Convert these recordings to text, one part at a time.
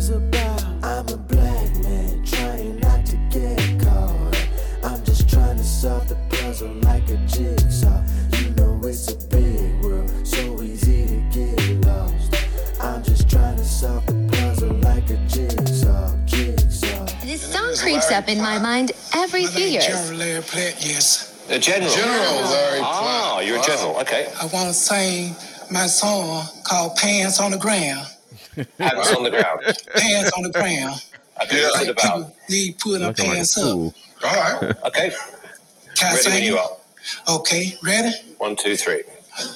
is about. I'm a black man trying not to get caught. I'm just trying to solve the puzzle like a jigsaw. You know it's a big world, so easy to get lost. I'm just trying to solve the puzzle like a jigsaw. This song creeps up in my mind every few years. General Larry Platt, yes. The General? General Larry Platt. Ah, you're a general, okay. I want to sing my song called Pants on the Ground. Pants on the ground. Pants on the ground. I think that's what about. Need putting our pants up. All right. Okay. Can I ready when you are. Okay. Ready? 1, 2, 3.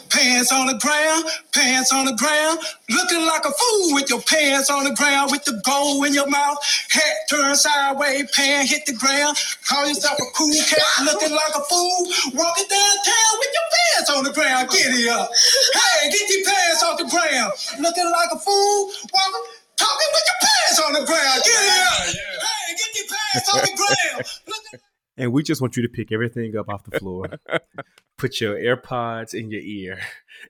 Pants on the ground. Pants on the ground. Looking like a fool with your pants on the ground. With the bowl in your mouth. Hat turned sideways. Pants hit the ground. Call yourself a cool cat. Looking like a fool. Walking downtown with your pants on the ground. Get it up. Hey, get your pants off the ground. Looking like a fool. Walking, talking with your pants on the ground. Get it up. Hey, get your pants off the ground. Looking. And we just want you to pick everything up off the floor. Put your AirPods in your ear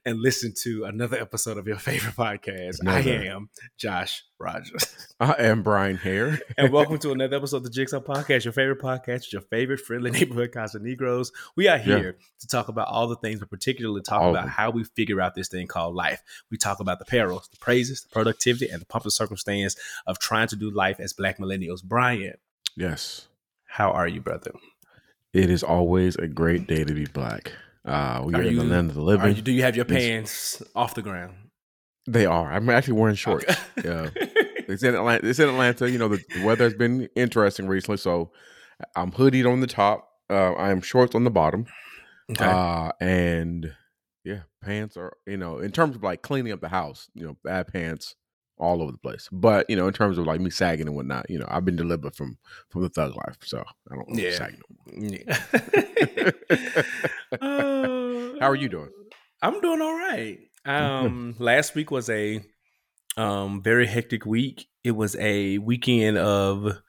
and listen to another episode of your favorite podcast. I am Josh Rogers. I am Brian Hare. And welcome to another episode of the Jigsaw Podcast, your favorite podcast, your favorite friendly neighborhood Casanegros. We are here to talk about all the things, but particularly talk about how we figure out this thing called life. We talk about the perils, the praises, the productivity, and the pomp and circumstance of trying to do life as Black millennials. Brian. Yes. How are you, brother? It is always a great day to be Black. We are in the land of the living. Do you have your pants off the ground? They are. I'm actually wearing shorts. Okay. It's in Atlanta. You know, the weather has been interesting recently. So I'm hoodied on the top. I am shorts on the bottom. Okay. Pants are, you know, in terms of like cleaning up the house, you know, bad pants all over the place. But, you know, in terms of like me sagging and whatnot, you know, I've been delivered from the thug life. So I don't sag no more. Yeah. How are you doing? I'm doing all right. Last week was a very hectic week. It was a weekend of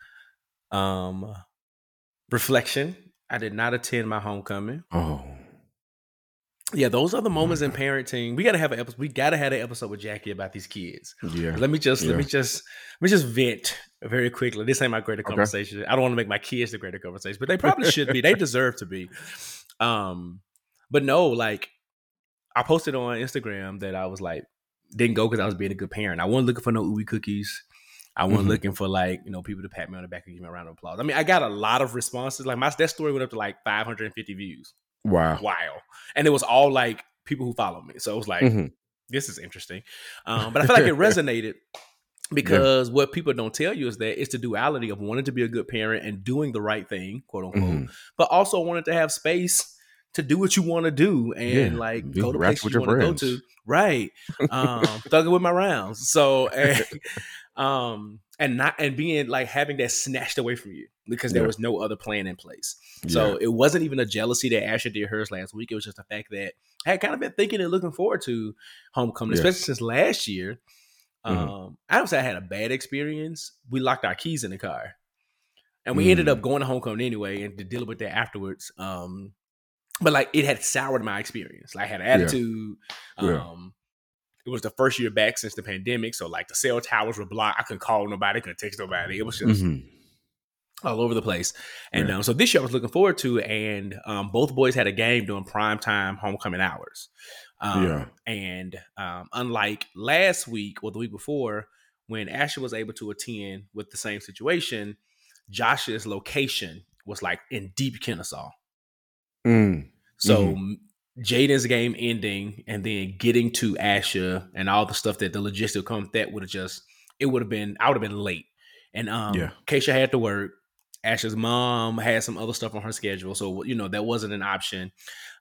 reflection. I did not attend my homecoming. Oh. Yeah, those are the moments in parenting. We gotta have an episode. We gotta have an episode with Jackie about these kids. Yeah. Let me just vent very quickly. This ain't my greater conversation. I don't want to make my kids the greater conversation, but they probably should be. They deserve to be. But no, like I posted on Instagram that I was like didn't go because I was being a good parent. I wasn't looking for no ooey cookies. I wasn't looking for like, you know, people to pat me on the back and give me a round of applause. I mean, I got a lot of responses. Like that story went up to like 550 views. Wow. And it was all like people who follow me. So it was like, this is interesting. But I feel like it resonated because what people don't tell you is that it's the duality of wanting to be a good parent and doing the right thing, quote unquote, but also wanting to have space to do what you want to do and like go to places you want to go to. Right. Thugging with my rounds. So, and being like having that snatched away from you because there was no other plan in place. So it wasn't even a jealousy that Asher did hers last week. It was just the fact that I had kind of been thinking and looking forward to homecoming, especially since last year. I don't say I had a bad experience. We locked our keys in the car and we ended up going to homecoming anyway and to deal with that afterwards. But like it had soured my experience. Like I had an attitude. It was the first year back since the pandemic. So like the cell towers were blocked. I couldn't call nobody, couldn't text nobody. It was just all over the place. And so this year I was looking forward to, and both boys had a game during primetime homecoming hours. And unlike last week or the week before, when Asher was able to attend with the same situation, Josh's location was like in deep Kennesaw. So Jaden's game ending and then getting to Asher and all the stuff that the logistical come that would have just, it would have been, I would have been late. And Keisha had to work. Asher's mom had some other stuff on her schedule. So, you know, that wasn't an option.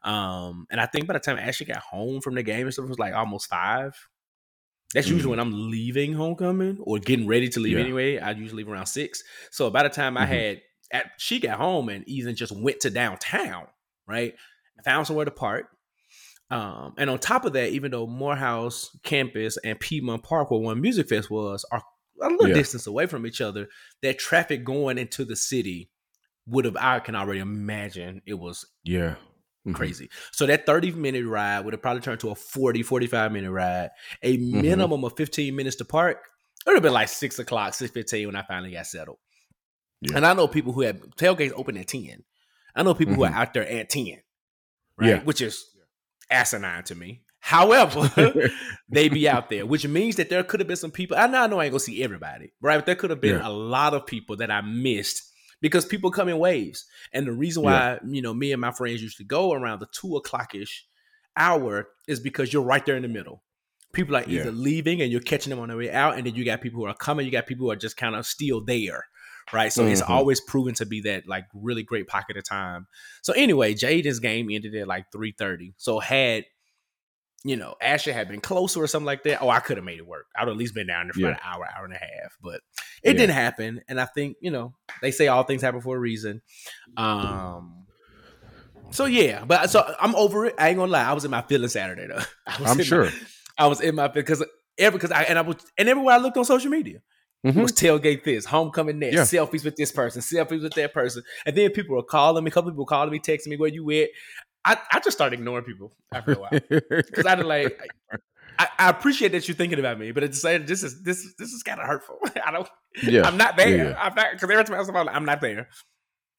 And I think by the time Asher got home from the game and stuff, it was like almost 5. That's usually when I'm leaving homecoming or getting ready to leave anyway. I usually leave around 6. So by the time she got home and Ethan just went to downtown, right? Found somewhere to park. And on top of that, even though Morehouse campus and Piedmont Park, where One Music Fest was, are a little distance away from each other, that traffic going into the city would have, I can already imagine it was crazy. So that 30-minute ride would have probably turned to a 45-minute ride, a minimum of 15 minutes to park It would have been like 6 o'clock, 6:15 when I finally got settled. Yeah. And I know people who have tailgates open at 10. I know people who are out there at 10, right? Yeah. Which is asinine to me. However, they be out there, which means that there could have been some people. I know I ain't going to see everybody, right? But there could have been a lot of people that I missed because people come in waves. And the reason why, you know, me and my friends used to go around the 2 o'clock-ish hour is because you're right there in the middle. People are either leaving and you're catching them on their way out. And then you got people who are coming. You got people who are just kind of still there. Right. So it's always proven to be that like really great pocket of time. So anyway, Jaden's game ended at like 3:30. So had, you know, Asher had been closer or something like that, oh, I could have made it work. I would have at least been down there for about an hour, hour and a half. But it didn't happen. And I think, you know, they say all things happen for a reason. So yeah, but so I'm over it. I ain't gonna lie. I was in my feelings Saturday though. I was in my feelings because everywhere I looked on social media. It was tailgate this, homecoming that, selfies with this person, selfies with that person. And then people were calling me, a couple people calling me, texting me, where you at? I just started ignoring people after a while. Because I did like, I appreciate that you're thinking about me, but at the same, this is kind of hurtful. I'm not there. Yeah. I'm not, because every time I was about, I'm not there.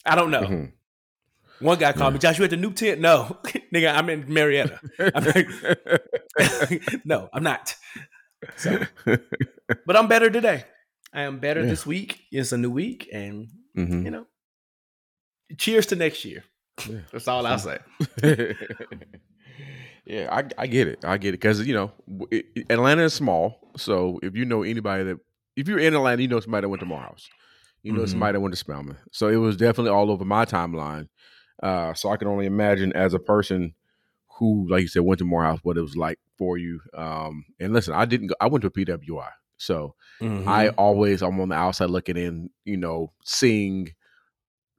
I don't know. Mm-hmm. One guy called me, Josh, you at the new tent? No. Nigga, I'm in Marietta. I'm like, no, I'm not. So, but I'm better today. I am better this week. It's a new week. And, you know, cheers to next year. Yeah. That's all I'll say. Yeah, I get it. I get it. Because, you know, Atlanta is small. So if you know anybody that, if you're in Atlanta, you know somebody that went to Morehouse. You know somebody that went to Spelman. So it was definitely all over my timeline. So I can only imagine as a person who, like you said, went to Morehouse, what it was like for you. And listen, I went to a PWI. So I'm on the outside looking in, you know, seeing,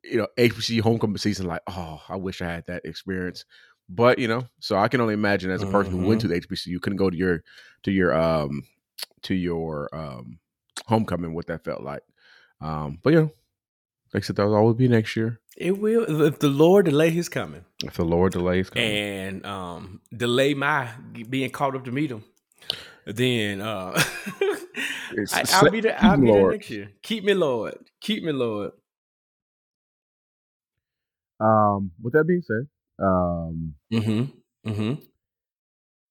you know, HBCU homecoming season, like, oh, I wish I had that experience. But, you know, so I can only imagine as a person who went to the HBCU, couldn't go to your homecoming, what that felt like. But, you know, like I said, that will always be next year. It will. If the Lord delay his coming. If the Lord delays coming. And delay my being called up to meet him. Then I'll be there next year. Keep me, Lord. Keep me, Lord. With that being said,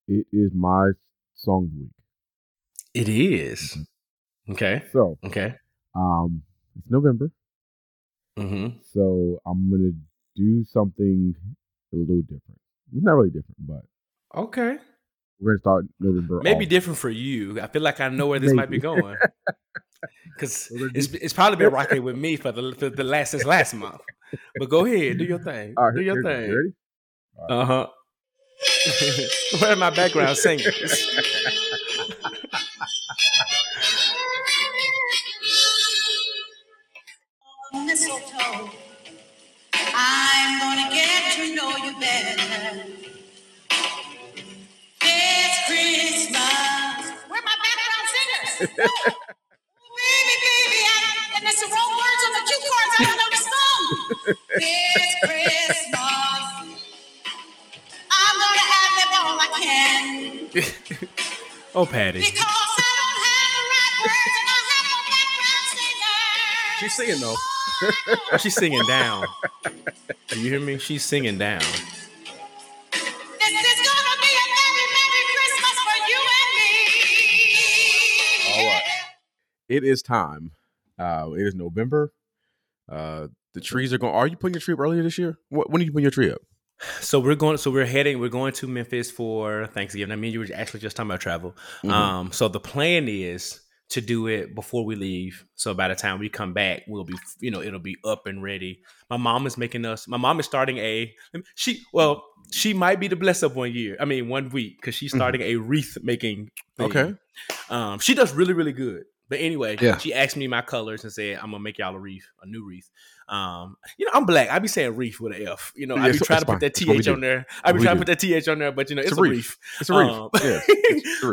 it is my song of the week. It is. Okay. So it's November. So I'm gonna do something a little different. It's not really different, but okay. We're going to start November. Maybe off. Different for you. I feel like I know where this might be going. Because it's probably been rocking with me for the last since last month. But go ahead. Do your thing. Right, do your thing. You ready? Where are my background singers? Mistletoe, I'm going to get to know you better. Baby, baby, and that's the wrong words on the cue cards. I don't know the song. This Christmas, I'm gonna have them all I can. Oh, Patty. Because I don't have the right words and I have no background singer. She's singing though. Oh, she's singing down. Do you hear me? She's singing down. It is time. It is November. The trees are going. Are you putting your tree up earlier this year? When are you putting your tree up? So we're going. So We're going to Memphis for Thanksgiving. I mean, you were actually just talking about travel. So the plan is to do it before we leave. So by the time we come back, we'll be, you know, it'll be up and ready. My mom is starting she might be the bless up 1 week because she's starting a wreath making thing. Okay. She does really, really good. But anyway, she asked me my colors and said, I'm going to make y'all a new wreath. You know, I'm black. I be saying wreath with an F. You know, I be trying to put that TH on there. But, you know, it's a wreath. It's a wreath.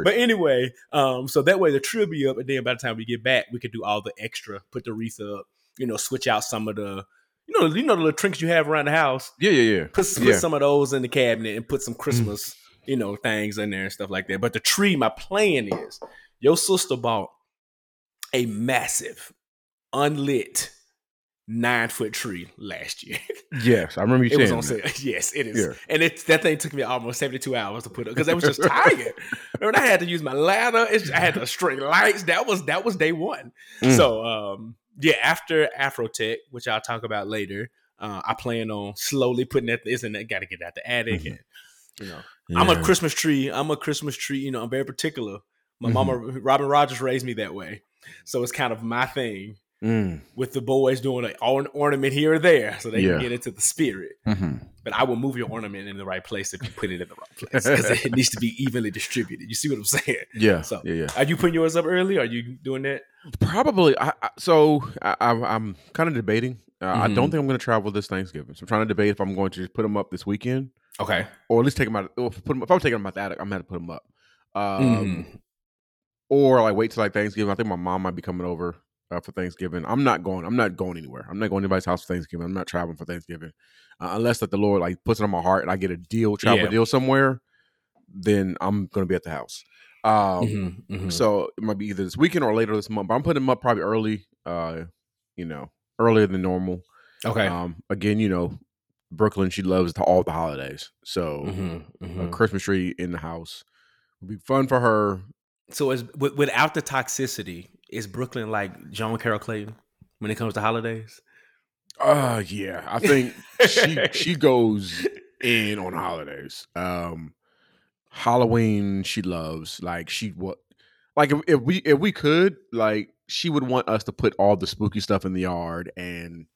But anyway, so that way the tree will be up. And then by the time we get back, we could do all the extra, put the wreath up, you know, switch out some of the, you know, the little trinkets you have around the house. Yeah. Put some of those in the cabinet and put some Christmas, you know, things in there and stuff like that. But the tree, my plan is, your sister bought a massive, unlit 9-foot tree last year. Yes, I remember you saying it was on sale. Yes, it is. Yeah. And that thing took me almost 72 hours to put up because I was just tired. Remember, I had to use my ladder. I had to string lights. That was day one. Mm. So after AfroTech, which I'll talk about later, I plan on slowly putting that. Isn't that got to get out the attic? Mm-hmm. And yeah. I'm a Christmas tree. You know, I'm very particular. My mama, Robin Rogers, raised me that way, so it's kind of my thing. Mm. With the boys doing an ornament here or there so they can get into the spirit. Mm-hmm. But I will move your ornament in the right place if you put it in the right place because it needs to be evenly distributed. You see what I'm saying? Yeah. So are you putting yours up early? Are you doing that? Probably. I'm kind of debating. I don't think I'm going to travel this Thanksgiving. So I'm trying to debate if I'm going to just put them up this weekend. Okay. Or at least take them out. If I'm taking them out the attic, I'm going to have to put them up. Or like wait till like Thanksgiving. I think my mom might be coming over for Thanksgiving. I'm not going anywhere. I'm not going to anybody's house for Thanksgiving. I'm not traveling for Thanksgiving unless that the Lord like puts it on my heart and I get a travel deal somewhere, then I'm going to be at the house. So it might be either this weekend or later this month, but I'm putting them up probably early, earlier than normal. Okay. Again, Brooklyn, she loves all the holidays. So a Christmas tree in the house would be fun for her. So it's without the toxicity. Is Brooklyn like John Carroll Clayton when it comes to holidays? Yeah. I think she goes in on holidays. Halloween she loves. Like if we could, like she would want us to put all the spooky stuff in the yard and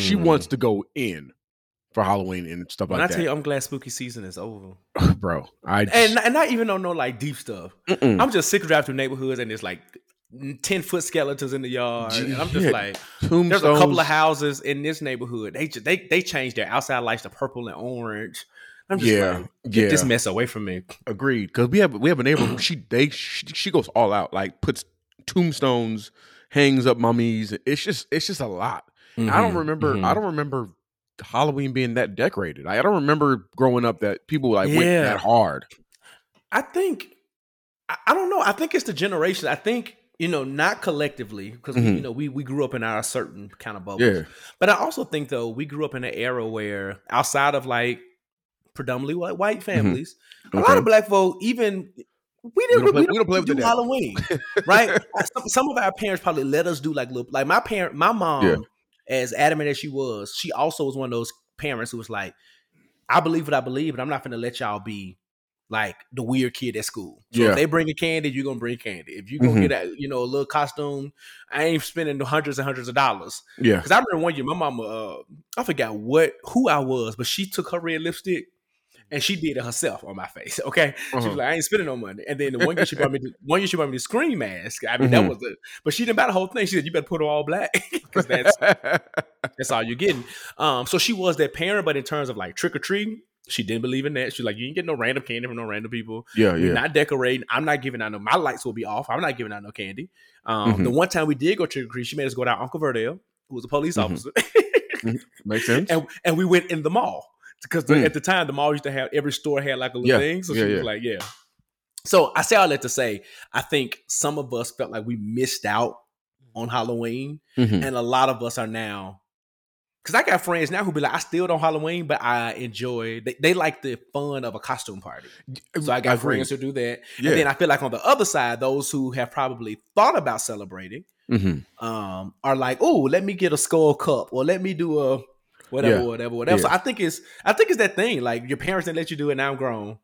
she wants to go in for Halloween and stuff like that. And I tell you, I'm glad spooky season is over. Bro. And not even on no like deep stuff. Mm-mm. I'm just sick of driving through neighborhoods and it's like 10-foot skeletons in the yard. And I'm just like, tombstones. There's a couple of houses in this neighborhood. They changed their outside lights to purple and orange. I'm just like, get this mess away from me. Agreed. Because we have a neighbor who she goes all out. Like puts tombstones, hangs up mummies. It's just a lot. Mm-hmm. I don't remember Halloween being that decorated. I don't remember growing up that people like went that hard. I don't know. I think it's the generation. I think. Not collectively, because we grew up in our certain kind of bubbles. Yeah. But I also think, though, we grew up in an era where outside of, like, predominantly white families, a lot of black folk, even, we don't do Halloween, right? Some of our parents probably let us do, like, little, like my mom, as adamant as she was, she also was one of those parents who was like, I believe what I believe, but I'm not going to let y'all be like the weird kid at school. So if they bring a candy, you're going to bring candy. If you're going to get a, a little costume, I ain't spending hundreds and hundreds of dollars. Yeah. Because I remember one year, my mama, I forgot who I was, but she took her red lipstick and she did it herself on my face. Okay. She was like, I ain't spending no money. And then the one year she brought me the scream mask. I mean, that was it. But she didn't buy the whole thing. She said, you better put her all black because that's all you're getting. So she was that parent, but in terms of like trick or treating, she didn't believe in that. She's like, you ain't getting no random candy from no random people. Yeah. You're not decorating. I'm not giving out no. My lights will be off. I'm not giving out no candy. The one time we did go trick or treat, she made us go down Uncle Verdell, who was a police officer. Makes sense. And we went in the mall because at the time the mall used to have every store had like a little thing. So she was like, yeah. So I say all that to say, I think some of us felt like we missed out on Halloween, and a lot of us are now. Because I got friends now who be like, I still don't Halloween, but I enjoy. They like the fun of a costume party. So I got friends who do that. Yeah. And then I feel like on the other side, those who have probably thought about celebrating are like, oh, let me get a skull cup or let me do a whatever. Yeah. So I think it's that thing. Like your parents didn't let you do it. Now I'm grown.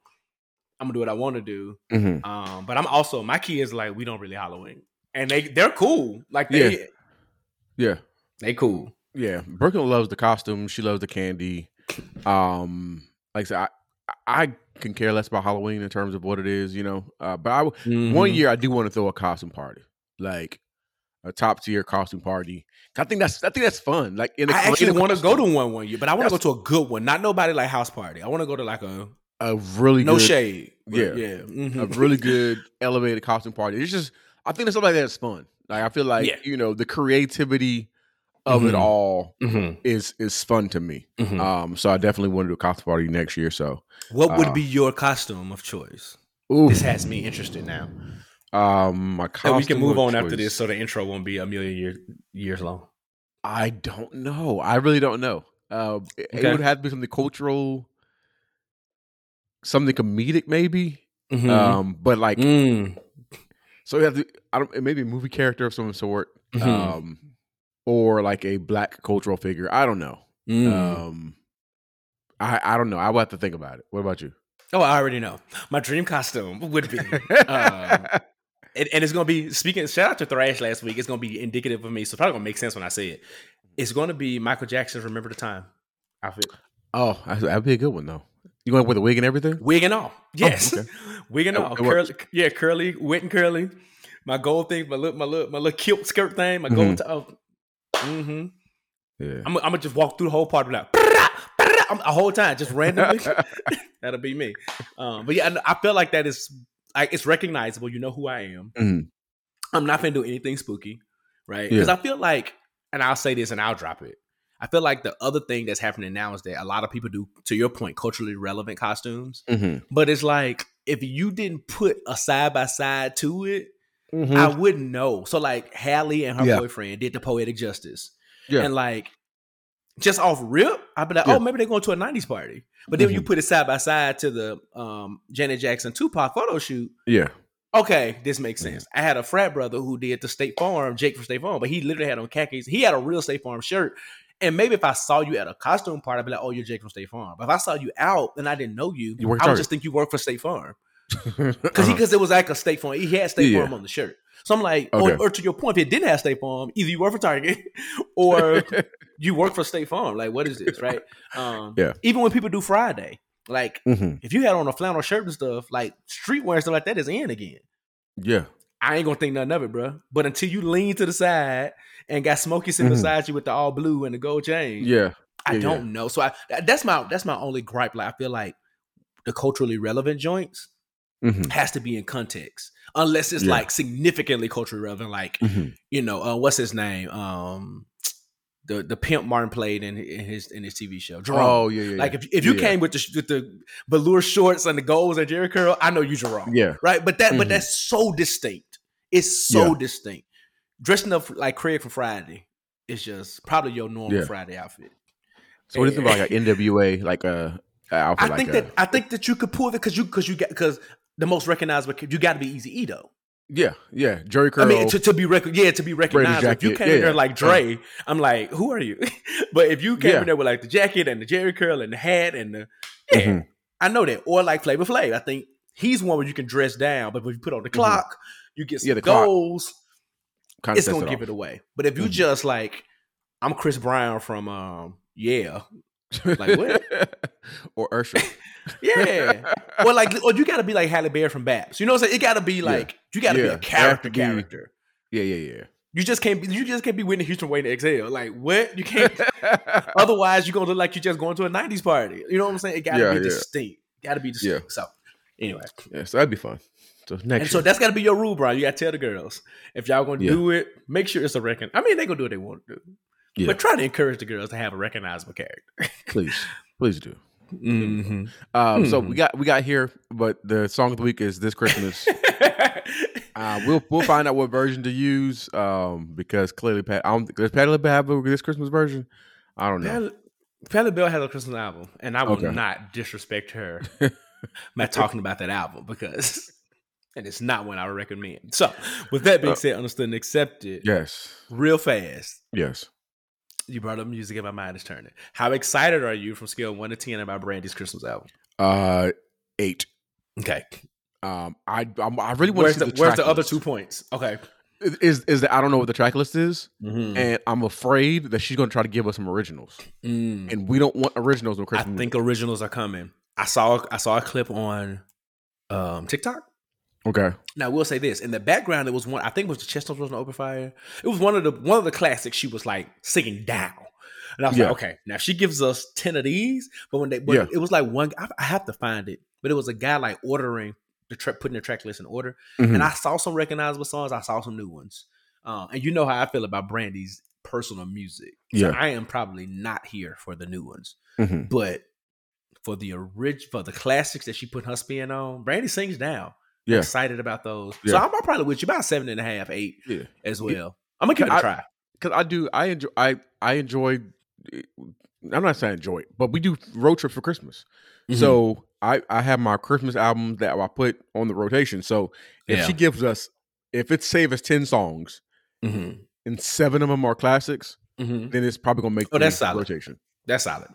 I'm going to do what I want to do. But I'm also, my kids like, we don't really Halloween. And they're cool. Like they cool. Yeah, Brooklyn loves the costumes. She loves the candy. Like I said, I can care less about Halloween in terms of what it is, But one year I do want to throw a costume party, like a top tier costume party. I think that's fun. Like I actually want to go to one year, but I want to go to a good one, not nobody like house party. I want to go to like a really no good, shade, a really good elevated costume party. It's just I think it's something like that's fun. Like I feel like the creativity of it all is fun to me. So I definitely want to do a costume party next year. So what would be your costume of choice? Ooh. This has me interested now. My costume. And we can move on choice. After this, so the intro won't be a million years long. I don't know. I really don't know. It would have to be something cultural, something comedic, maybe. Mm-hmm. But like, so you have to. I don't. It may be a movie character of some sort, mm-hmm. Or like a black cultural figure. I don't know. I don't know. I will have to think about it. What about you? Oh, I already know. My dream costume would be, and it's gonna be speaking. Shout out to Thrash last week. It's gonna be indicative of me, so probably gonna make sense when I say it. It's gonna be Michael Jackson's "Remember the Time" outfit. Oh, that'd be a good one though. You gonna wear the wig and everything? Wig and all, yes. Oh, okay. Wig and all, curly, yeah, curly, wet and curly. My gold thing, my little kilt skirt thing, my gold. Yeah, I'm gonna just walk through the whole party like. The whole time, just randomly. That'll be me. But yeah, I feel like that is like it's recognizable. You know who I am. Mm-hmm. I'm not gonna do anything spooky, right? Because I feel like, and I'll say this and I'll drop it. I feel like the other thing that's happening now is that a lot of people do, to your point, culturally relevant costumes. Mm-hmm. But it's like if you didn't put a side by side to it, mm-hmm. I wouldn't know. So like Hallie and her boyfriend did the Poetic Justice, and like. Just off rip, I'd be like, oh, maybe they're going to a 90s party. But then when you put it side by side to the Janet Jackson Tupac photo shoot. Yeah. Okay, this makes sense. I had a frat brother who did the State Farm, Jake from State Farm, but he literally had on khakis. He had a real State Farm shirt. And maybe if I saw you at a costume party, I'd be like, oh, you're Jake from State Farm. But if I saw you out and I didn't know you, I would just think you worked for State Farm. Because it was like a State Farm. He had State Farm on the shirt. So I'm like, or to your point, if it didn't have State Farm, either you work for Target or you work for State Farm. Like, what is this, right? Even when people do Friday, like if you had on a flannel shirt and stuff, like streetwear and stuff like that is in again. Yeah. I ain't gonna think nothing of it, bro. But until you lean to the side and got Smokey sitting beside you with the all blue and the gold chain, I don't know. So that's my only gripe. Like, I feel like the culturally relevant joints has to be in context. Unless it's like significantly culturally relevant, like you know, what's his name? The pimp Martin played in his TV show. Jerome. Oh yeah, yeah. Like if you came with the velour shorts and the golds and Jerry curl, I know you Jerome. Yeah, right. But but that's so distinct. It's so distinct. Dressing up like Craig from Friday is just probably your normal Friday outfit. So what do you think about like an NWA like a outfit? I think that you could pull it because the most recognizable, you got to be Eazy-E though. Yeah, yeah. Jerry curl. I mean, to be recognized. If you came in there like Dre, I'm like, who are you? But if you came in there with like the jacket and the Jerry curl and the hat and the I know that. Or like Flavor Flav, I think he's one where you can dress down, but when you put on the clock, you get some goals. It's gonna give it away. But if you just like, I'm Chris Brown from like what? Or Usher. Or you gotta be like Halle Berry from Babs. You know what I'm saying? It gotta be like you gotta be a character. Yeah. You just can't be Whitney Houston waiting to exhale. Like what? You can't. Otherwise you're gonna look like you're just going to a 90s party. You know what I'm saying? It gotta be distinct. So anyway. Yeah, so that'd be fun. So next year. So that's gotta be your rule, Brian. You gotta tell the girls. If y'all gonna do it, make sure it's a reckon. I mean, they gonna do what they want to do. Yeah. But try to encourage the girls to have a recognizable character. Please do. Mm-hmm. So we got here, but the song of the week is "This Christmas." We'll find out what version to use because clearly does Patti LaBelle have a "This Christmas" version? I don't know. Patti LaBelle has a Christmas album, and I will not disrespect her by talking about that album because. And it's not one I would recommend. So, with that being said, understood and accepted. Yes. Real fast. Yes. You brought up music and my mind is turning. How excited are you from scale 1 to 10 about Brandy's Christmas album? 8. Okay. I really want to see the track list. Other 2 points? Okay. Is that I don't know what the track list is, and I'm afraid that she's going to try to give us some originals. Mm. And we don't want originals on Christmas. I think originals are coming. I saw a clip on TikTok. Okay. Now we'll say this in the background. It was one. I think it was the Chestnuts Roasting Open Fire. It was one of the classics. She was like singing down, and I was like, okay, now she gives us 10 of these. But when it was like one, I have to find it. But it was a guy like ordering the putting the track list in order. Mm-hmm. And I saw some recognizable songs. I saw some new ones. And you know how I feel about Brandy's personal music. So I am probably not here for the new ones, but for the classics that she put her spin on, Brandy sings down. Yeah. Excited about those. Yeah. So I'm probably with you about 7.5, 8 yeah. as well. Yeah. I'm gonna give it a try. Cause I do. I enjoy. I'm not saying enjoy it, but we do road trips for Christmas. Mm-hmm. So I have my Christmas album that I put on the rotation. So if she gives us, if it's save us 10 songs mm-hmm. and 7 of them are classics, mm-hmm. then it's probably going to make the rotation. That's solid.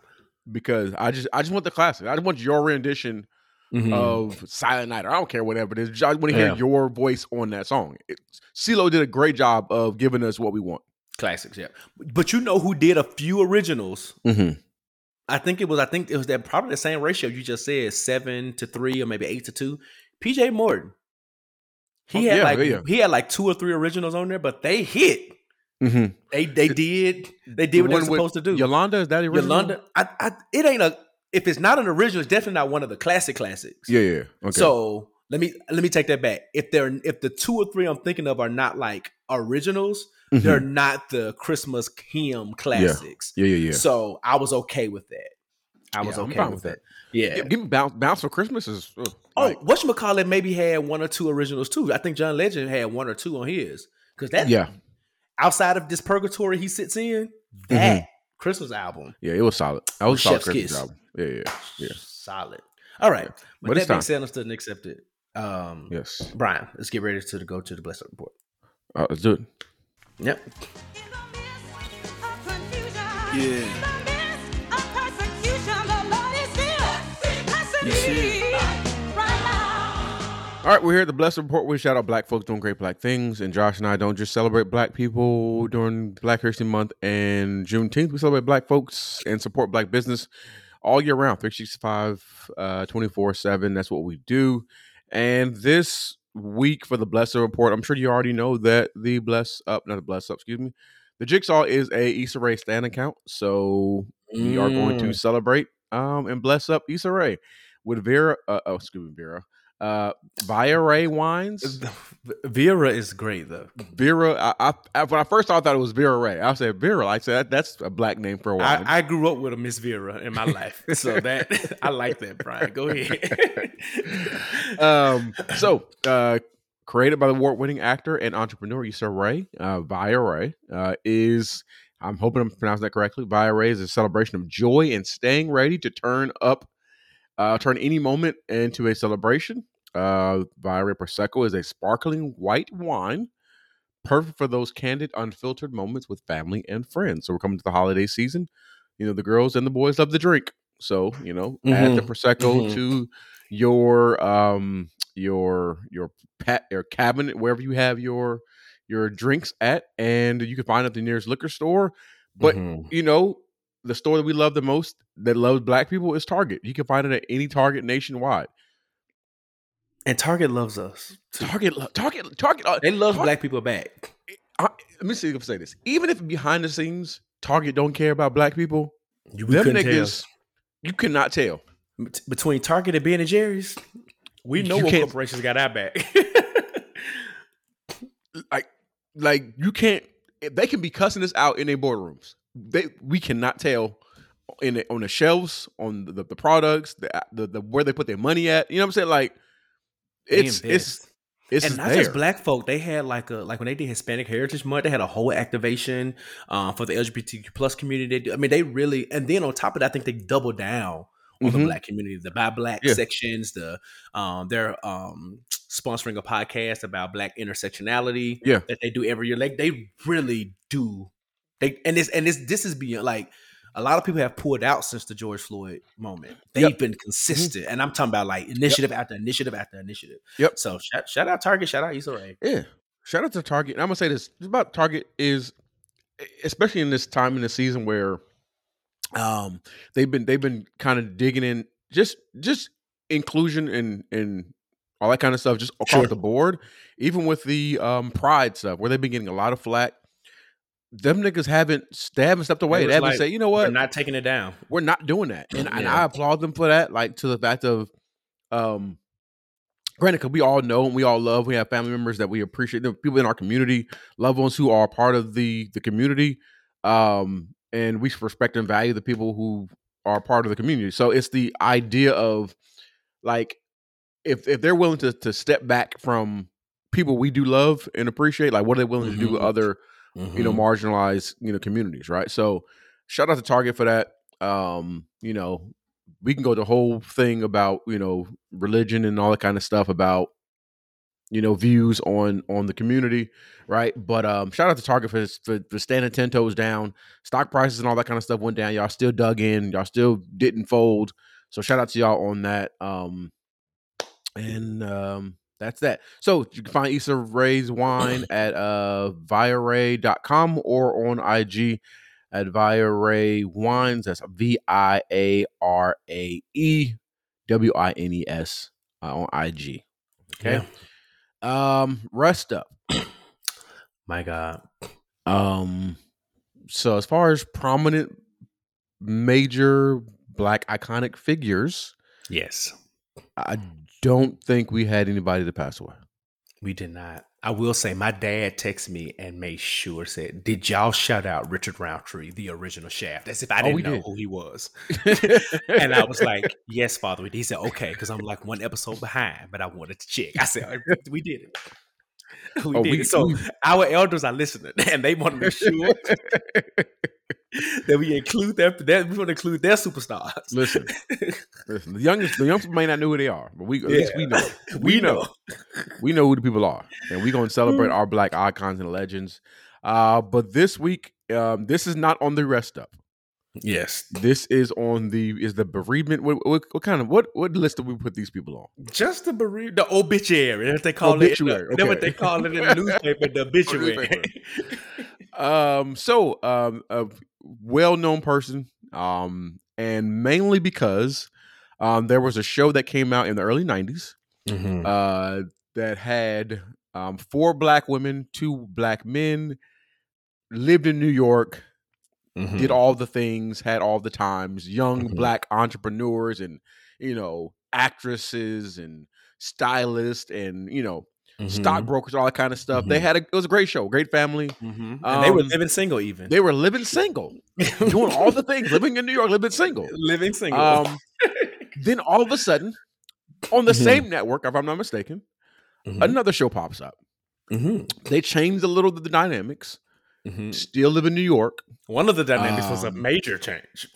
Because I just want the classic. I just want your rendition mm-hmm. of Silent Night, or I don't care whatever it is. I just want to hear your voice on that song. CeeLo did a great job of giving us what we want. Classics, yeah. But you know who did a few originals? Mm-hmm. I think it was that probably the same ratio you just said, 7-3 or maybe 8-2. PJ Morton, he had like 2 or 3 originals on there, but they hit. Mm-hmm. They did what they're supposed to do. Yolanda, is that original? Yolanda, it ain't a. If it's not an original, it's definitely not one of the classics. Yeah. Okay. So let me take that back. If the 2 or 3 I'm thinking of are not like originals. Mm-hmm. They're not the Christmas hymn classics. Yeah. So I was okay with that. I'm fine with that. Yeah. Give me Bounce for Christmas is. Whatchamacallit maybe had 1 or 2 originals too. I think John Legend had 1 or 2 on his. Because that, outside of this purgatory he sits in, that mm-hmm. Christmas album. Yeah, it was solid. That was a solid Christmas album. Yeah. Solid. All right. Yeah. But that being said, I'm still accepted. Yes. Brian, let's get ready to go to the Blessed Report. Let's do it. Yep. Yeah. All right, we're here at the Blessed Report. We shout out Black folks doing great Black things, and Josh and I don't just celebrate Black people during Black History Month and Juneteenth. We celebrate Black folks and support Black business all year round, 365, 24/7. That's what we do. And this week for the Blessed Report, I'm sure you already know that the Jigsaw is a Issa Rae stan account, so we are going to celebrate and bless up Issa Rae with Viarae wines. Vera is great though. Vera, I when I first thought it was Viarae. I said Vera. I said that's a Black name for a while. I grew up with a Miss Vera in my life, so that I like that. Brian, go ahead. So created by the award-winning actor and entrepreneur Issa Rae, Viarae is. I'm hoping I'm pronouncing that correctly. Viarae is a celebration of joy and staying ready to turn any moment into a celebration. Viarae Prosecco is a sparkling white wine, perfect for those candid, unfiltered moments with family and friends. So we're coming to the holiday season. You know, the girls and the boys love the drink. So, you know, add the Prosecco to your cabinet, wherever you have your drinks at, and you can find it at the nearest liquor store. But, you know, the store that we love the most that loves Black people is Target. You can find it at any Target nationwide. And Target loves us. Target. They love Black people back. Let me see if I can say this. Even if behind the scenes, Target don't care about Black people, you cannot tell. Between Target and Ben and Jerry's, we know what corporations got our back. like you can't. They can be cussing us out in their boardrooms. We cannot tell on the shelves, on the products, the where they put their money at. You know what I'm saying? Like it's and not there. Just Black folk. They had like when they did Hispanic Heritage Month, they had a whole activation for the LGBTQ plus community. They really, and then on top of that, I think they doubled down on the Black community, the Buy Black sections, they're sponsoring a podcast about Black intersectionality that they do every year. Like they really do. This is beyond, like, a lot of people have pulled out since the George Floyd moment. They've been consistent. And I'm talking about like initiative after initiative after initiative. Yep. So shout out Target, shout out Issa Rae. Yeah. Shout out to Target. And I'm going to say this about Target is, especially in this time in the season where they've been kind of digging in just inclusion and all that kind of stuff, just across the board, even with the Pride stuff where they've been getting a lot of flack. Them niggas haven't stepped away. They haven't said, you know what? We're not taking it down. We're not doing that. And I applaud them for that. Like, to the fact of, granted, because we all know and we all love, we have family members that we appreciate, people in our community, loved ones who are part of the community. And we respect and value the people who are part of the community. So it's the idea of, like, if they're willing to step back from people we do love and appreciate, like what are they willing to do with other, you know, marginalized, you know, communities, right? So shout out to Target for that. You know, we can go the whole thing about, you know, religion and all that kind of stuff about, you know, views on the community, right? But shout out to Target for standing 10 toes down. Stock prices and all that kind of stuff went down. Y'all still dug in. Y'all still didn't fold. So shout out to y'all on that. That's that. So you can find Issa Rae's wine at Viarae.com or on IG at Viarae Wines. That's VIARAE WINES on IG. Okay. Yeah. Rest up. My God. So as far as prominent major Black iconic figures. Yes. I don't think we had anybody that passed away. We did not. I will say my dad texted me and made sure said, did y'all shout out Richard Roundtree, the original Shaft? As if I didn't know who he was. And I was like, yes, Father. He said, okay, because I'm like one episode behind, but I wanted to check. I said, we did it. We did it. So our elders are listening and they want to make sure that we include their superstars. Listen, the youngsters may not know who they are, but at least we know. We know who the people are, and we're gonna celebrate our Black icons and legends. But this week, this is not on the rest up. Yes, this is on the bereavement. What list do we put these people on? Just the bereavement, the obituary. That's what they call obituary. That's what they call it in the newspaper. The obituary. A well-known person, and mainly because there was a show that came out in the early 90s that had 4 Black women, 2 Black men, lived in New York, did all the things, had all the times, young Black entrepreneurs and, you know, actresses and stylists and, you know, stockbrokers, all that kind of stuff. They had it was a great show, great family. And they were living single even. They were living single, doing all the things, living in New York, living single. Then all of a sudden, on the same network, if I'm not mistaken, another show pops up. They changed a little of the dynamics. Still live in New York. One of the dynamics was a major change.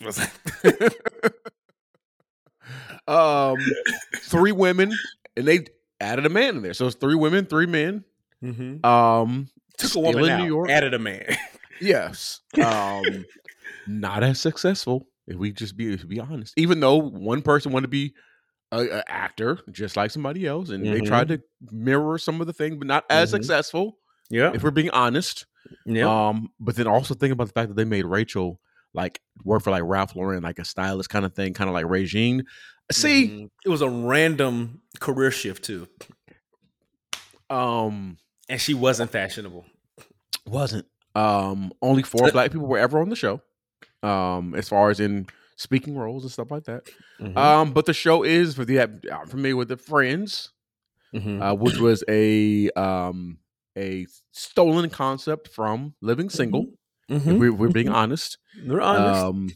3 women, and they added a man in there. So it's 3 women, 3 men. Took a woman in New York. Added a man. Yes. Not as successful, if we just be honest. Even though one person wanted to be an actor, just like somebody else, and they tried to mirror some of the things, but not as successful. Yeah, if we're being honest. Yeah. But then also think about the fact that they made Rachel like work for like Ralph Lauren, like a stylist kind of thing, kind of like Regine. See, it was a random career shift too. And she wasn't fashionable. Only 4 Black people were ever on the show. As far as in speaking roles and stuff like that. But the show is I'm familiar with the Friends, which was a stolen concept from Living Single. If we're being honest. We're honest.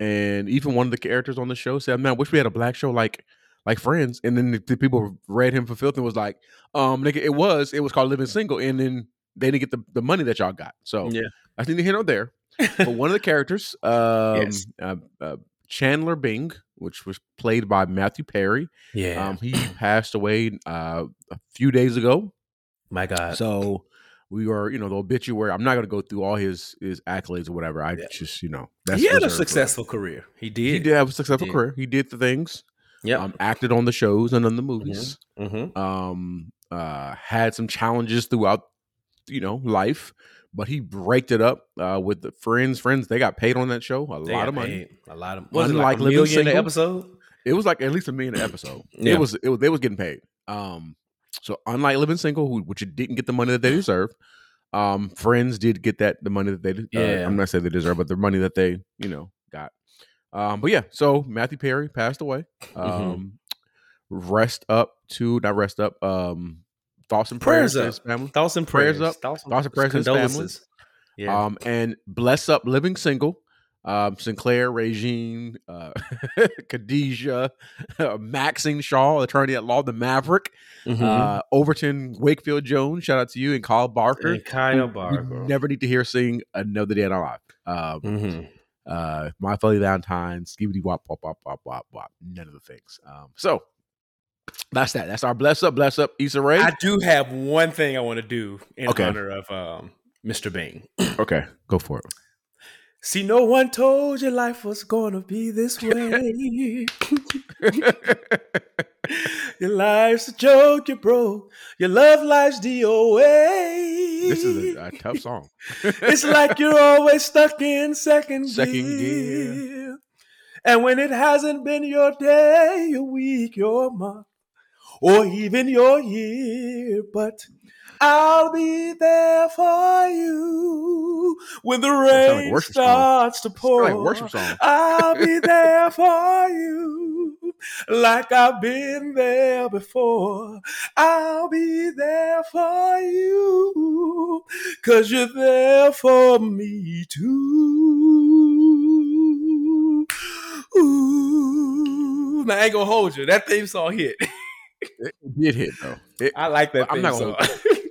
And even one of the characters on the show said, man, I wish we had a Black show like Friends. And then the people read him for filth and was like, nigga, it was called Living Single. And then they didn't get the money that y'all got. So I think they hit on there. But one of the characters, Chandler Bing, which was played by Matthew Perry. He passed away a few days ago. My God. So we were, you know, the obituary. I'm not going to go through all his accolades or whatever. I just, you know. He had a successful career. He did. He did have a successful career. He did the things. Yeah. Acted on the shows and on the movies. Had some challenges throughout, you know, life. But he braked it up with the Friends. They got paid on that show. A lot of money. Was it like $1 million Living Single episode? It was like at least $1 million an episode. It was. They was getting paid. So unlike Living Single, which didn't get the money that they deserve, Friends did get the money that they I'm not saying they deserve, but the money that they, you know, got. But yeah, so Matthew Perry passed away. Thoughts and prayers to his family. Thoughts and prayers to his family. Yeah. And bless up Living Single. Sinclair, Regine, Khadijah, Maxine Shaw, attorney at law, the Maverick, Overton, Wakefield Jones, shout out to you, and Kyle Barker. And Kyle Barker. Never need to hear sing Another Day in Our Life. My Funny Valentine, Skibbity Wop, Wop, Wop, Wop, Wop, Wop, none of the things. So that's that. That's our bless up, Issa Rae. I do have one thing I want to do in honor of Mr. Bing. Okay, go for it. See, no one told you life was going to be this way. Your life's a joke, you broke. Your love life's DOA. This is a tough song. It's like you're always stuck in second gear. And when it hasn't been your day, your week, your month, or even your year, but I'll be there for you when the rain starts to pour. Like worship song. I'll be there for you like I've been there before. I'll be there for you because you're there for me too. Ooh. Now, I ain't going to hold you. That theme song hit. It did hit, though. I like that theme song.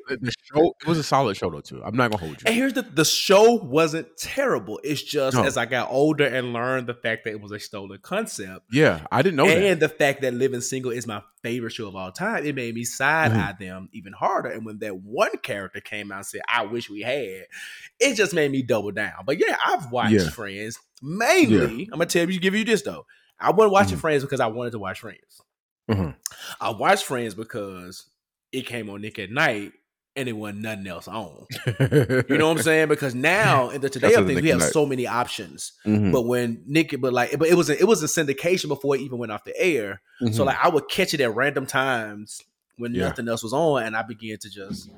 The show, it was a solid show though too. I'm not gonna hold you. And here's the show wasn't terrible. It's just as I got older and learned the fact that it was a stolen concept. Yeah, I didn't know that. And the fact that Living Single is my favorite show of all time, it made me side-eye them even harder. And when that one character came out and said, I wish we had, it just made me double down. But yeah, I've watched Friends mainly. I'm gonna give you this though. I wasn't watching Friends because I wanted to watch Friends. I watched Friends because it came on Nick at Night. And it wasn't nothing else on. You know what I'm saying? Because now in the today of things, we have so many options. But when but it was a syndication before it even went off the air. So like I would catch it at random times when nothing else was on, and I began to just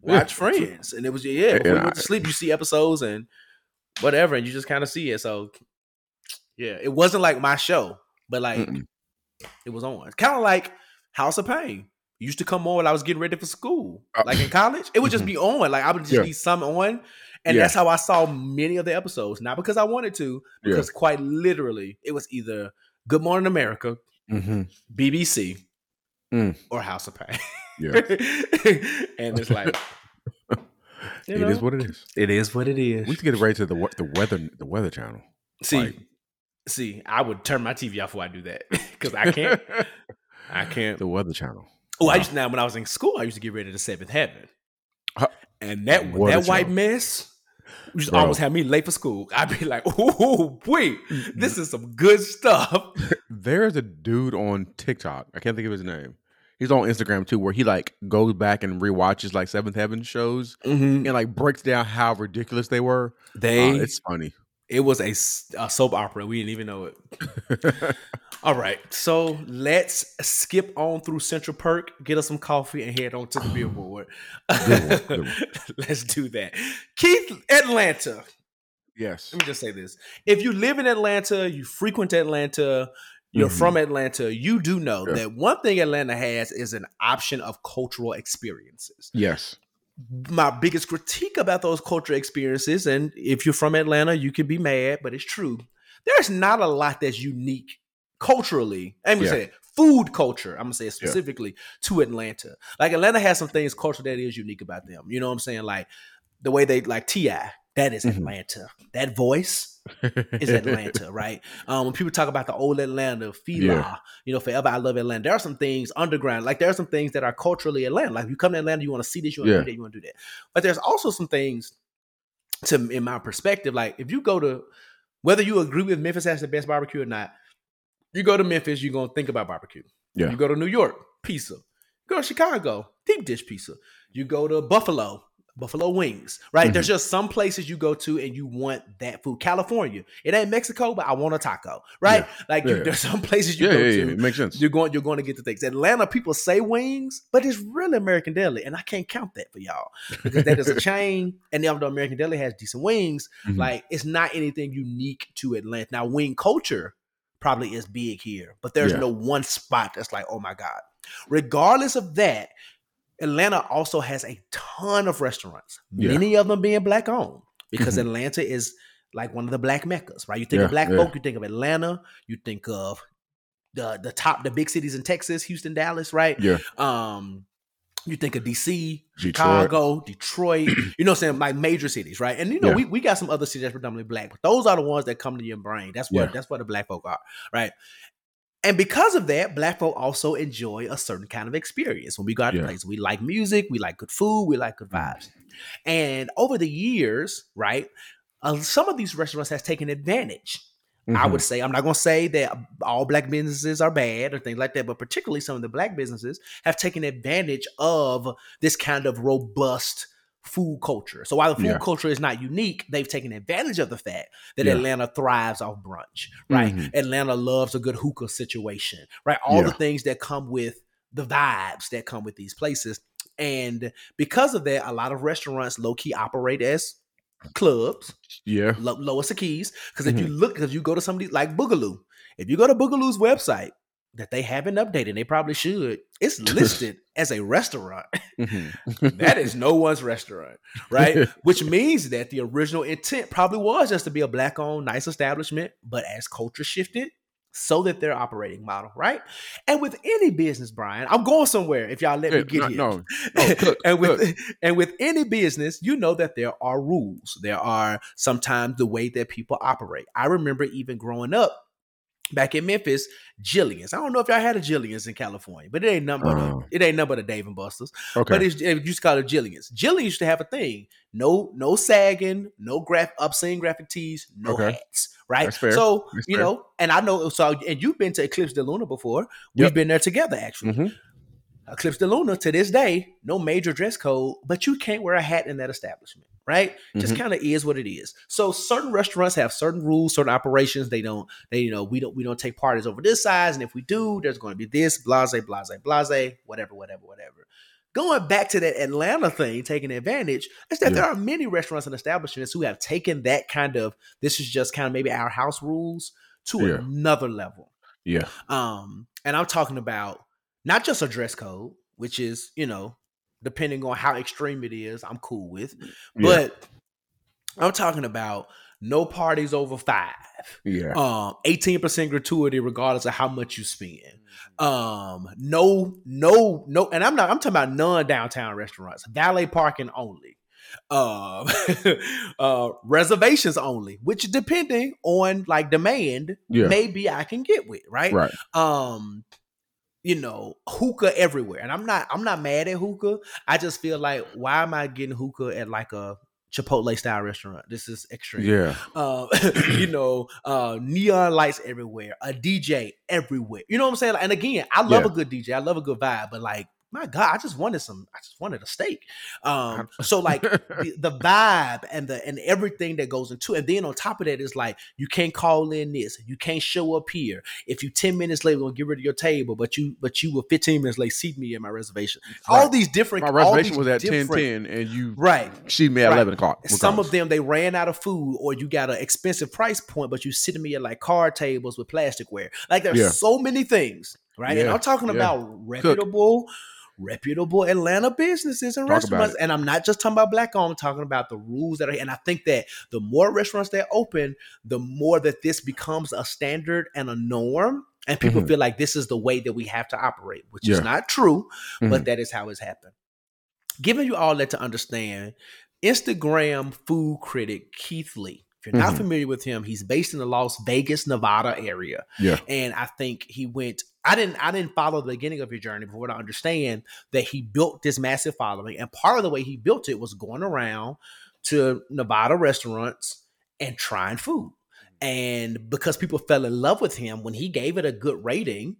watch Friends. And it was before you went to sleep, you see episodes and whatever, and you just kind of see it. So yeah, it wasn't like my show, but like it was on. Kind of like House of Pain. Used to come on when I was getting ready for school, like in college. It would just be on. Like I would just need some on, and that's how I saw many of the episodes. Not because I wanted to, because quite literally it was either Good Morning America, BBC, or House of Pain. And it's like it is what it is. It is what it is. We used to get right to the weather channel. See, I would turn my TV off before I do that because I can't. I can't. The Weather Channel. Oh, when I was in school, I used to get ready to Seventh Heaven, and that white mess just almost had me late for school. I'd be like, "Ooh, wait, this is some good stuff." There's a dude on TikTok. I can't think of his name. He's on Instagram too, where he like goes back and rewatches like Seventh Heaven shows and like breaks down how ridiculous they were. It's funny. It was a soap opera. We didn't even know it. All right. So let's skip on through Central Perk, get us some coffee, and head on to the Billboard. Good one. Let's do that. Keith, Atlanta. Yes. Let me just say this. If you live in Atlanta, you frequent Atlanta, you're from Atlanta, you do know that one thing Atlanta has is an option of cultural experiences. Yes. My biggest critique about those cultural experiences, and if you're from Atlanta, you could be mad, but it's true. There's not a lot that's unique culturally. I'm going to say food culture. I'm going to say it specifically to Atlanta. Like Atlanta has some things culturally that is unique about them. You know what I'm saying? Like the way they like T.I. That is Atlanta. That voice is Atlanta, right? When people talk about the old Atlanta, Fela, you know, forever I love Atlanta. There are some things underground. Like there are some things that are culturally Atlanta. Like if you come to Atlanta, you want to see this, you want to do that, you want to do that. But there's also some things to, in my perspective, like if you go to, whether you agree with Memphis has the best barbecue or not, you go to Memphis, you're going to think about barbecue. Yeah. You go to New York, pizza. You go to Chicago, deep dish pizza. You go to Buffalo wings, right? There's just some places you go to and you want that food. California, it ain't Mexico, but I want a taco, right? Yeah. Like there's some places you go to. It makes sense. You're going to get the things. Atlanta people say wings, but it's really American Deli, and I can't count that for y'all because that is a chain. And even though American Deli has decent wings, like it's not anything unique to Atlanta. Now, wing culture probably is big here, but there's no one spot that's like, oh my god. Regardless of that, Atlanta also has a ton of restaurants, many of them being black owned because Atlanta is like one of the black meccas, right? You think of black folk, you think of Atlanta, you think of the big cities in Texas, Houston, Dallas, right? Yeah. You think of DC, Chicago, Detroit, you know what I'm saying? Like major cities, right? And, you know, we got some other cities that's predominantly black, but those are the ones that come to your brain. That's where the black folk are, right? And because of that, black folk also enjoy a certain kind of experience. When we go out to places, we like music, we like good food, we like good vibes. And over the years, right, some of these restaurants has taken advantage. Mm-hmm. I would say, I'm not going to say that all black businesses are bad or things like that, but particularly some of the black businesses have taken advantage of this kind of robust food culture. So while the food culture is not unique, they've taken advantage of the fact that Atlanta thrives off brunch, right? Mm-hmm. Atlanta loves a good hookah situation, right? All the things that come with the vibes that come with these places. And because of that, a lot of restaurants low-key operate as clubs, lowest of keys. Because if you look, because you go to somebody like Boogaloo, if you go to Boogaloo's website that they haven't updated, they probably should, it's listed as a restaurant. That is no one's restaurant, right? Which means that the original intent probably was just to be a black owned, nice establishment, but as culture shifted, so that their operating model, right? And with any business, Brian, I'm going somewhere if y'all let me get here. And with any business, you know that there are rules. There are sometimes the way that people operate. I remember even growing up back in Memphis, Jillian's. I don't know if y'all had a Jillian's in California, but it ain't nothing but a Dave and Buster's. Okay. But it used to call it Jillian's. Jillian used to have a thing. No sagging, no obscene graphic tees, no hats. Right. So, you know, and I know, and you've been to Eclipse de Luna before. We've been there together, actually. Mm-hmm. Eclipse de Luna, to this day, no major dress code, but you can't wear a hat in that establishment. Right. Mm-hmm. Just kind of is what it is. So certain restaurants have certain rules, certain operations. We don't take parties over this size. And if we do, there's going to be this blase, blase, blase, whatever. Going back to that Atlanta thing, taking advantage, is that there are many restaurants and establishments who have taken that kind of, this is just kind of maybe our house rules, to another level. Yeah. And I'm talking about not just a dress code, which is, you know, depending on how extreme it is, I'm cool with. But I'm talking about no parties over 5. Yeah. 18% gratuity regardless of how much you spend. No, and I'm talking about non-downtown restaurants, valet parking only, reservations only, which depending on like demand, maybe I can get with, right? You know, hookah everywhere. And I'm not mad at hookah. I just feel like, why am I getting hookah at like a Chipotle style restaurant? This is extreme. You know, neon lights everywhere, a DJ everywhere, you know what I'm saying? Like, and again, I love a good DJ, I love a good vibe, but like, my God, I just wanted a steak. So like the vibe and everything that goes into it. And then on top of that, it's like, you can't call in this, you can't show up here. If you 10 minutes late, we're gonna get rid of your table, but you were 15 minutes late, seat me at my reservation. Right. All these different. My reservation was at 10:10 and you seat me at 11 o'clock. Regardless. Some of them, they ran out of food, or you got an expensive price point, but you sitting me at like card tables with plasticware. Like there's so many things, right? And I'm talking about reputable Atlanta businesses and restaurants. And I'm not just talking about black owned, I'm talking about the rules that are, and I think that the more restaurants that open, the more that this becomes a standard and a norm. And people feel like this is the way that we have to operate, which is not true, but that is how it's happened. Giving you all that to understand, Instagram food critic Keith Lee. If you're not familiar with him, he's based in the Las Vegas, Nevada area. Yeah. And I think he went, I didn't follow the beginning of your journey, but what I understand that he built this massive following. And part of the way he built it was going around to Nevada restaurants and trying food. And because people fell in love with him, when he gave it a good rating,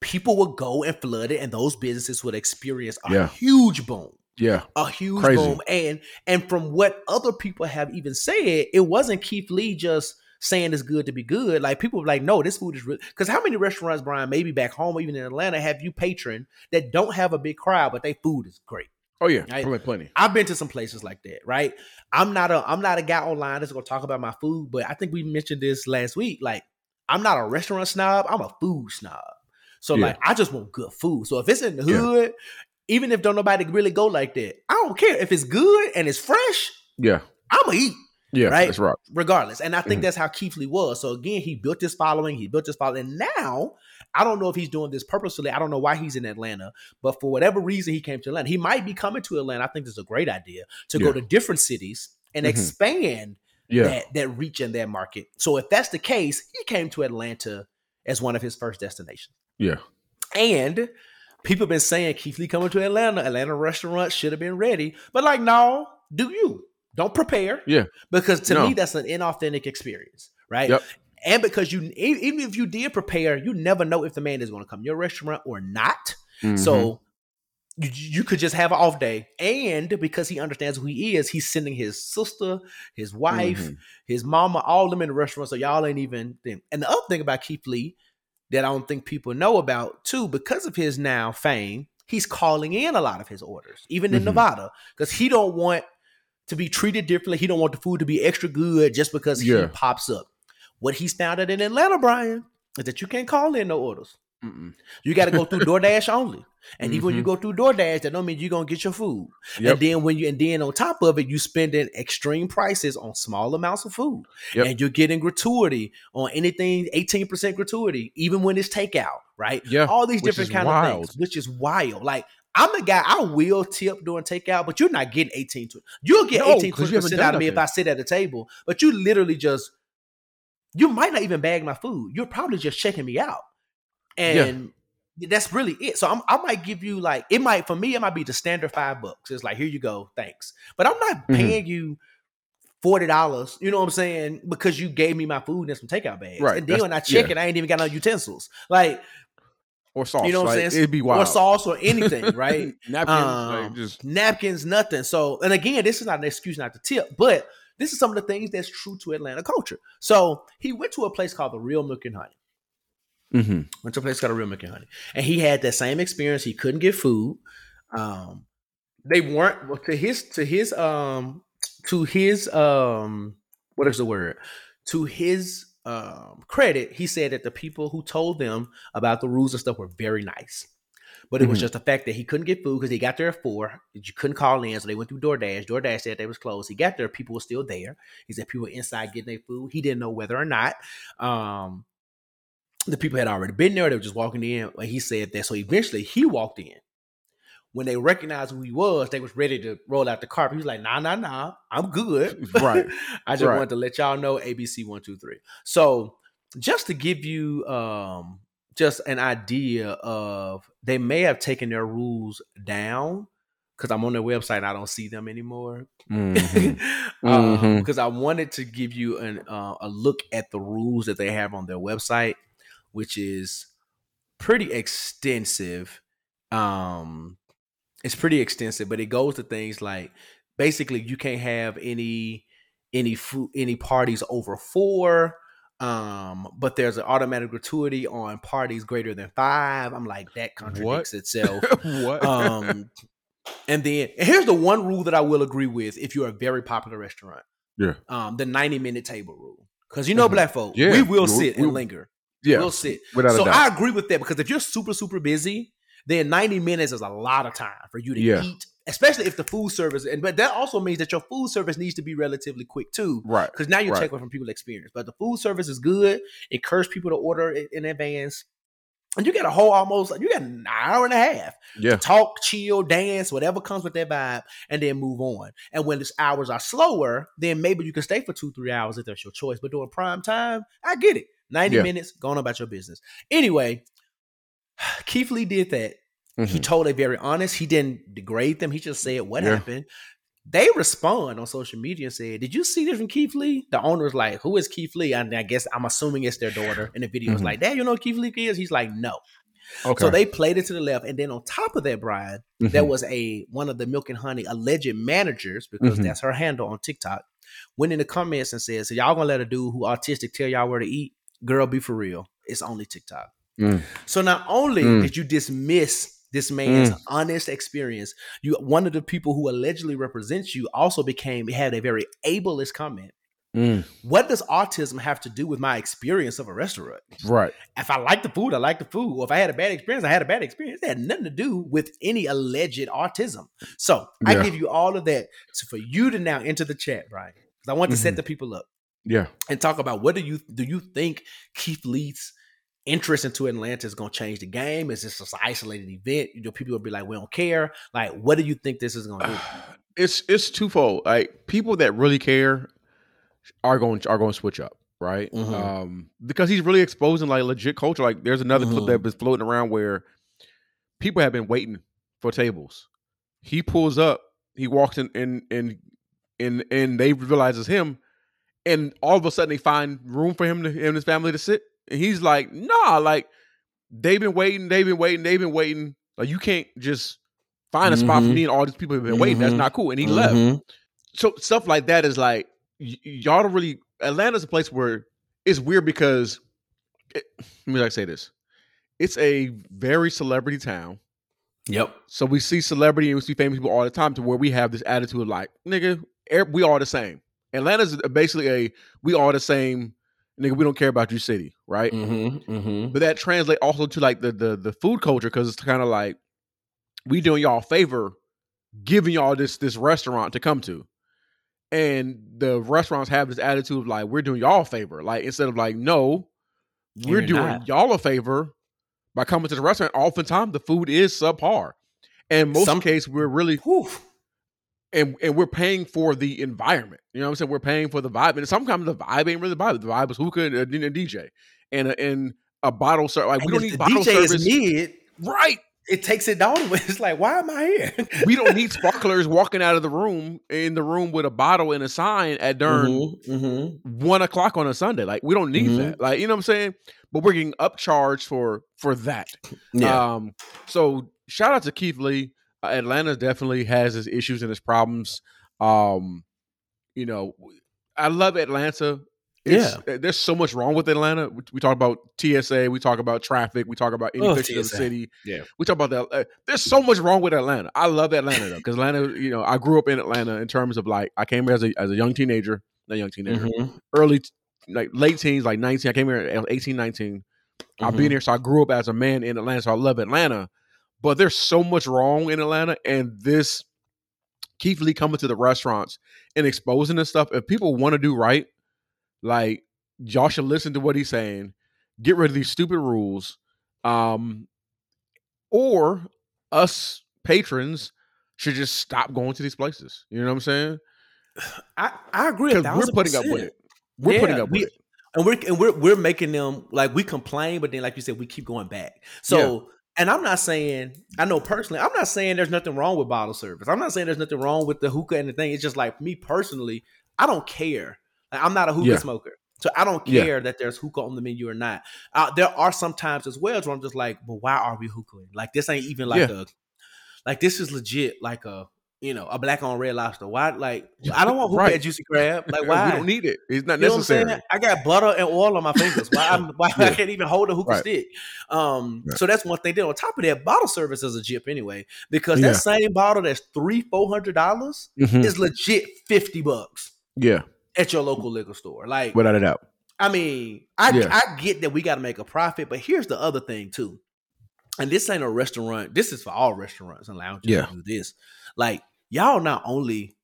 people would go and flood it, and those businesses would experience a huge boom. Yeah. A huge boom. And from what other people have even said, it wasn't Keith Lee just saying it's good to be good. Like people were like, no, this food is real. Because how many restaurants, Brian, maybe back home, even in Atlanta, have you patron that don't have a big crowd, but their food is great? Oh yeah, right? Plenty. I've been to some places like that, right? I'm not a guy online that's gonna talk about my food, but I think we mentioned this last week. Like, I'm not a restaurant snob, I'm a food snob. So like, I just want good food. So if it's in the hood, even if don't nobody really go like that, I don't care. If it's good and it's fresh, I'm going to eat. Yeah, right? That's right. Regardless. And I think that's how Keith Lee was. So again, he built his following. And now, I don't know if he's doing this purposefully. I don't know why he's in Atlanta. But for whatever reason, he came to Atlanta. He might be coming to Atlanta. I think this is a great idea to go to different cities and expand that reach in that market. So if that's the case, he came to Atlanta as one of his first destinations. Yeah. And people have been saying Keith Lee coming to Atlanta. Atlanta restaurants should have been ready. But like, no, do you? Don't prepare. Yeah. Because to me, that's an inauthentic experience, right? Yep. And because you, even if you did prepare, you never know if the man is going to come to your restaurant or not. Mm-hmm. So you could just have an off day. And because he understands who he is, he's sending his sister, his wife, his mama, all of them in the restaurant. So y'all ain't even. And the other thing about Keith Lee that I don't think people know about too, because of his now fame, he's calling in a lot of his orders, even in Nevada, because he don't want to be treated differently. He don't want the food to be extra good just because he pops up. What he's found out in Atlanta, Brian, is that you can't call in no orders. Mm-mm. You got to go through DoorDash only. And even when you go through DoorDash, that don't mean you're going to get your food. Yep. And then on top of it, you spending extreme prices on small amounts of food. Yep. And you're getting gratuity on anything, 18% gratuity, even when it's takeout, right? Yeah. All these different kind of things, which is wild. Like, I'm the guy, I will tip during takeout, but you're not getting 18 to it. You'll get 18-20% out of me if I sit at the table, but you literally just, you might not even bag my food. You're probably just checking me out. And that's really it. So I might give you like, it might, for me, it might be the standard $5. It's like, here you go. Thanks. But I'm not paying you $40, you know what I'm saying? Because you gave me my food and some takeout bags. Right. And then when I check it, I ain't even got no utensils. Like, or sauce, you know what I'm saying? It'd be wild. Or sauce or anything, right? Napkins, napkins, nothing. So, and again, this is not an excuse not to tip, but this is some of the things that's true to Atlanta culture. So he went to a place called the Real Milk and Honey. Mm-hmm. Went to a place called the Real Milk and Honey, and he had that same experience. He couldn't get food. They weren't to his credit, he said that the people who told them about the rules and stuff were very nice, but it was just the fact that he couldn't get food because he got there at 4:00. You couldn't call in, so they went through DoorDash. DoorDash said they was closed. He got there, people were still there. He said people were inside getting their food. He didn't know whether or not the people had already been there. They were just walking in. And he said that. So eventually, he walked in. When they recognized who he was, they was ready to roll out the carpet. He was like, nah, I'm good. Right. I just wanted to let y'all know ABC 1, 2, 3. So just to give you just an idea of, they may have taken their rules down because I'm on their website and I don't see them anymore. Because I wanted to give you a look at the rules that they have on their website, which is pretty extensive. It's pretty extensive, but it goes to things like, basically, you can't have any parties over 4, but there's an automatic gratuity on parties greater than 5. I'm like, that contradicts itself. What? And then here's the one rule that I will agree with if you're a very popular restaurant. Yeah. The 90-minute table rule, because you know Black folk, we will sit and linger. Yeah, we'll sit. So I agree with that, because if you're super super busy, then 90 minutes is a lot of time for you to eat, especially if the food service, but that also means that your food service needs to be relatively quick too. Right. Because now you're taking from people's experience. But the food service is good. Encourage people to order in advance. And you got an hour and a half to talk, chill, dance, whatever comes with that vibe, and then move on. And when these hours are slower, then maybe you can stay for 2-3 hours if that's your choice. But during prime time, I get it. 90 minutes, going about your business. Anyway, Keith Lee did that. Mm-hmm. He told a very honest. He didn't degrade them. He just said what happened. They respond on social media and said, "Did you see this from Keith Lee?" The owner's like, "Who is Keith Lee?" And I guess I'm assuming it's their daughter. And the video is like, "Dad, you know who Keith Lee is?" He's like, "No." Okay. So they played it to the left, and then on top of that, Brian, there was one of the Milk and Honey alleged managers, because that's her handle on TikTok, went in the comments and said, "So y'all gonna let a dude who autistic tell y'all where to eat? Girl, be for real. It's only TikTok." Mm. So not only did you dismiss this man's honest experience, one of the people who allegedly represents you also had a very ableist comment. What does autism have to do with my experience of a restaurant? Right. If I like the food, I like the food. Or if I had a bad experience, I had a bad experience. It had nothing to do with any alleged autism. So I give you all of that for you to now enter the chat, Brian. I want to set the people up. Yeah. And talk about what do you think Keith Lee's interest into Atlanta is going to change the game? Is this just an isolated event? You know, people will be like, we don't care. Like, what do you think this is going to do? It's twofold. Like, people that really care are going to switch up, right? Mm-hmm. Because he's really exposing like legit culture. Like, there's another clip that is floating around where people have been waiting for tables. He pulls up, he walks in and they realize it's him, and all of a sudden they find room for him and his family to sit. And he's like, nah, like they've been waiting. Like, you can't just find a spot for me and all these people have been waiting. That's not cool. And he left. So stuff like that is like, y'all don't really, Atlanta's a place where it's weird because, it's a very celebrity town. Yep. So we see celebrity and we see famous people all the time, to where we have this attitude of like, nigga, we are the same. Atlanta's basically we are the same, nigga, we don't care about your city, right? Mm-hmm, mm-hmm. But that translates also to like the food culture, because it's kind of like, we doing y'all a favor, giving y'all this restaurant to come to. And the restaurants have this attitude of like, we're doing y'all a favor. Like, instead of like, no, we're doing y'all a favor by coming to the restaurant. Oftentimes the food is subpar. And most cases we're really... Whew. And we're paying for the environment. You know what I'm saying? We're paying for the vibe. And sometimes the vibe ain't really the vibe. The vibe is hookah and a DJ. And a bottle service. Like, we don't need bottle service. The DJ is mid. Right. It takes it down. It's like, why am I here? We don't need sparklers walking out of the room, in the room with a bottle and a sign at during 1 o'clock on a Sunday. Like, we don't need that. Like, you know what I'm saying? But we're getting upcharged for that. Yeah. So shout out to Keith Lee. Atlanta definitely has its issues and its problems. I love Atlanta. There's so much wrong with Atlanta. We talk about TSA. We talk about traffic. We talk about inefficiency of the city. Yeah. We talk about that. There's so much wrong with Atlanta. I love Atlanta though, because Atlanta, I grew up in Atlanta in terms of like, I came here as a young teenager, late teens, like 19. I came here at 18, 19. I've been here, so I grew up as a man in Atlanta. So I love Atlanta. But there's so much wrong in Atlanta, and this Keith Lee coming to the restaurants and exposing this stuff. If people want to do right, like, y'all should listen to what he's saying, get rid of these stupid rules, or us patrons should just stop going to these places. You know what I'm saying? I agree. Because we're putting up with it. We're putting up with it. And we're making them, like, we complain, but then, like you said, we keep going back. So. Yeah. And I'm not saying, I know personally, I'm not saying there's nothing wrong with bottle service. I'm not saying there's nothing wrong with the hookah and the thing. It's just like, me personally, I don't care. Like, I'm not a hookah smoker. So I don't care that there's hookah on the menu or not. There are some times as well where I'm just like, but why are we hookahing? Like, this ain't even like a, like, this is legit like a black on Red Lobster. Why? Like, I don't want hookah at Juicy Crab. Like, why? We don't need it. It's not necessary. I got butter and oil on my fingers. Why I can't even hold a hookah stick? So that's one thing. Then on top of that, bottle service is a jip anyway, because that same bottle that's $300-$400 is legit $50. Yeah, at your local liquor store. Like, without a doubt. I mean, I get that we got to make a profit, but here's the other thing too. And this ain't a restaurant. This is for all restaurants and lounges to do this. Like, y'all not only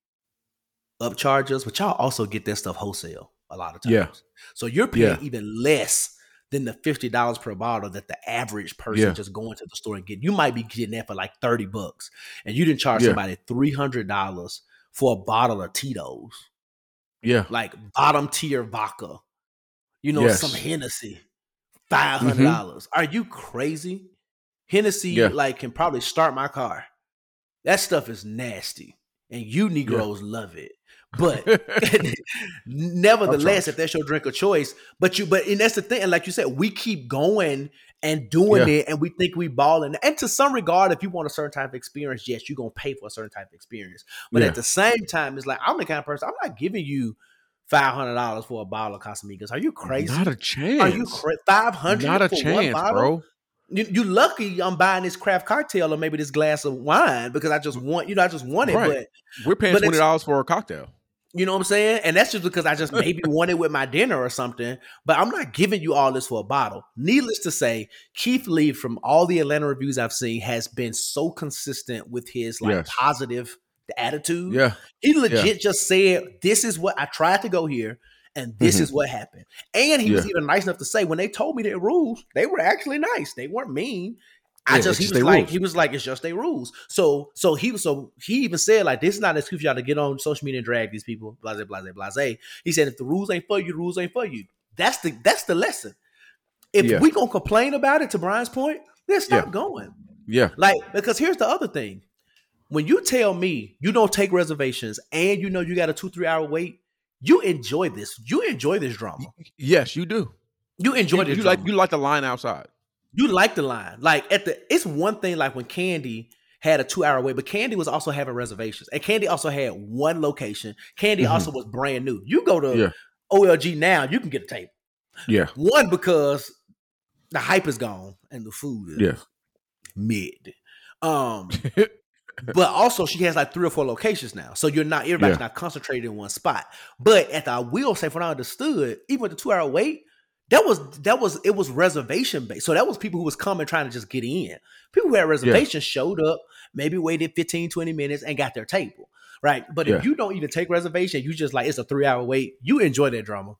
upcharge us, but y'all also get that stuff wholesale a lot of times. Yeah. So you're paying even less than the $50 per bottle that the average person just going to the store and getting. You might be getting that for like $30, and you didn't charge somebody $300 for a bottle of Tito's. Yeah. Like, bottom tier vodka, some Hennessy, $500. Are you crazy? Hennessy can probably start my car. That stuff is nasty, and you Negroes love it. But nevertheless, if that's your drink of choice, and that's the thing. And like you said, we keep going and doing it, and we think we balling. And to some regard, if you want a certain type of experience, yes, you're gonna pay for a certain type of experience. But at the same time, it's like, I'm the kind of person, I'm not giving you $500 for a bottle of Casamigos. Are you crazy? Not a chance. Are you $500? Not a chance, bro. You lucky I'm buying this craft cocktail or maybe this glass of wine because I just want, I just want it. Right. But we're paying $20 for a cocktail. You know what I'm saying? And that's just because I just maybe want it with my dinner or something, but I'm not giving you all this for a bottle. Needless to say, Keith Lee, from all the Atlanta reviews I've seen, has been so consistent with his like positive the attitude. Yeah. He legit just said, this is what I tried to go here. And this is what happened. And he was even nice enough to say, when they told me their rules, they were actually nice. They weren't mean. Yeah, he was like, it's just their rules. So he even said, like, this is not an excuse for y'all to get on social media and drag these people. Blase, blase, blase. He said, if the rules ain't for you, the rules ain't for you. That's the lesson. If we gonna complain about it, to Brian's point, then stop going. Yeah. Like, because here's the other thing. When you tell me you don't take reservations and you know you got a 2-3 hour wait, you enjoy this. You enjoy this drama. Yes, you do. You enjoy this drama. You like the line outside. You like the line. Like it's one thing like when Candy had a 2-hour wait, but Candy was also having reservations. And Candy also had one location. Candy also was brand new. You go to OLG now, you can get a table. Yeah. One, because the hype is gone and the food is mid. But also she has like 3 or 4 locations now. So everybody's not concentrated in one spot. But I will say, from what I understood, even with the 2-hour wait, it was reservation based. So that was people who was coming trying to just get in. People who had reservations showed up, maybe waited 15, 20 minutes and got their table. Right. But if you don't even take reservation, you just like, it's a 3-hour wait. You enjoy that drama.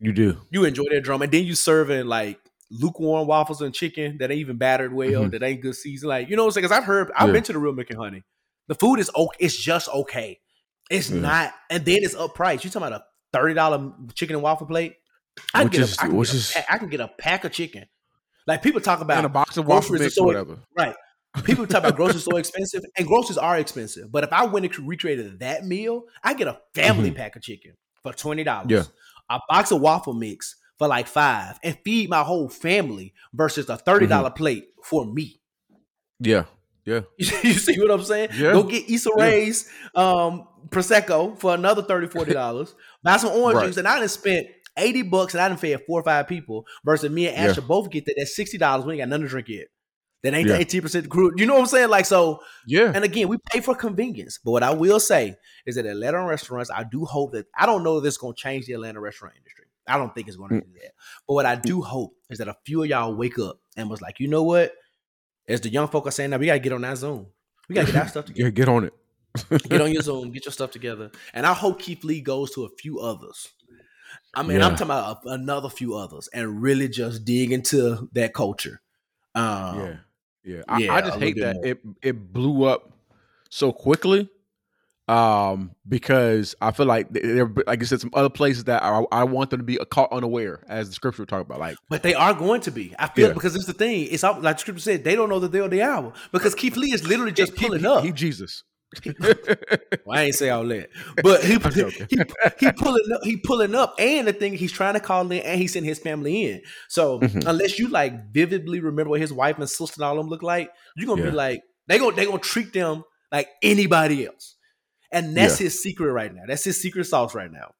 You do. You enjoy that drama. And then you serving like lukewarm waffles and chicken that ain't even battered well, that ain't good season. Like, you know what I'm saying? Because I've been to the Real Milk and Honey. The food is okay. It's just okay. It's not. And then it's up price. You talking about a $30 chicken and waffle plate? I can get a pack of chicken. Like, people talk about, and a box of waffle mix or whatever. Right. People talk about groceries so expensive, and groceries are expensive. But if I went and recreated that meal, I get a family pack of chicken for $20. Yeah. A box of waffle mix for like $5 and feed my whole family versus a $30 plate for me. Yeah. Yeah. You see what I'm saying? Yeah. Go get Issa Rae's Prosecco for another $30, $40. Buy some orange juice, and I done spent $80 and I done fed 4 or 5 people versus me and Asher both get that. That's $60. We ain't got nothing to drink yet. That ain't the 18% crude. You know what I'm saying? Like, so, and again, we pay for convenience. But what I will say is that Atlanta restaurants, I do hope that, I don't know if this is going to change the Atlanta restaurant industry. I don't think it's going to do that. But what I do hope is that a few of y'all wake up and was like, you know what? As the young folk are saying now, we got to get on that Zoom. We got to get our stuff together. Yeah, get on it. Get on your Zoom. Get your stuff together. And I hope Keith Lee goes to a few others. I mean, I'm talking about another few others and really just dig into that culture. I just hate that it blew up so quickly, because I feel like there, like I said, some other places that I want them to be caught unaware, as the scripture talk about. Like, but they are going to be. I feel because it's the thing. It's all, like the scripture said, they don't know the day or the hour because Keith Lee is literally just pulling up. He Jesus. Well, I ain't say all that, but he pulling up, and the thing, he's trying to call in, and he's sending his family in. So unless you like vividly remember what his wife and sister and all of them look like, you're gonna be like, they gonna treat them like anybody else, and that's his secret right now. That's his secret sauce right now.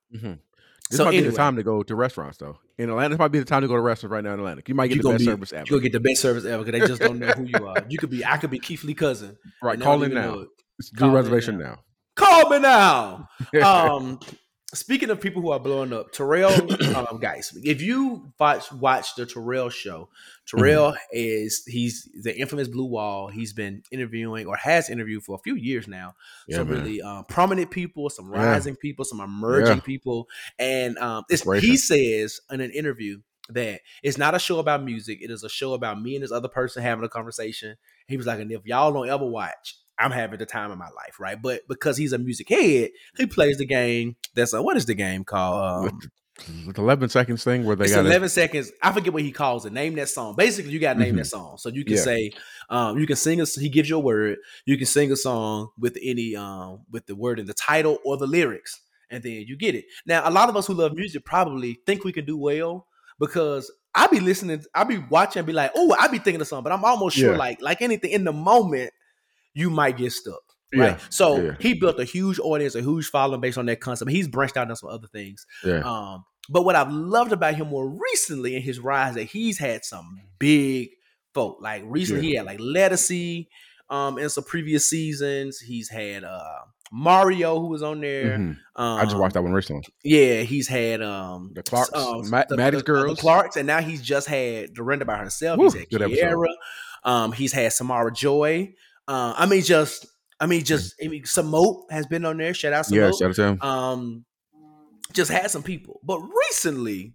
This might be the time to go to restaurants though. In Atlanta, this might be the time to go to restaurants right now in Atlanta. You might get the best service ever. You'll get the best service ever because they just don't know who you are. I could be Keith Lee cousin. Right, call in now. Do reservation now. Call me now. Speaking of people who are blowing up, Terrell, guys, if you watch the Terrell show, he's the infamous Blue Wall. He's been interviewing or has interviewed for a few years now. Yeah, some really prominent people, some rising people, some emerging people. And he says in an interview that it's not a show about music. It is a show about me and this other person having a conversation. He was like, and if y'all don't ever watch, I'm having the time of my life, right? But because he's a music head, he plays the game. That's what is the game called? With 11 seconds thing where they got 11 seconds. I forget what he calls it. Name that song. Basically, you got to name that song. So you can say, you can sing. He gives you a word. You can sing a song with any with the word in the title or the lyrics, and then you get it. Now, a lot of us who love music probably think we can do well because I be listening, I be watching, and be like, oh, I be thinking of something, but I'm almost sure, like anything in the moment, you might get stuck, right? Yeah, so he built a huge audience, a huge following based on that concept. He's branched out on some other things. Yeah. But what I've loved about him more recently in his rise that he's had some big folk. Like recently he had like Lettucey in some previous seasons. He's had Mario who was on there. I just watched that one recently. Yeah, he's had the Clarks, Maddie's Girls. The Clarks, and now he's just had Dorinda by herself. Woo, he's had Kiara. He's had Samara Joy. I mean, just I mean, just Samote has been on there. Shout out Samote. Yeah, shout out to him. Just had some people. But recently,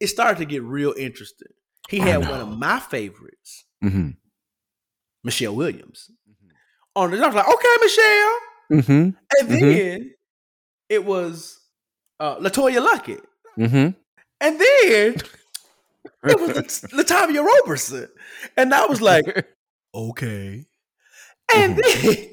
it started to get real interesting. He had one of my favorites, Michelle Williams. On the, I was like, okay, Michelle. And then it was LaToya Luckett. And then it was LaTavia Roberson. And I was like, okay. And then,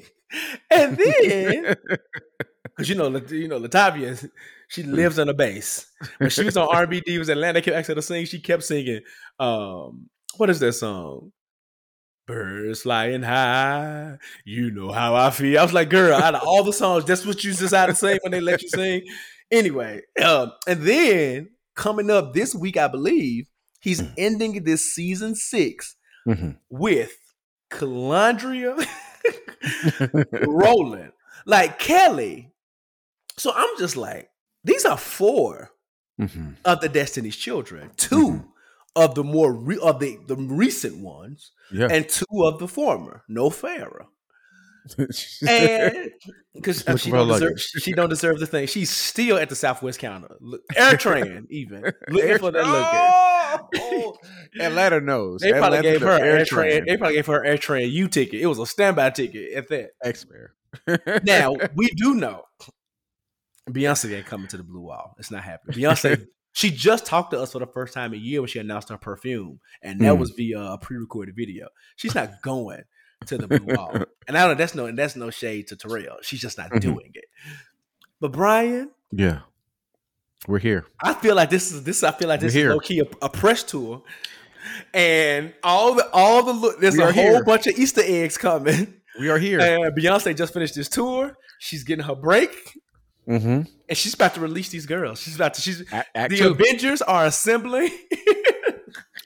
because you know, LaTavia, she lives on the bass. When she was on R&B Divas Atlanta, they kept asking her to sing. She kept singing, what is that song? Birds flying high, you know how I feel. I was like, girl, out of all the songs, that's what you decided to sing when they let you sing. Anyway, and then coming up this week, I believe, he's ending this season 6 with Calandria Roland, like Kelly. So I'm just like, these are 4 of the Destiny's Children, 2 of the more of the recent ones, and 2 of the former. No Farrah, and because she don't deserve the thing. She's still at the Southwest counter, Air Tran, even looking for that look. Oh, Atlanta knows. They probably gave her Air Tran. They probably gave her Air Tran U ticket. It was a standby ticket at that. Expert. Now we do know Beyonce ain't coming to the Blue Wall. It's not happening. Beyonce. She just talked to us for the first time in a year when she announced her perfume, and that was via a pre-recorded video. She's not going to the Blue Wall, and I don't. That's no shade to Terrell. She's just not doing it. But Brian, yeah, we're here. I feel like this. I feel like this is low key a press tour, and all the look. There's a whole bunch of Easter eggs coming. We are here. And Beyonce just finished this tour. She's getting her break. And she's about to release these girls. The Avengers are assembling.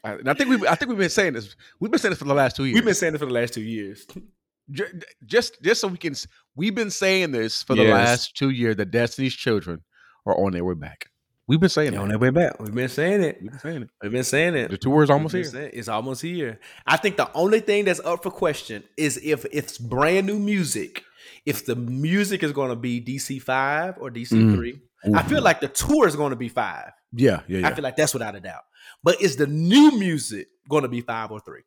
And I think we've been saying this. We've been saying this for the last 2 years. Just so we can. We've been saying this for the last 2 years. That Destiny's Children are on their way back. We've been saying it. On their way back. We've been saying it. The tour is almost here. It's almost here. I think the only thing that's up for question is if it's brand new music. If the music is going to be DC 5 or DC 3, I feel like the tour is going to be 5. Yeah. I feel like that's without a doubt. But is the new music going to be 5 or 3?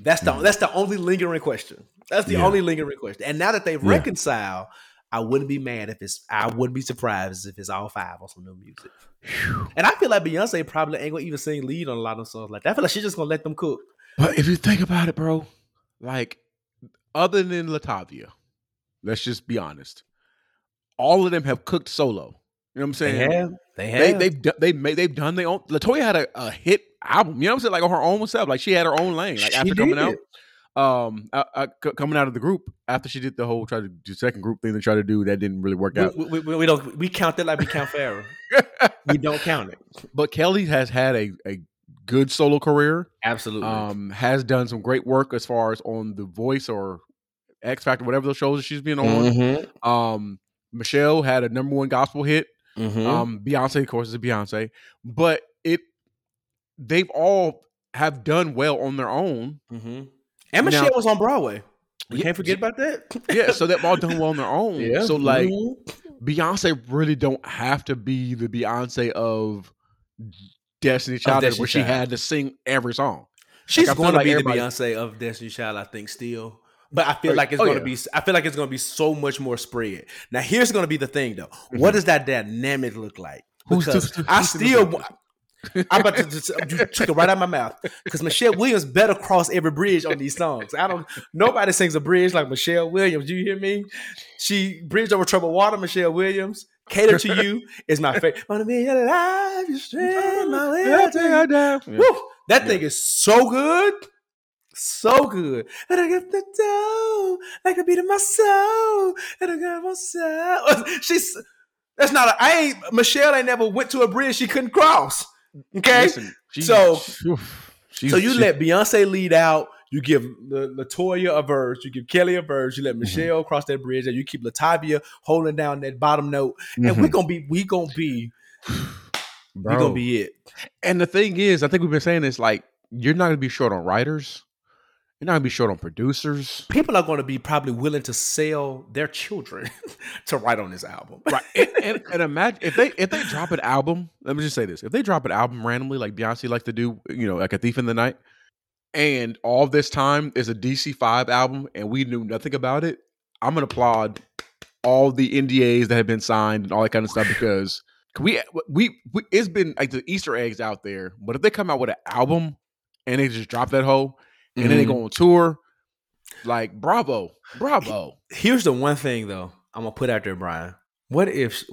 That's the only lingering question. That's the only lingering question. And now that they've reconciled, I wouldn't be mad if I wouldn't be surprised if it's all 5 on some new music. Whew. And I feel like Beyonce probably ain't gonna even sing lead on a lot of songs like that. I feel like she's just gonna let them cook. But if you think about it, bro, like other than LaTavia. Let's just be honest. All of them have cooked solo. You know what I'm saying? They have. They've done their own. LaToya had a hit album. You know what I'm saying? Like on her own stuff. Like she had her own lane. Like after coming out of the group after she did the whole try to do second group thing they try to do that didn't really work out. We don't. We count that like we count Farrah. We don't count it. But Kelly has had a good solo career. Absolutely. Has done some great work as far as on The Voice or X Factor, whatever those shows that she's been on. Michelle had a #1 gospel hit. Beyonce, of course, is Beyonce, but they've all have done well on their own. And Michelle was on Broadway. We can't forget about that. So they've all done well on their own. Yeah. So like Beyonce really don't have to be the Beyonce of Destiny's Child where she had to sing every song. She's going to be the Beyonce of Destiny's Child, I think, still. But I feel like it's going to be. I feel like it's going to be so much more spread. Now, here's going to be the thing, though. What does that dynamic look like? Because I'm about to just you took it right out of my mouth. Because Michelle Williams better cross every bridge on these songs. Nobody sings a bridge like Michelle Williams. You hear me? She bridge over troubled water. Michelle Williams. Cater to You is my favorite. Wanna be alive? You straight, my way down. That thing is so good. So good. And I got the dough. I can beat in my soul. And I got my soul. Michelle ain't never went to a bridge she couldn't cross. Okay? Listen, so you let Beyonce lead out. You give LaToya a verse. You give Kelly a verse. You let Michelle cross that bridge. And you keep LaTavia holding down that bottom note. And we're going to be it. And the thing is, I think we've been saying this, like, you're not going to be short on writers. You're not going to be short on producers. People are going to be probably willing to sell their children to write on this album. Right. And imagine if they drop an album, let me just say this. If they drop an album randomly, like Beyonce likes to do, you know, like A Thief in the Night, and all this time is a DC5 album and we knew nothing about it, I'm going to applaud all the NDAs that have been signed and all that kind of stuff, because we it's been like the Easter eggs out there. But if they come out with an album and they just drop that hoe, and then they go on tour. Like, bravo. Here's the one thing, though, I'm going to put out there, Brian. What if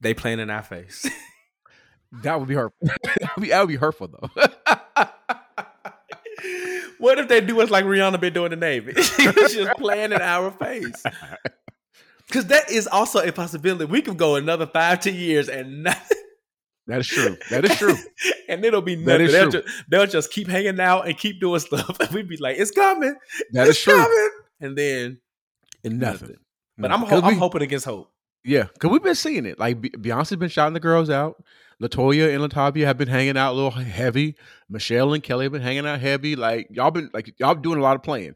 they playing in our face? That would be hurtful. that would be hurtful, though. What if they do us like Rihanna been doing the Navy? She's just playing in our face. Because that is also a possibility. We could go another 5 to 10 years and nothing. That is true. And it'll be nothing. They'll just keep hanging out and keep doing stuff. And we'd be like, it's coming. That is true. And then nothing. But I'm hoping against hope. Yeah. Because we've been seeing it. Like, Beyonce's been shouting the girls out. LaToya and LaTavia have been hanging out a little heavy. Michelle and Kelly have been hanging out heavy. Like, y'all doing a lot of playing.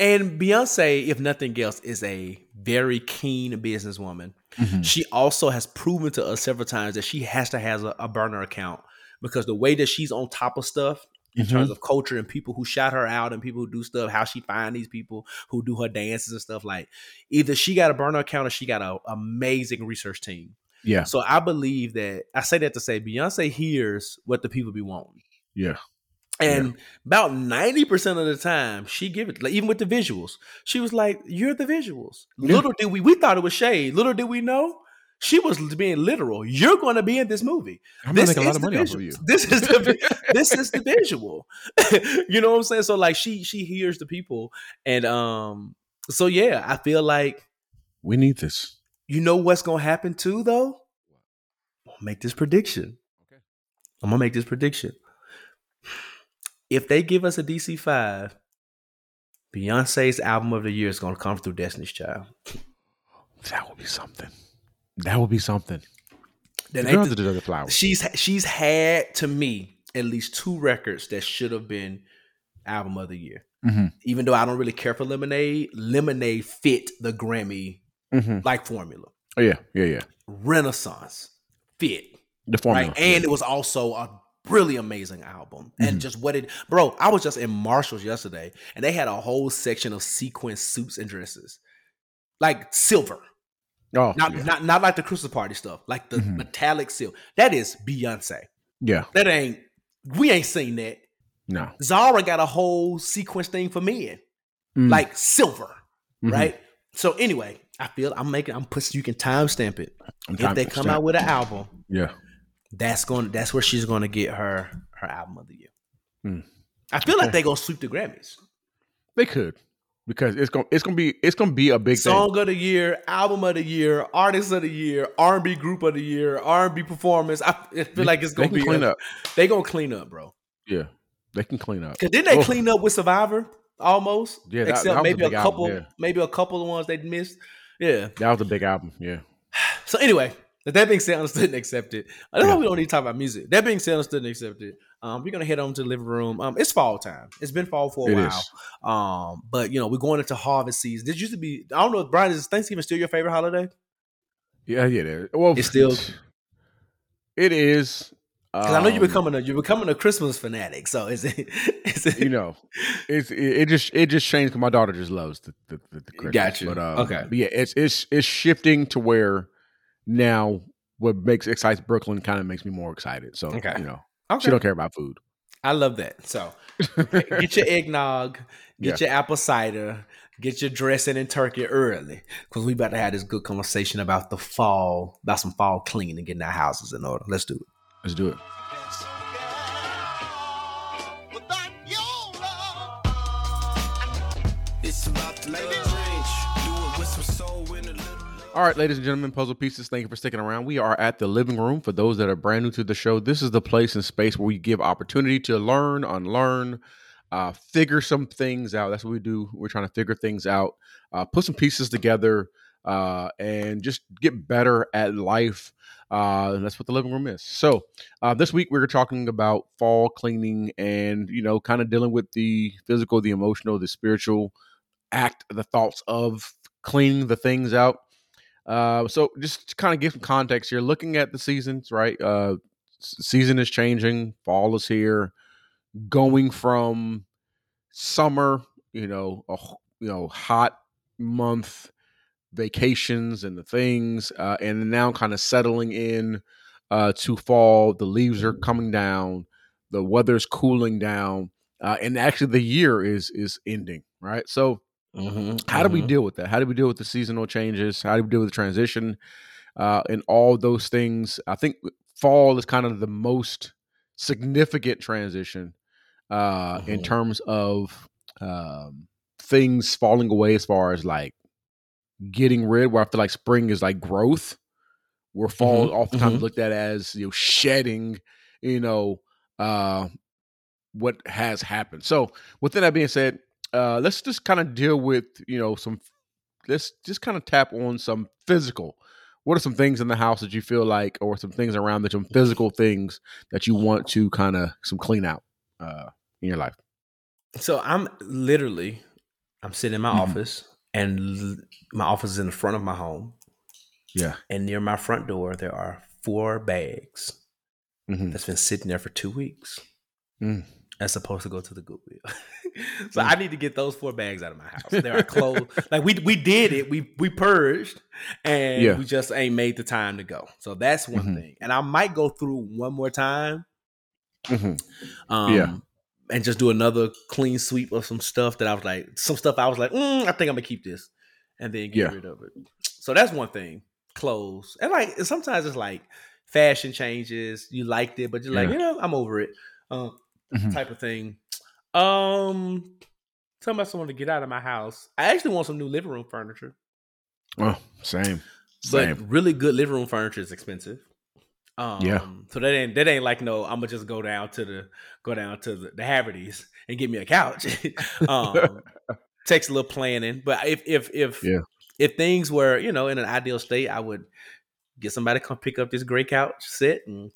And Beyonce, if nothing else, is a very keen businesswoman. Mm-hmm. She also has proven to us several times that she has to have a burner account, because the way that she's on top of stuff in terms of culture and people who shout her out and people who do stuff, how she find these people who do her dances and stuff, like, either she got a burner account or she got an amazing research team. Yeah. So I believe that, I say that to say Beyonce hears what the people be wanting. Yeah. And about 90% of the time, she give it, like, even with the visuals, she was like, you're the visuals. Yeah. Little did we thought it was shade. Little did we know, she was being literal. You're going to be in this movie. I'm going to make a lot of money off of you. This is the visual. You know what I'm saying? So, like, she hears the people. And so, yeah, I feel like we need this. You know what's going to happen too, though? I'm going to make this prediction. If they give us a DC5, Beyonce's album of the year is going to come through Destiny's Child. That would be something. Then they have to do the flowers. She's had, to me, at least 2 records that should have been album of the year. Mm-hmm. Even though I don't really care for Lemonade, Lemonade fit the Grammy like formula. Oh yeah. Renaissance fit the formula, right? And it was also a really amazing album. And just I was just in Marshall's yesterday and they had a whole section of sequin suits and dresses, like silver. Oh, not like the Christmas party stuff, like the metallic silver. That is Beyonce. Yeah. We ain't seen that. No. Zara got a whole sequence thing for men, like silver. Mm-hmm. Right. So anyway, I feel you can timestamp it. If they come out with an album. Yeah. That's where she's gonna get her album of the year. Mm. I feel like they're gonna sweep the Grammys. They could, because it's gonna be a big song thing. Of the year, album of the year, artist of the year, R&B group of the year, R&B performance. I feel like it's gonna be clean up. They gonna clean up, bro. Yeah, they can clean up. Cause didn't they clean up with Survivor almost? Yeah, except maybe a couple, album, yeah. Maybe a couple of ones they missed. Yeah, that was a big album. Yeah. So anyway. That being said, understood and accepted. I know we don't need to talk about music. That being said, understood and accepted. We're gonna head on to the living room. It's fall time. It's been fall for a while. But you know, we're going into harvest season. This used to be. I don't know, Brian. Is Thanksgiving still your favorite holiday? Yeah. Well, it's still. It is. Because I know you're becoming a Christmas fanatic. So is it? You know, it just changed because my daughter just loves the Christmas. Gotcha. But, But yeah, it's shifting to where. Now, excites Brooklyn kind of makes me more excited. So, you know, she don't care about food. I love that. So, get your eggnog, get your apple cider, get your dressing and turkey early, because we about to have this good conversation about the fall, about some fall cleaning and getting our houses in order. Let's do it. Let's do it. All right, ladies and gentlemen, puzzle pieces, thank you for sticking around. We are at the living room. For those that are brand new to the show, this is the place and space where we give opportunity to learn, unlearn, figure some things out. That's what we do. We're trying to figure things out, put some pieces together, and just get better at life. And that's what the living room is. So this week we were talking about fall cleaning and, you know, kind of dealing with the physical, the emotional, the spiritual act, the thoughts of cleaning the things out. So just to kind of give some context here, looking at the seasons, right? Season is changing. Fall is here. Going from summer, hot month vacations and the things, and now kind of settling in to fall. The leaves are coming down. The weather's cooling down. And actually the year is ending, right? So how do we deal with that? How do we deal with the seasonal changes? How do we deal with the transition and all those things? I think fall is kind of the most significant transition in terms of things falling away as far as like getting rid, where I feel like spring is like growth, where fall oftentimes looked at as, you know, shedding, you know, what has happened. So with that being said, let's just kind of deal with, you know, let's just kind of tap on some physical. What are some things in the house that you feel like, or some things around that, some physical things that you want to kind of some clean out in your life? So I'm sitting in my office, and my office is in the front of my home. Yeah. And near my front door, there are 4 bags that's been sitting there for 2 weeks. That's supposed to go to the Goodwill. So I need to get those 4 bags out of my house. There are clothes. Like we did it. We purged, and we just ain't made the time to go. So that's one thing. And I might go through one more time. And just do another clean sweep of some stuff that I was like, I think I'm gonna keep this, and then get rid of it. So that's one thing. Clothes. And like sometimes it's like fashion changes. You liked it, but you're like, you know, I'm over it. Type of thing. Talking about someone to get out of my house. I actually want some new living room furniture. Oh, same. But really good living room furniture is expensive. So that ain't like no, I'm gonna just go down to the Haverty's and get me a couch. Takes a little planning. But if things were, you know, in an ideal state, I would get somebody to come pick up this gray couch set and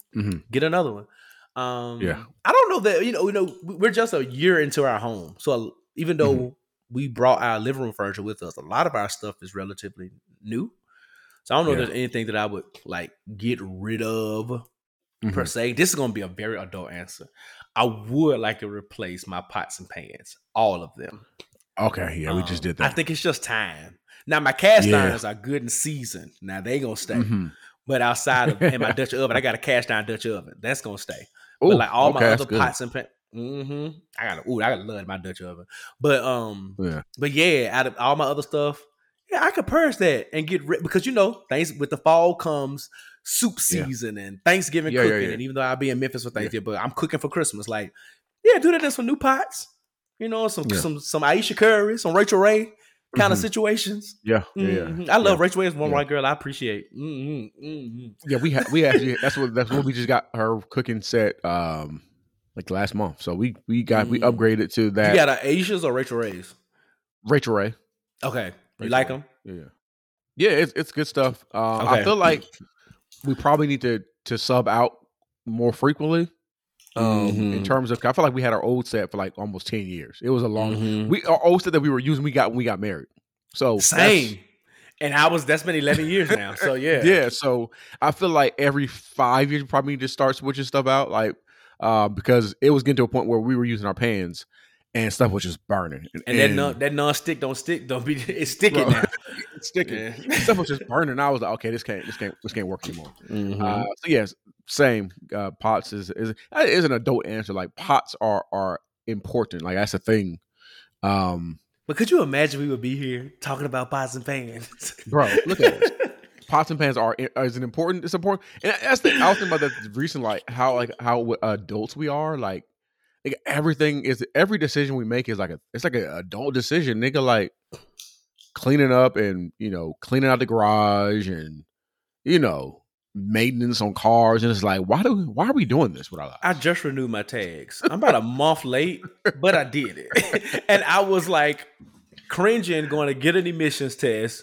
get another one. I don't know that, you know, we're just a year into our home. So even though we brought our living room furniture with us, a lot of our stuff is relatively new. So I don't know if there's anything that I would like get rid of per se. This is going to be a very adult answer. I would like to replace my pots and pans, all of them. Okay. Yeah. We just did that. I think it's just time. Now my cast irons are good and seasoned. Now they going to stay, but outside of in my Dutch oven, I got a cast iron Dutch oven. That's going to stay. Ooh, but like all my other pots and pans, I gotta love my Dutch oven. But out of all my other stuff, I could purge that and get rid, because you know things with the fall comes soup season and Thanksgiving cooking. And even though I'll be in Memphis for Thanksgiving, but I'm cooking for Christmas. Like, do that in some new pots, you know, some Aisha Curry, some Rachel Ray kind of situations. I love Rachel Williams, one white girl I appreciate. We actually that's what we just got her cooking set like last month. So we upgraded to that. You got Aisha's or Rachel Ray's? Rachel Ray. Okay. You like them? Yeah, it's good stuff. I feel like we probably need to sub out more frequently. In terms of, I feel like we had our old set for like almost 10 years. It was a long, our old set that we were using, we got when we got married. So same. And that's been 11 years now. So yeah. So I feel like every 5 years, we probably need to start switching stuff out. Like, because it was getting to a point where we were using our pans and stuff was just burning. And that non-stick don't be, it's sticking now. It's sticking. Yeah. Stuff was just burning. I was like, okay, this can't work anymore. So yes. Same. Pots is an adult answer. Like pots are important. Like that's a thing. But could you imagine we would be here talking about pots and pans? Bro, look at this. Pots and pans is important. And that's the I was thinking about that recently, how adults we are. Like every decision we make is like an adult decision, nigga. Like cleaning up and cleaning out the garage and maintenance on cars, and it's like, why are we doing this with our lives? I just renewed my tags. I'm about a month late, but I did it. And I was like cringing going to get an emissions test.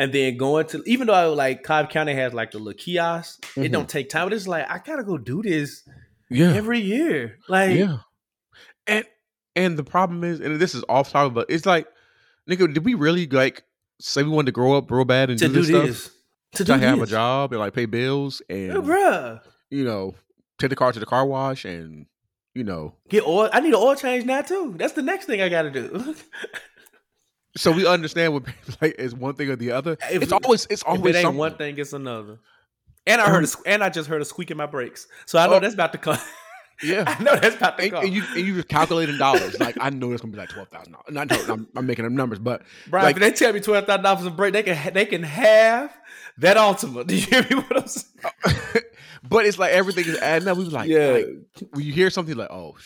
And then going to, even though I was like, Cobb County has like the little kiosk, mm-hmm. it don't take time. But it's like, I gotta go do this every year. Like, and the problem is, and this is off topic, but it's like, nigga, did we really like say we wanted to grow up real bad and do this stuff? To have a job and like pay bills and, you know, take the car to the car wash and, you know. Get oil. I need an oil change now too. That's the next thing I gotta do. So we understand what like is one thing or the other. It's always if it ain't something. One thing, it's another. And I just heard a squeak in my brakes. So I know that's about to come. Yeah, I know that's about to come. And you just calculating dollars. Like I know it's gonna be like $12,000. And I know I'm making them numbers, but Brian, like, if they tell me $12,000 a break, they can have that ultimate. Do you hear me? What I'm saying? But it's like everything is adding up. We was like, when you hear something like, oh,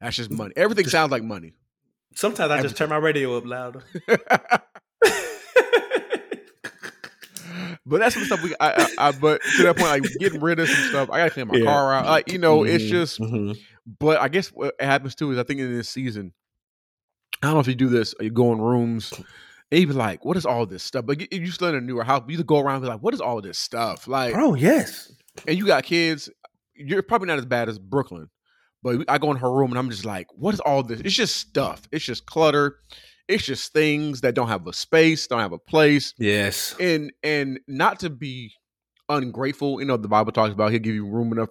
that's just money. Everything sounds like money. Sometimes I just turn my radio up louder. But that's some stuff but to that point, like getting rid of some stuff, I gotta clean my car out. Like, you know, it's just, but I guess what happens too is I think in this season, I don't know if you do this, you go in rooms, and you be like, what is all this stuff? But you still in a newer house, you just go around and be like, what is all this stuff? Like, bro, yes. And you got kids, you're probably not as bad as Brooklyn. But I go in her room and I'm just like, what is all this? It's just stuff. It's just clutter. It's just things that don't have a space, don't have a place. Yes. And not to be ungrateful, you know, the Bible talks about he'll give you room enough,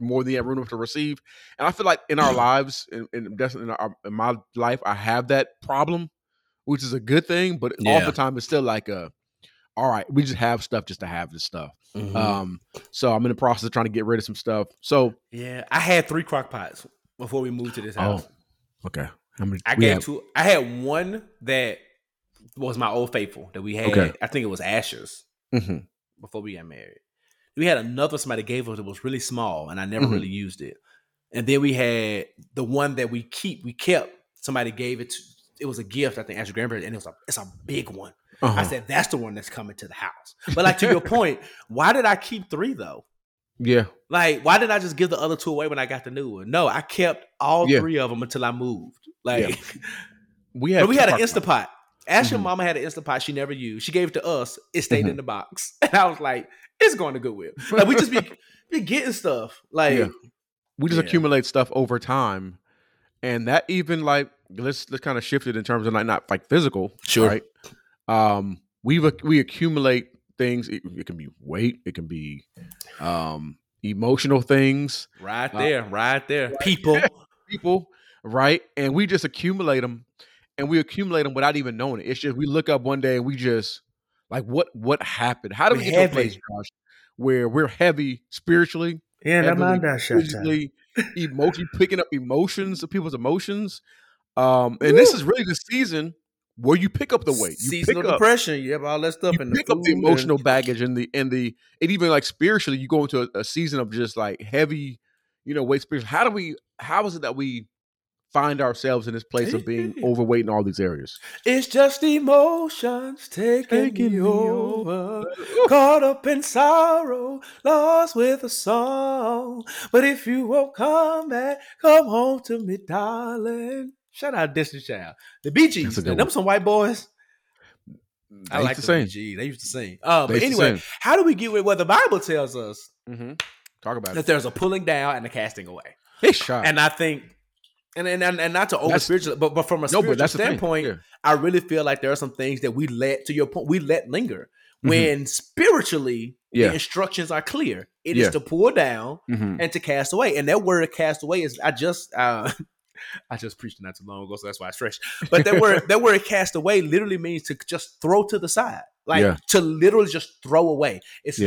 more than you have room enough to receive. And I feel like in our lives, in my life, I have that problem, which is a good thing. But oftentimes it's still like, all right, we just have stuff just to have this stuff. Mm-hmm. So I'm in the process of trying to get rid of some stuff. So I had 3 crock pots before we moved to this house. Oh, okay. I had two. I had one that was my old faithful that we had. Okay. I think it was Asher's before we got married. We had another somebody gave us that was really small and I never really used it. And then we had the one that we kept. Somebody gave it to, it was a gift, I think, Asher's grandparents, and it's a big one. Uh-huh. I said, that's the one that's coming to the house. But like to your point, why did I keep 3 though? Yeah. Like, why did I just give the other 2 away when I got the new one? No, I kept all 3 of them until I moved. Like we had an Instapot. Asher's mama had an Instapot she never used. She gave it to us. It stayed in the box. And I was like, it's going to Goodwill. Like we just be getting stuff. Like we just accumulate stuff over time. And that even like let's kind of shift it in terms of like not like physical. Sure. Right. We accumulate things. It can be weight. It can be emotional things. Right there. People. Right. And we just accumulate them, without even knowing it. It's just we look up one day and we just like what happened? How do we get to a place, Josh, where we're heavy spiritually? Yeah, that mind that shit. Emotionally, picking up emotions of people's emotions. And this is really the season. Where you pick up the weight, you seasonal pick up depression, you have all that stuff, and pick up the emotional baggage, and even like spiritually, you go into a season of just like heavy, you know, weight spiritually. How is it that we find ourselves in this place of being overweight in all these areas? It's just emotions taking you over, caught up in sorrow, lost with a song. But if you won't come back, come home to me, darling. Shout out Destiny's Child. The Bee Gees. Them some white boys. I like the Bee Gees. They used to sing. But anyway, how do we get with what the Bible tells us? Mm-hmm. Talk about that. There's a pulling down and a casting away. And I think, and not to over spiritual, but from a spiritual standpoint, I really feel like there are some things that we let, to your point, we let linger. When spiritually, the instructions are clear. It is to pull down and to cast away. And that word cast away is, I just preached it not too long ago, so that's why I stretched. But that word cast away literally means to just throw to the side. Like to literally just throw away. It's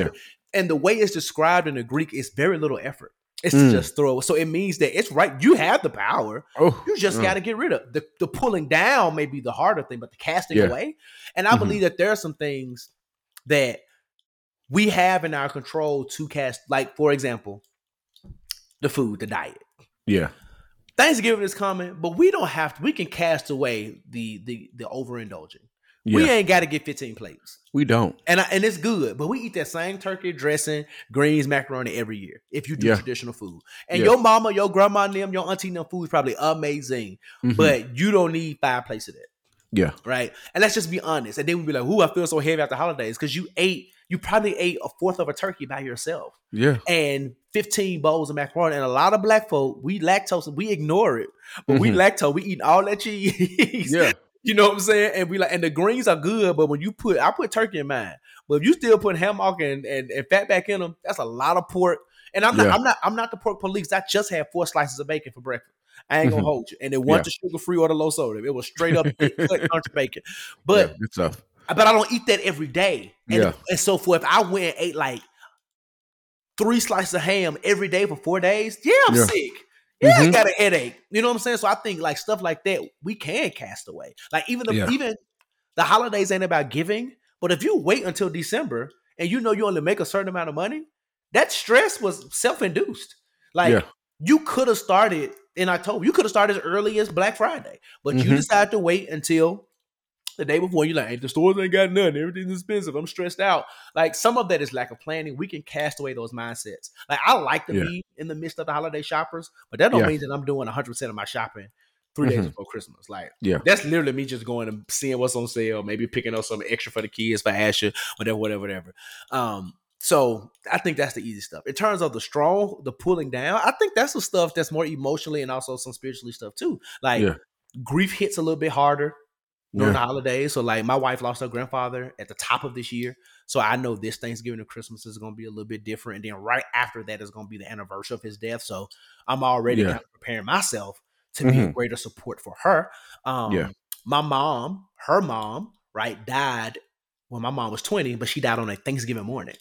and the way it's described in the Greek is very little effort. It's just throw away. So it means that it's right. You have the power. You just gotta get rid of. The pulling down may be the harder thing, but the casting away. And I believe that there are some things that we have in our control to cast, like for example, the food, the diet. Yeah. Thanksgiving is coming, but we don't have to. We can cast away the overindulging. Yeah. We ain't got to get 15 plates. We don't. And it's good, but we eat that same turkey dressing, greens, macaroni every year if you do traditional food. And your mama, your grandma, and them, your auntie, and them food is probably amazing, but you don't need 5 plates of that. Yeah. Right? And let's just be honest. And then we'd be like, ooh, I feel so heavy after holidays. Because you probably ate a fourth of a turkey by yourself. Yeah. And 15 bowls of macaroni. And a lot of black folk, we lactose, we ignore it. But we lactose, we eat all that cheese. Yeah. You know what I'm saying? And we like, and the greens are good, but when you put, I put turkey in mine. But if you still put hammock and fatback in them, that's a lot of pork. And I'm not the pork police. I just had 4 slices of bacon for breakfast. I ain't gonna hold you. And it wasn't the sugar free or the low sodium. It was straight up cut country bacon. But I don't eat that every day. And, and so forth. If I went and ate like 3 slices of ham every day for 4 days, I'm sick. Yeah, I got a headache. You know what I'm saying? So I think like stuff like that, we can cast away. Like even the holidays ain't about giving, but if you wait until December and you know you only make a certain amount of money, that stress was self-induced. Like you could have started in October. You could have started as early as Black Friday, but you decided to wait until the day before. You're like, hey, the stores ain't got nothing. Everything's expensive. I'm stressed out. Like some of that is lack of planning. We can cast away those mindsets. Like I like to be in the midst of the holiday shoppers, but that don't mean that I'm doing 100% of my shopping 3 days before Christmas. Like that's literally me just going and seeing what's on sale, maybe picking up something extra for the kids, for Asher, whatever. So I think that's the easy stuff. In terms of the strong, the pulling down, I think that's the stuff that's more emotionally and also some spiritually stuff too. Like grief hits a little bit harder during the holidays. So like my wife lost her grandfather at the top of this year. So I know this Thanksgiving and Christmas is going to be a little bit different. And then right after that is going to be the anniversary of his death. So I'm already kind of preparing myself to be greater support for her. My mom, her mom, right, died when my mom was 20, but she died on a Thanksgiving morning.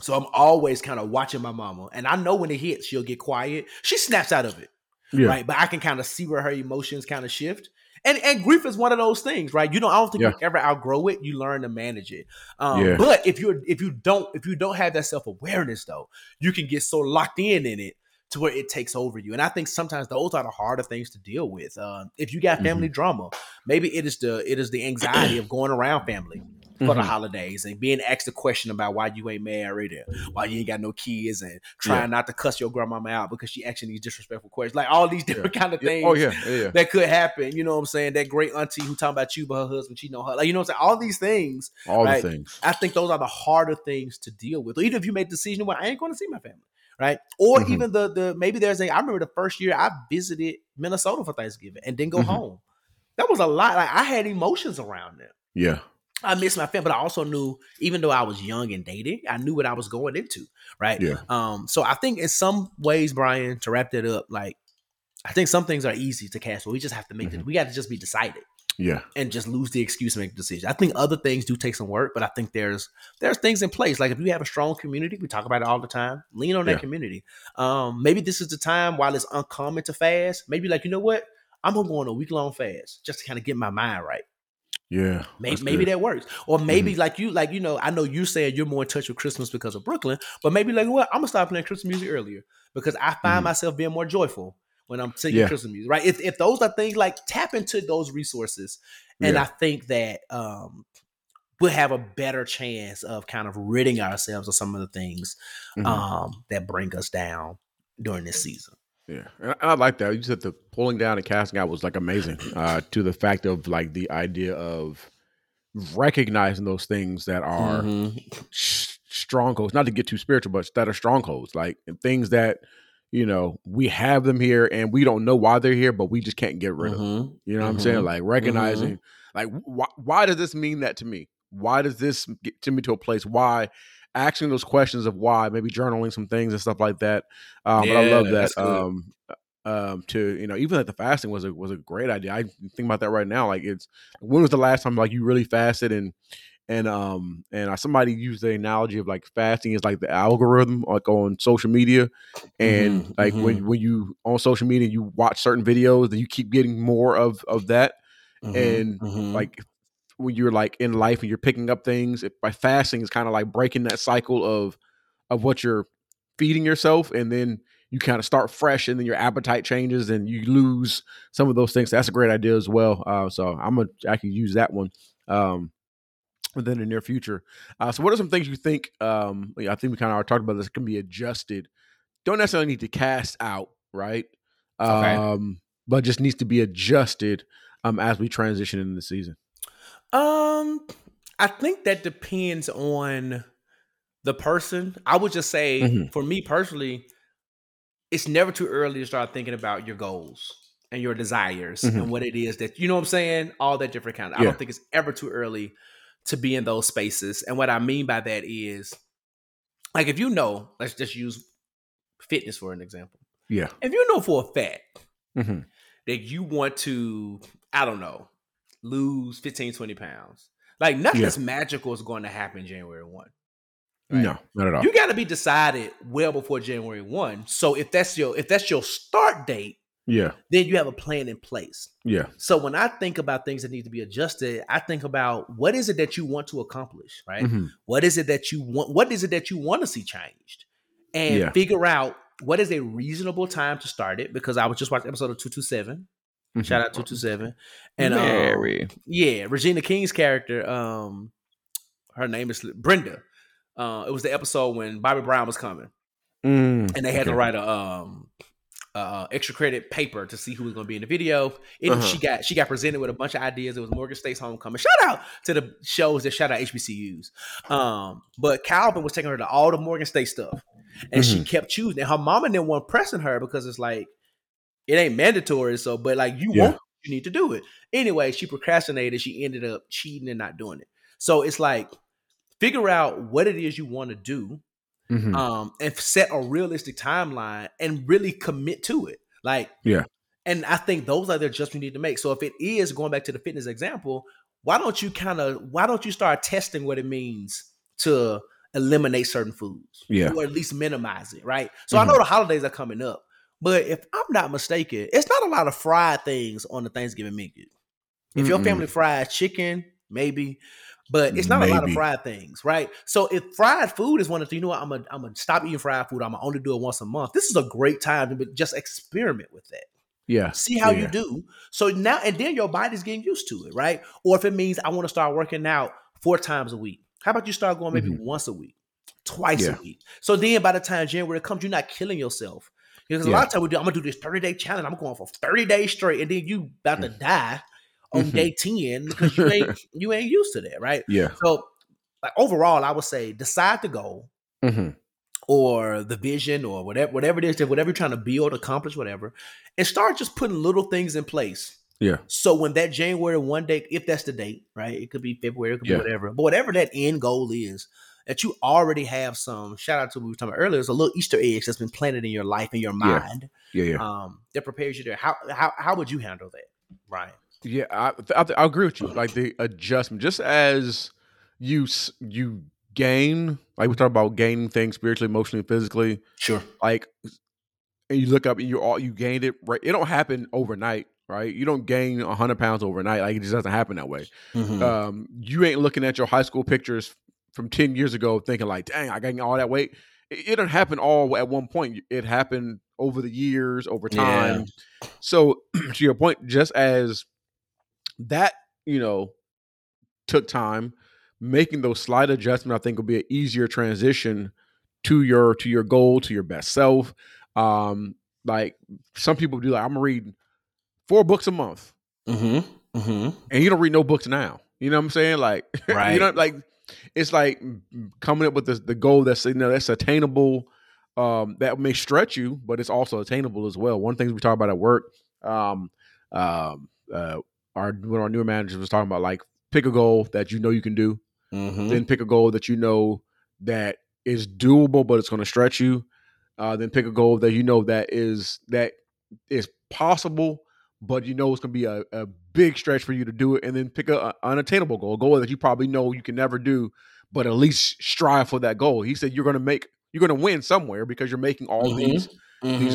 So I'm always kind of watching my mama, and I know when it hits, she'll get quiet. She snaps out of it, right? But I can kind of see where her emotions kind of shift. And grief is one of those things, right? I don't think you ever outgrow it. You learn to manage it. But if you don't have that self-awareness though, you can get so locked in it to where it takes over you. And I think sometimes those are the harder things to deal with. If you got family drama, maybe it is the anxiety of going around family for the holidays and being asked the question about why you ain't married or why you ain't got no kids and trying not to cuss your grandmama out because she asking these disrespectful questions. Like all these different kind of things that could happen. You know what I'm saying? That great auntie who talking about you but her husband, she know her. Like, you know what I'm saying? All these things. All the things. I think those are the harder things to deal with. Or even if you make the decision, well, I ain't going to see my family. Right. Or even the maybe there's I remember the first year I visited Minnesota for Thanksgiving and didn't go home. That was a lot. Like I had emotions around them. Yeah. I missed my family, but I also knew, even though I was young and dating, I knew what I was going into. Right. Yeah. So I think in some ways, Brian, to wrap that up, like I think some things are easy to cast, but we just have to make it. We got to just be decided. Yeah. And just lose the excuse and make the decision. I think other things do take some work, but I think there's things in place. Like if you have a strong community, we talk about it all the time. Lean on that community. Maybe this is the time while it's uncommon to fast. Maybe like, you know what? I'm going to go on a week-long fast just to kind of get my mind right. Yeah. Maybe that works. Or maybe like, you know, I know you said you're more in touch with Christmas because of Brooklyn, but maybe like, well, I'm going to start playing Christmas music earlier because I find myself being more joyful when I'm singing Christmas music, right? If those are things, like tap into those resources. And I think that we'll have a better chance of kind of ridding ourselves of some of the things that bring us down during this season. Yeah. And I like that. You said the pulling down and casting out was like amazing to the fact of like the idea of recognizing those things that are strongholds, not to get too spiritual, but that are strongholds, like and things that, you know, we have them here and we don't know why they're here, but we just can't get rid of them. You know what I'm saying? Like recognizing, like, why does this mean that to me? Why does this get to me to a place? Why? Asking those questions of why, maybe journaling some things and stuff like that. But I love that. To, you know, even like the fasting was a great idea. I think about that right now. Like it's, when was the last time like you really fasted and somebody used the analogy of like fasting is like the algorithm like on social media, and like when you on social media and you watch certain videos, then you keep getting more of that, and like when you're like in life and you're picking up things by fasting is kind of like breaking that cycle of what you're feeding yourself, and then you kind of start fresh, and then your appetite changes and you lose some of those things. So that's a great idea as well. So I'm gonna actually use that one. Within the near future. So what are some things you think, I think we kind of already talked about this, can be adjusted. Don't necessarily need to cast out, right? But just needs to be adjusted as we transition into the season? I think that depends on the person. I would just say, for me personally, it's never too early to start thinking about your goals and your desires and what it is that, you know what I'm saying? All that different kind of, I don't think it's ever too early to be in those spaces. And what I mean by that is, like, if you know, let's just use fitness for an example. Yeah. If you know for a fact that you want to, I don't know, lose 15, 20 pounds, like nothing that's magical is going to happen January 1. Right? No, not at all. You got to be decided well before January 1. So if that's your start date, then you have a plan in place. Yeah. So when I think about things that need to be adjusted, I think about what is it that you want to accomplish, right? What is it that you want? What is it that you want to see changed? And figure out what is a reasonable time to start it. Because I was just watching episode of 227. Shout out 227. And Regina King's character, her name is Brenda. It was the episode when Bobby Brown was coming, and they had to write a extra credit paper to see who was going to be in the video. And she got presented with a bunch of ideas. It was Morgan State's homecoming. Shout out to the shows that shout out HBCUs. But Calvin was taking her to all the Morgan State stuff, and she kept choosing. And her mom and them weren't pressing her because it's like it ain't mandatory. So, but like you want, you need to do it anyway. She procrastinated. She ended up cheating and not doing it. So it's like, figure out what it is you want to do, and set a realistic timeline and really commit to it. Like, and I think those are the adjustments you need to make. So if it is going back to the fitness example, why don't you start testing what it means to eliminate certain foods, or at least minimize it, right? So I know the holidays are coming up, but if I'm not mistaken, it's not a lot of fried things on the Thanksgiving menu. If your family fries chicken, maybe. But it's not a lot of fried things, right? So if fried food is one of the, you know what, I'm gonna stop eating fried food. I'm gonna only do it once a month. This is a great time to just experiment with that. Yeah. See how you do. So now, and then your body's getting used to it, right? Or if it means I want to start working out 4 times a week, how about you start going maybe once a week, twice a week? So then by the time January comes, you're not killing yourself. Because a lot of times we do, I'm gonna do this 30-day challenge. I'm going for 30 days straight, and then you about to die on day 10 because you ain't used to that, right? Yeah. So like, overall, I would say decide the goal or the vision or whatever it is, whatever you're trying to build, accomplish, whatever, and start just putting little things in place. Yeah. So when that January 1 day, if that's the date, right? It could be February, it could be whatever. But whatever that end goal is, that you already have some, shout out to what we were talking about earlier, it's a little Easter egg that's been planted in your life, in your mind. That prepares you to, how would you handle that, Brian? Yeah, I agree with you. Like the adjustment, just as you gain, like we talk about gaining things spiritually, emotionally, physically. Sure. Like, and you look up and you gained it. Right, it don't happen overnight. Right, you don't gain 100 pounds overnight. Like it just doesn't happen that way. You ain't looking at your high school pictures from 10 years ago thinking like, dang, I gained all that weight. It didn't happen all at one point. It happened over the years, over time. Yeah. So to your point, just as that, you know, took time, making those slight adjustments, I think will be an easier transition to your goal, to your best self. Like some people do, like I'm gonna read 4 books a month, and you don't read no books now. You know what I'm saying? Like, right. You know, like it's like coming up with the goal that's, you know, that's attainable, that may stretch you, but it's also attainable as well. One of the things we talk about at work, our new manager was talking about, like, pick a goal that you know you can do, then pick a goal that you know that is doable but it's going to stretch you, then pick a goal that you know that is possible but you know it's going to be a big stretch for you to do it, and then pick an unattainable goal, a goal that you probably know you can never do but at least strive for that goal. He said you're going to win somewhere because you're making all these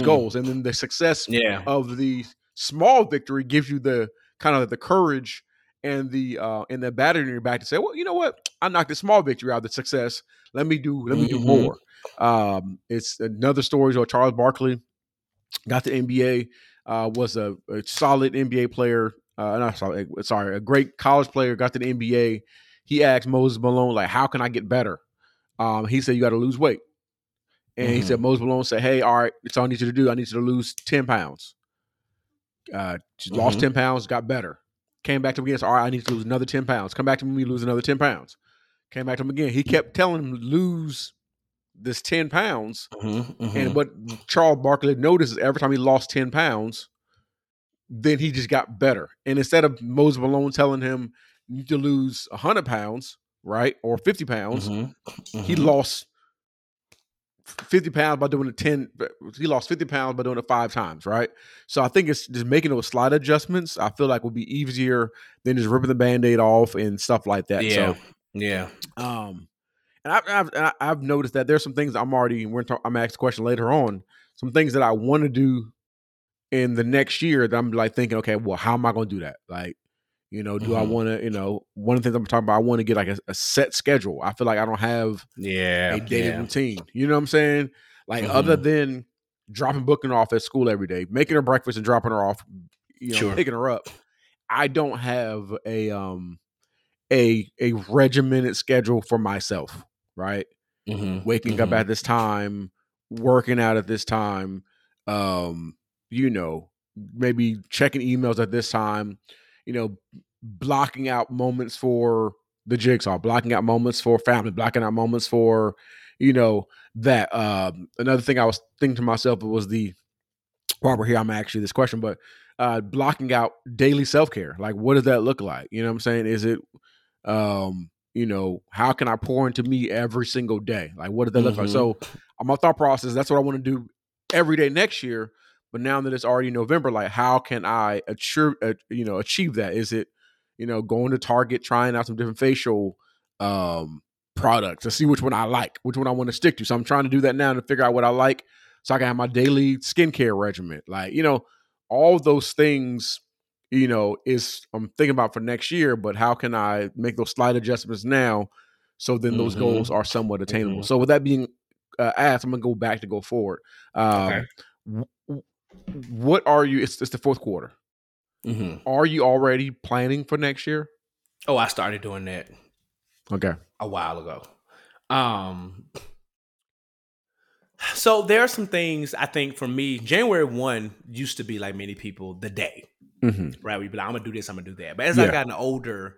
goals, and then the success of the small victory gives you the kind of the courage and the battery in your back to say, well, you know what? I knocked the small victory out of the success. Let me do more. It's another story. So Charles Barkley got the NBA, was a solid NBA player. A great college player, got to the NBA. He asked Moses Malone, like, how can I get better? He said, you got to lose weight. And he said, Moses Malone said, hey, all right, that's all I need you to do. I need you to lose 10 pounds. Lost 10 pounds, got better. Came back to him again. Said, all right, I need to lose another 10 pounds. Come back to me, lose another 10 pounds. Came back to him again. He kept telling him, lose this 10 pounds. Mm-hmm, mm-hmm. And what Charles Barkley noticed is every time he lost 10 pounds, then he just got better. And instead of Moses Malone telling him, you need to lose 100 pounds, right, or 50 pounds, mm-hmm, mm-hmm. he lost 50 pounds by doing it 10. He lost 50 pounds by doing it 5 times, right? So I think it's just making those slight adjustments. I feel like would be easier than just ripping the Band-Aid off and stuff like that. Yeah, so, yeah. And I've noticed that there's some things I'm asked a question later on. Some things that I want to do in the next year that I'm like thinking, okay, well, how am I going to do that? Like, you know, do mm-hmm. I want to? You know, one of the things I'm talking about, I want to get like a set schedule. I feel like I don't have a daily routine. You know what I'm saying? Like mm-hmm. other than dropping Brooklyn off at school every day, making her breakfast and dropping her off, you know, picking her up. I don't have a regimented schedule for myself. Right. Mm-hmm. Waking mm-hmm. up at this time, working out at this time, you know, maybe checking emails at this time, you know, blocking out moments for the Jigsaw, blocking out moments for family, blocking out moments for, you know, that. Another thing I was thinking to myself was while we're here, I'm actually this question, but blocking out daily self-care. Like, what does that look like? You know what I'm saying? Is it, you know, how can I pour into me every single day? Like, what does that look like? So my thought process, that's what I want to do every day next year. But now that it's already November, like how can I achieve that? Is it, you know, going to Target, trying out some different facial products to see which one I like, which one I want to stick to. So I'm trying to do that now to figure out what I like so I can have my daily skincare regimen. Like, you know, all those things, you know, I'm thinking about for next year, but how can I make those slight adjustments now so then those goals are somewhat attainable. So with that being asked, I'm going to go back to go forward. What are you? It's the fourth quarter. Mm-hmm. Are you already planning for next year? Oh, I started doing that. Okay, a while ago. So there are some things I think for me. January 1 used to be like many people the day, right? We'd be like, I'm gonna do this, I'm gonna do that. But as I've gotten older,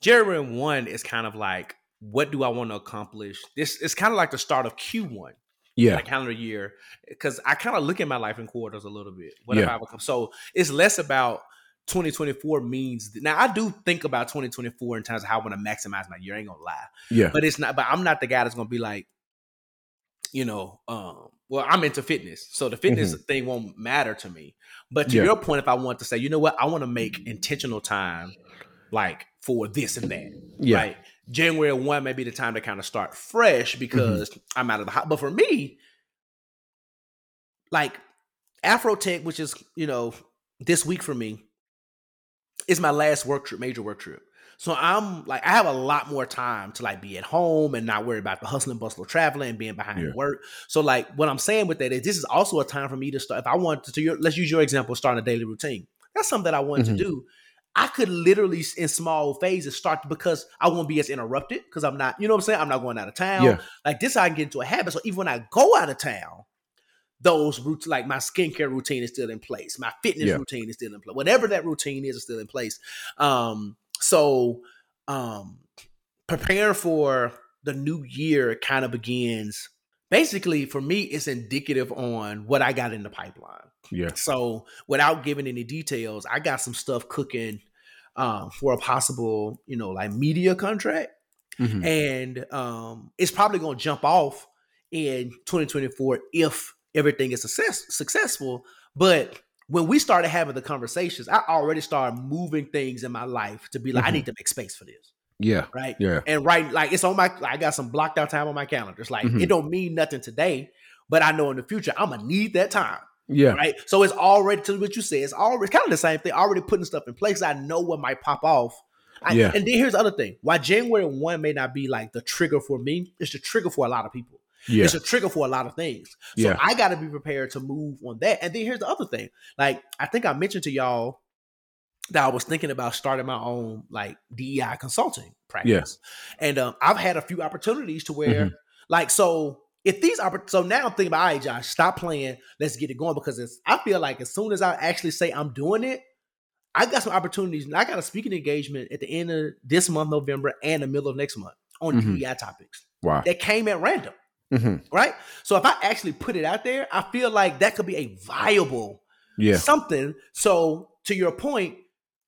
January 1 is kind of like, what do I want to accomplish? This is kind of like the start of Q1. Yeah, like calendar year, because I kind of look at my life in quarters a little bit. So it's less about 2024 means. Now I do think about 2024 in terms of how I want to maximize my year. I ain't gonna lie. Yeah, but it's not. But I'm not the guy that's gonna be like, you know, well, I'm into fitness, so the fitness thing won't matter to me. But to your point, if I want to say, you know what, I want to make intentional time, like for this and that. Yeah. Right? January 1 may be the time to kind of start fresh because I'm out of the hot. But for me, like AfroTech, which is, you know, this week for me, is my last major work trip. So I'm like, I have a lot more time to like be at home and not worry about the hustle and bustle of traveling and being behind work. So like what I'm saying with that is this is also a time for me to start. If I want to let's use your example, start a daily routine. That's something that I wanted to do. I could literally in small phases start because I won't be as interrupted because I'm not, you know what I'm saying? I'm not going out of town. Yeah. Like this, I can get into a habit. So even when I go out of town, those routes, like my skincare routine is still in place. My fitness routine is still in place. Whatever that routine is still in place. So preparing for the new year kind of begins. Basically for me, it's indicative on what I got in the pipeline. Yeah. So without giving any details, I got some stuff cooking for a possible, you know, like media contract. And it's probably going to jump off in 2024 if everything is successful. But when we started having the conversations, I already started moving things in my life to be like, I need to make space for this. Yeah. Right. Yeah. And right. Like it's on I got some blocked out time on my calendar. It's like, it don't mean nothing today, but I know in the future, I'm going to need that time. Yeah. Right. So it's already to what you said. It's already kind of the same thing. Already putting stuff in place. I know what might pop off. And then here's the other thing. Why January 1 may not be like the trigger for me, it's the trigger for a lot of people. Yeah. It's a trigger for a lot of things. So I got to be prepared to move on that. And then here's the other thing. Like I think I mentioned to y'all that I was thinking about starting my own like DEI consulting practice. Yeah. And I've had a few opportunities to where like so. If these are so now I'm thinking about, all right, Josh, stop playing. Let's get it going because I feel like as soon as I actually say I'm doing it, I got some opportunities. I got a speaking engagement at the end of this month, November, and the middle of next month on DEI topics. Wow. That came at random. Right? So if I actually put it out there, I feel like that could be a viable something. So to your point,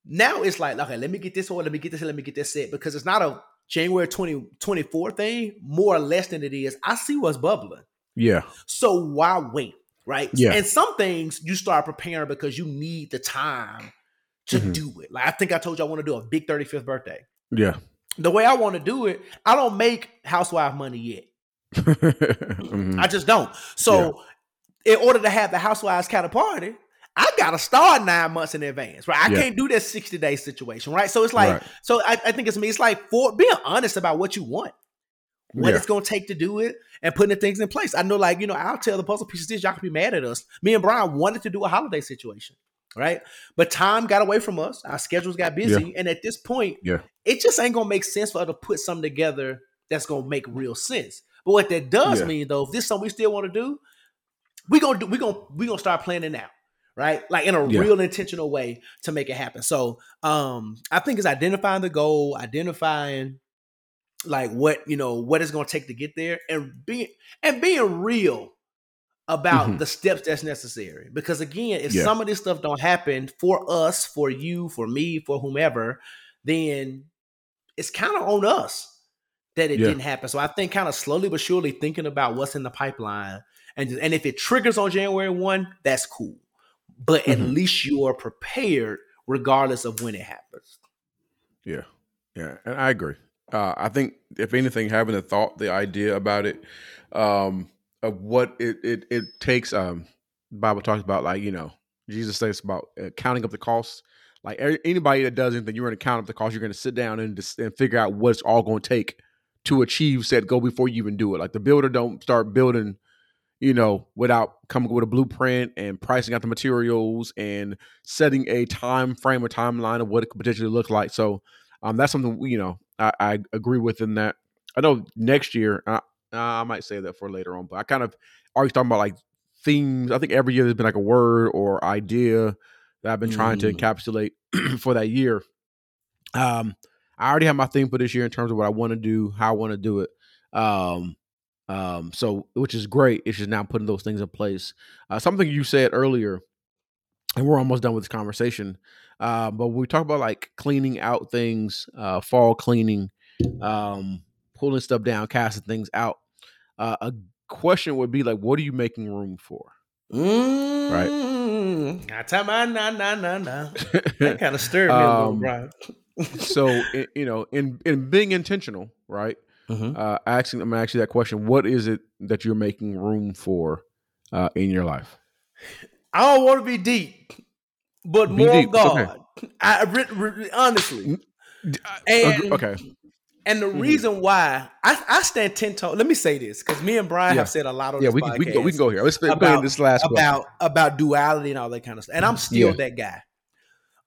now it's like, okay, let me get this, or let me get this, let me get this set, because it's not a January 2024 thing, more or less than it is. I see what's bubbling. Yeah. So why wait? Right. Yeah. And some things you start preparing because you need the time to do it. Like I think I told you I want to do a big 35th birthday. Yeah. The way I want to do it, I don't make housewife money yet. I just don't. So in order to have the housewives kind of party, I got to start 9 months in advance, right? I can't do that 60-day situation, right? So it's like, so I think it's me. It's like being honest about what you want, what it's going to take to do it, and putting the things in place. I know, like, you know, I'll tell the puzzle pieces this, y'all can be mad at us. Me and Brian wanted to do a holiday situation, right? But time got away from us. Our schedules got busy. And at this point, it just ain't going to make sense for us to put something together that's going to make real sense. But what that does mean, though, if this is something we still want to do, we're gonna start planning now, right? Like in a real intentional way to make it happen. So I think it's identifying the goal, identifying like what, you know, what it's gonna take to get there, and being real about the steps that's necessary. Because again, if some of this stuff don't happen for us, for you, for me, for whomever, then it's kind of on us that it didn't happen. So I think kind of slowly but surely thinking about what's in the pipeline, and if it triggers on January 1, that's cool. But at least you are prepared regardless of when it happens. Yeah. Yeah. And I agree. I think if anything, having the thought, the idea about it, of what it takes, the Bible talks about, like, you know, Jesus says about counting up the costs. Like anybody that does anything, you're going to count up the costs. You're going to sit down and figure out what it's all going to take to achieve said goal before you even do it. Like the builder don't start building, you know, without coming with a blueprint and pricing out the materials and setting a time frame or timeline of what it could potentially look like. So that's something, you know, I agree with in that. I know next year, I might say that for later on, but I kind of always talking about like themes. I think every year there's been like a word or idea that I've been trying to encapsulate for that year. I already have my theme for this year in terms of what I want to do, how I want to do it. So, which is great. It's just now putting those things in place. Something you said earlier, and we're almost done with this conversation, but when we talk about like cleaning out things, fall cleaning, pulling stuff down, casting things out. A question would be like, what are you making room for? Right. That kind of stirred me a little, Brian. So, you know, in being intentional, right? Asking, I'm asking that question. What is it that you're making room for in your life? I don't want to be deep, but be more deep. God. Okay. I honestly, and and the reason why I stand 10 toes. Let me say this, because me and Brian have said a lot on this podcast. We can go here. Let's go into this last about duality and all that kind of stuff. And I'm still that guy.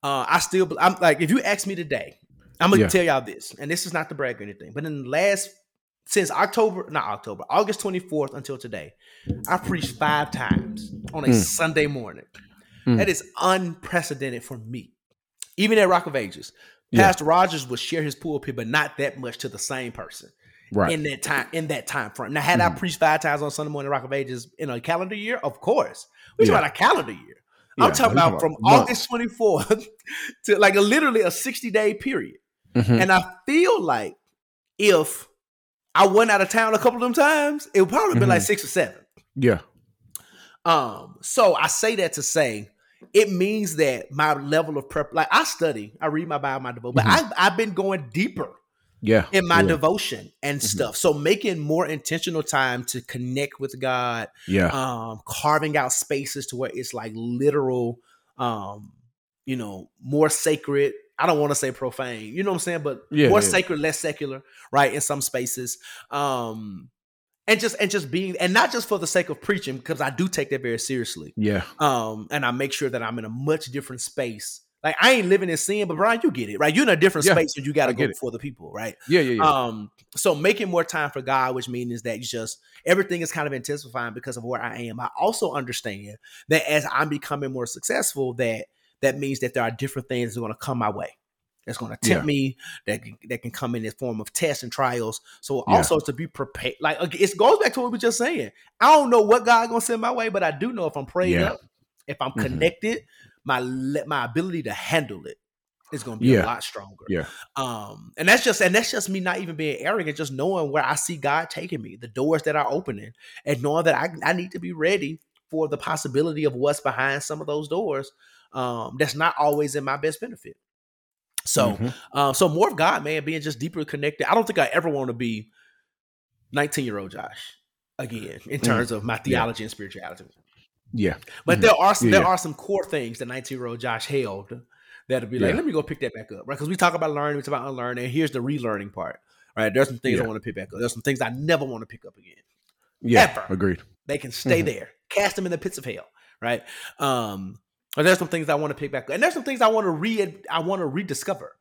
I'm like, if you ask me today, I'm gonna tell y'all this, and this is not to brag or anything, but in the last, since August 24th until today, I preached 5 times on a Sunday morning. That is unprecedented for me. Even at Rock of Ages, Pastor Rogers would share his pulpit, but not that much to the same person in that time frame. Now, had I preached 5 times on Sunday morning at Rock of Ages in a calendar year, of course, we're talking about a calendar year. I'm talking about from August 24th to like literally a 60-day period. And I feel like if I went out of town a couple of them times, it would probably be like 6 or 7. Yeah. So I say that to say it means that my level of prep, like I study, I read my Bible, my devotion, but I've been going deeper in my devotion and stuff. So making more intentional time to connect with God, carving out spaces to where it's like literal, you know, more sacred. I don't want to say profane, you know what I'm saying? But more sacred, less secular, right? In some spaces. And just being, and not just for the sake of preaching, because I do take that very seriously. Yeah. And I make sure that I'm in a much different space. Like, I ain't living in sin, but Brian, you get it, right? You're in a different space, and you got to go before the people, right? Yeah. So making more time for God, which means that you just, everything is kind of intensifying because of where I am. I also understand that as I'm becoming more successful, that that means that there are different things that are going to come my way. That's going to tempt me, that can come in the form of tests and trials. So also to be prepared. Like, it goes back to what we were just saying. I don't know what God going to send my way, but I do know if I'm prayed up, if I'm connected, my ability to handle it is going to be a lot stronger. Yeah. And that's just me not even being arrogant, just knowing where I see God taking me, the doors that are opening, and knowing that I need to be ready for the possibility of what's behind some of those doors. That's not always in my best benefit. So, so more of God, man, being just deeper connected. I don't think I ever want to be 19-year-old Josh again in terms of my theology and spirituality. Yeah, but there are some core things that 19-year-old Josh held that'll be like, let me go pick that back up, right? Because we talk about learning, we talk about unlearning. And here's the relearning part, right? There's some things I want to pick back up. There's some things I never want to pick up again. Yeah, ever. Agreed. They can stay there, cast them in the pits of hell, right? Or there's some things I want to pick back up, and there's some things I want to rediscover.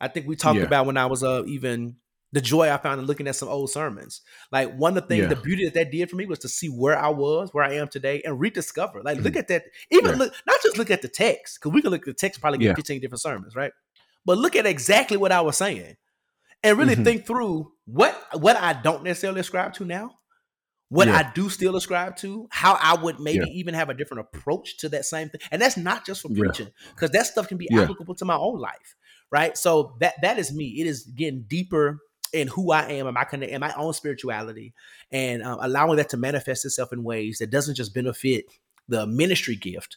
I think we talked about when I was even the joy I found in looking at some old sermons. Like one of the things, the beauty that did for me was to see where I am today, and rediscover. Like look at that, even look, not just look at the text, because we can look at the text, probably get 15 different sermons, right? But look at exactly what I was saying, and really think through what I don't necessarily ascribe to now. What I do still ascribe to, how I would maybe even have a different approach to that same thing. And that's not just for preaching, because that stuff can be applicable to my own life, right? So that is me. It is getting deeper in who I am, in my own spirituality, and allowing that to manifest itself in ways that doesn't just benefit the ministry gift,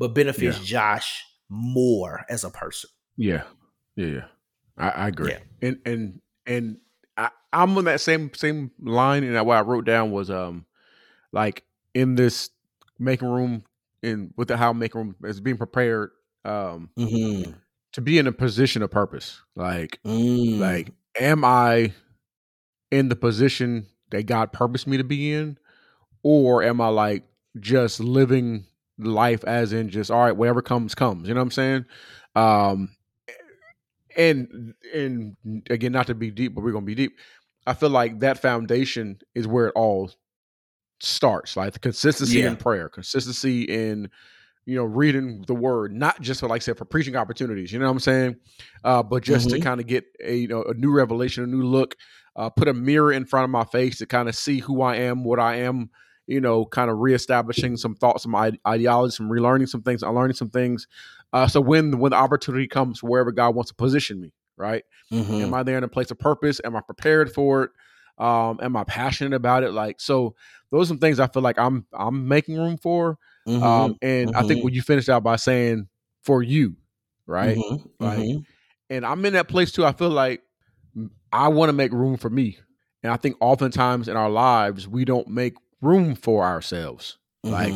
but benefits Josh more as a person. Yeah. Yeah. Yeah. I agree. Yeah. And I'm on that same line, and what I wrote down was like in this making room, and with the how making room is being prepared to be in a position of purpose. Like, like, am I in the position that God purposed me to be in, or am I like just living life as in just, all right, whatever comes. You know what I'm saying? And again, not to be deep, but we're going to be deep. I feel like that foundation is where it all starts, like the consistency in prayer, consistency in, reading the word, not just for, like I said, for preaching opportunities, you know what I'm saying? But just to kind of get a new revelation, a new look, put a mirror in front of my face to kind of see who I am, what I am, kind of reestablishing some thoughts, some ideology, some relearning some things, unlearning some things. So when the opportunity comes, wherever God wants to position me, right? Am I there in a place of purpose? Am I prepared for it? Am I passionate about it? Like, so those are some things I feel like I'm making room for. I think when you finished out by saying for you, right? And I'm in that place too. I feel like I want to make room for me. And I think oftentimes in our lives, we don't make room for ourselves. Like,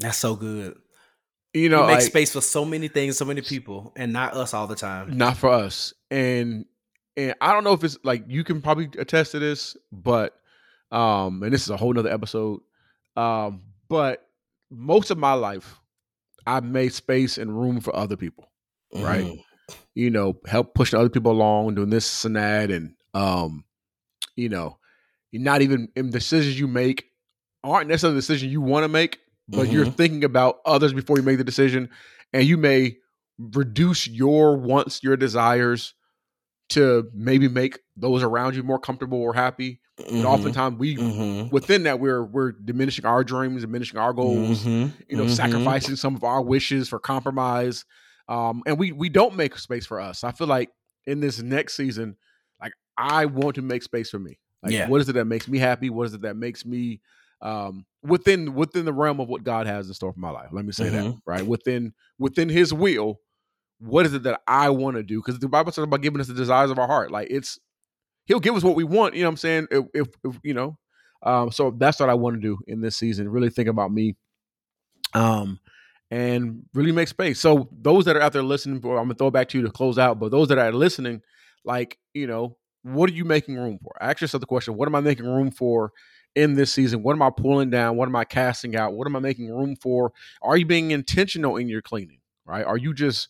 that's so good. It makes space for so many things, so many people, and not us all the time. Not for us. And I don't know if it's like, you can probably attest to this, but, and this is a whole nother episode. But most of my life, I've made space and room for other people, right? Help pushing other people along, doing this and that. And, not even in decisions you make aren't necessarily the decision you want to make, but you're thinking about others before you make the decision, and you may reduce your wants, your desires to maybe make those around you more comfortable or happy. And oftentimes we, within that, we're diminishing our dreams, diminishing our goals, sacrificing some of our wishes for compromise. And we don't make space for us. I feel like in this next season, like I want to make space for me. Like, what is it that makes me happy? What is it that makes me, within the realm of what God has in store for my life. Let me say that, right? Within his will, what is it that I want to do? Because the Bible talks about giving us the desires of our heart. Like he'll give us what we want. You know what I'm saying? So that's what I want to do in this season. Really think about me, and really make space. So those that are out there listening, I'm gonna throw it back to you to close out, but those that are listening, like, what are you making room for? I asked yourself the question, what am I making room for in this season? What am I pulling down? What am I casting out? What am I making room for? Are you being intentional in your cleaning, right? Are you just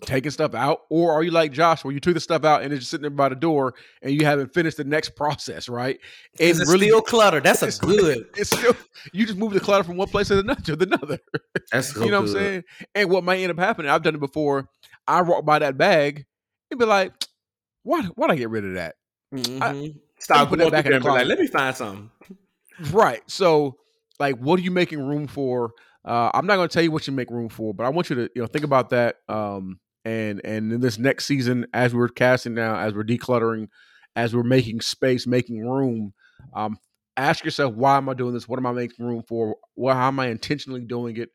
Taking stuff out? Or are you like Josh, where you took the stuff out and it's just sitting there by the door and you haven't finished the next process, right? It's really, still clutter. That's a good. It's still, you just move the clutter from one place to another. That's so you know good. What I'm saying? And what might end up happening, I've done it before, I walk by that bag and be like, why'd I get rid of that? Stop putting that back in the closet. Like, let me find something. Right. So, like, what are you making room for? I'm not going to tell you what you make room for, but I want you to, you know, think about that. And in this next season, as we're casting now, as we're decluttering, as we're making space, making room, ask yourself, why am I doing this? What am I making room for? How am I intentionally doing it?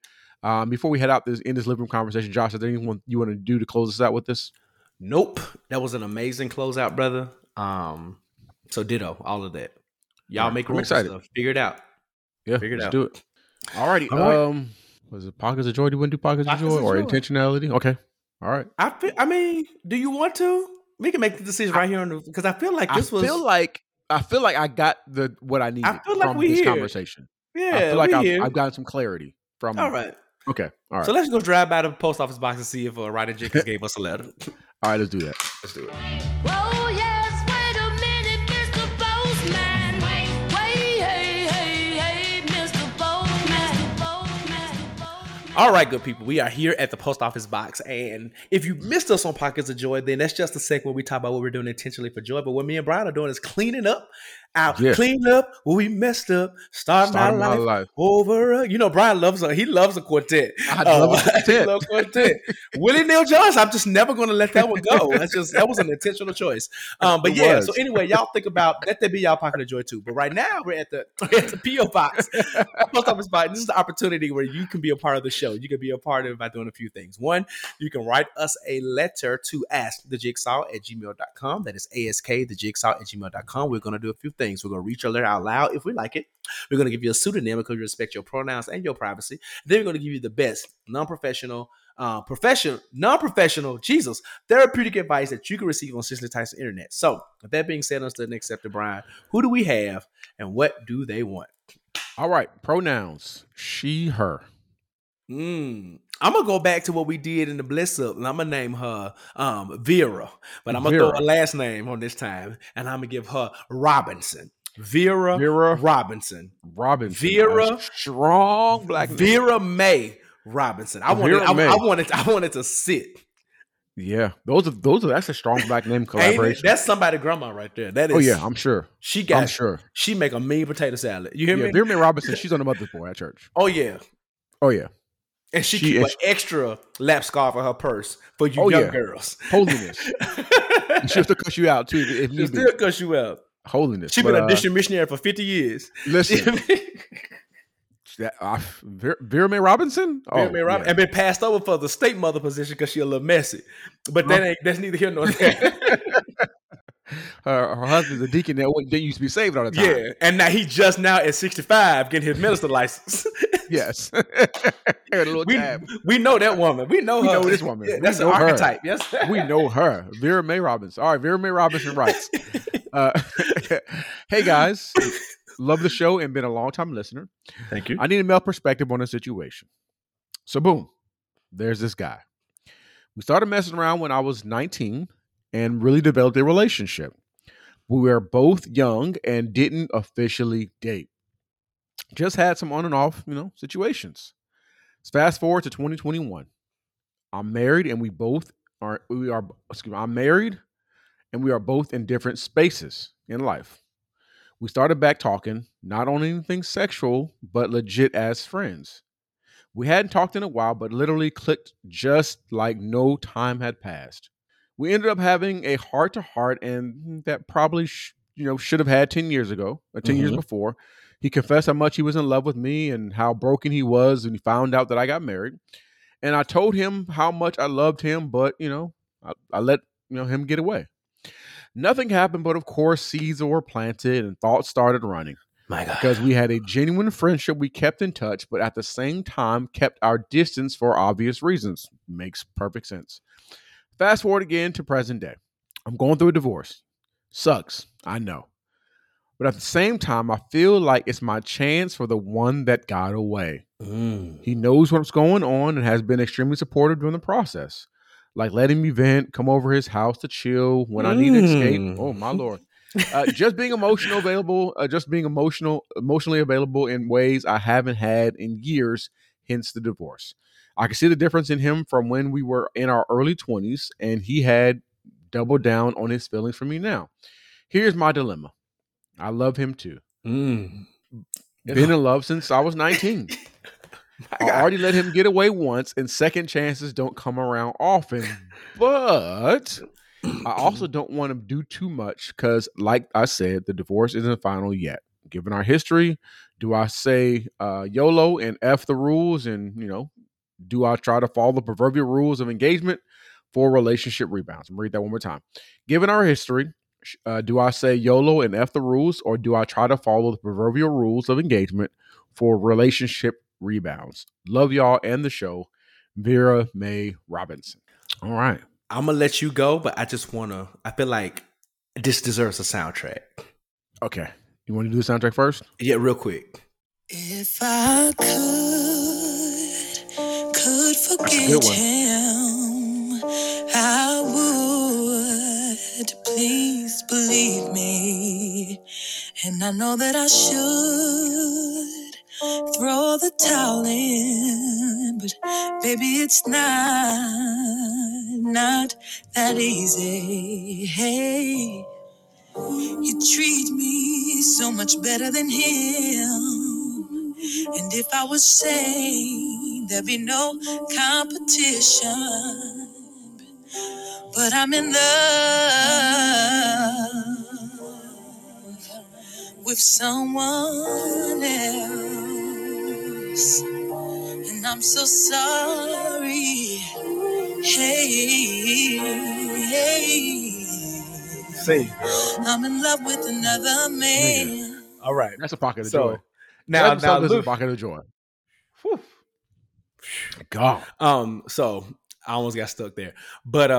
Before we head out in this living room conversation, Josh, is there anything you want to do to close us out with this? Nope. That was an amazing closeout, brother. So ditto, all of that. Y'all make room for stuff. Figure it out. Yeah, let's do it. Alrighty. Was it Pockets of Joy? Do you want to do Pockets of Joy or Intentionality? Okay. All right. I mean, do you want to? We can make the decision right here on the, because I feel like I feel like I got what I needed from this conversation. Yeah, I feel like I've gotten some clarity from. All right. Okay. All right. So let's go drive by the post office box and see if Ryder Jenkins gave us a letter. All right. Let's do that. Let's do it. Oh yes. Wait a minute, Mr. Postman. All right, good people, we are here at the post office box, and if you missed us on Pockets of Joy, then that's just a sec where we talk about what we're doing intentionally for joy. But what me and Brian are doing is cleaning up what we messed up, starting our life over. You know, Brian loves he loves a quartet. I love a quartet. Willie Neal Johnson. I'm just never going to let that one go. That was an intentional choice. But yeah. So anyway, y'all think about let that be y'all Pocket of Joy too. But right now we're at the PO box. Post office box. This is the opportunity where you can be a part of the show. You can be a part of it by doing a few things. One, you can write us a letter to askthejigsaw@gmail.com. That is askthejigsaw@gmail.com. We're going to do a few things. We're going to read your letter out loud if we like it. We're going to give you a pseudonym because we respect your pronouns and your privacy. Then we're going to give you the best non-professional therapeutic advice that you can receive on Sisley Tyson Internet. So with that being said, until the next chapter, Brian, who do we have and what do they want? All right. Pronouns. She, her. I'm going to go back to what we did in the Bliss Up, and I'm going to name her Vera. But I'm going to throw a last name on this time, and I'm going to give her Robinson. Vera Robinson. Vera. Strong black. Vera Mae Robinson. I wanted to sit. Yeah. That's a strong black name collaboration. That's somebody's grandma right there. That is. Oh, yeah. I'm sure. She make a mean potato salad. You hear me? Vera Mae Robinson, she's on the mother's board at church. Oh, yeah. And she keep an extra lap scarf in her purse for you girls. Holiness. And she'll still cuss you out, too. Holiness. She's been a missionary for 50 years. Listen. Viarae Robinson? And been passed over for the state mother position because she's a little messy. But that's neither here nor there. Her husband's a deacon that didn't used to be saved all the time. Yeah, and now he just now at 65 getting his minister license. Yes. we know that woman. We know her. We know this woman. Yeah, that's an archetype. Yes. We know her. Vera Mae Robinson. All right. Vera Mae Robinson writes. Hey, guys. Love the show and been a long-time listener. Thank you. I need a male perspective on the situation. So, boom. There's this guy. We started messing around when I was 19 and really developed a relationship. We were both young and didn't officially date. Just had some on and off, situations. Fast forward to 2021. I'm married and I'm married and we are both in different spaces in life. We started back talking, not on anything sexual, but legit as friends. We hadn't talked in a while, but literally clicked just like no time had passed. We ended up having a heart to heart, and that probably should have had 10 years ago or 10 years before. He confessed how much he was in love with me and how broken he was when he found out that I got married. And I told him how much I loved him, but, I let him get away. Nothing happened, but of course, seeds were planted and thoughts started running. My God. Because we had a genuine friendship, we kept in touch, but at the same time kept our distance for obvious reasons. Makes perfect sense. Fast forward again to present day. I'm going through a divorce. Sucks. I know. But at the same time, I feel like it's my chance for the one that got away. Mm. He knows what's going on and has been extremely supportive during the process. Like letting me vent, come over his house to chill when I need an escape. Oh, my Lord. Just being emotionally available in ways I haven't had in years, hence the divorce. I can see the difference in him from when we were in our early 20s, and he had doubled down on his feelings for me now. Here's my dilemma. I love him too. Mm. Been in love since I was 19. I already let him get away once, and second chances don't come around often, but I also don't want to do too much because, like I said, the divorce isn't final yet. Given our history, do I say YOLO and F the rules? And, you know, do I try to follow the proverbial rules of engagement for relationship rebounds? I'm going to read that one more time. Given our history, do I say YOLO and F the rules, or do I try to follow the proverbial rules of engagement for relationship rebounds? Love y'all and the show. Vera Mae Robinson. All right. I'm going to let you go, but I feel like this deserves a soundtrack. Okay. You want to do the soundtrack first? Yeah, real quick. If I could forget him, I would. Please believe me. And I know that I should throw the towel in, but baby, it's not that easy. Hey, you treat me so much better than him, and if I was sane, there'd be no competition, but I'm in love with someone else, and I'm so sorry. Hey, say, I'm in love with another man. Nigga. All right, that's a pocket of joy. Now this is a pocket of joy. Whew. God. So I almost got stuck there, but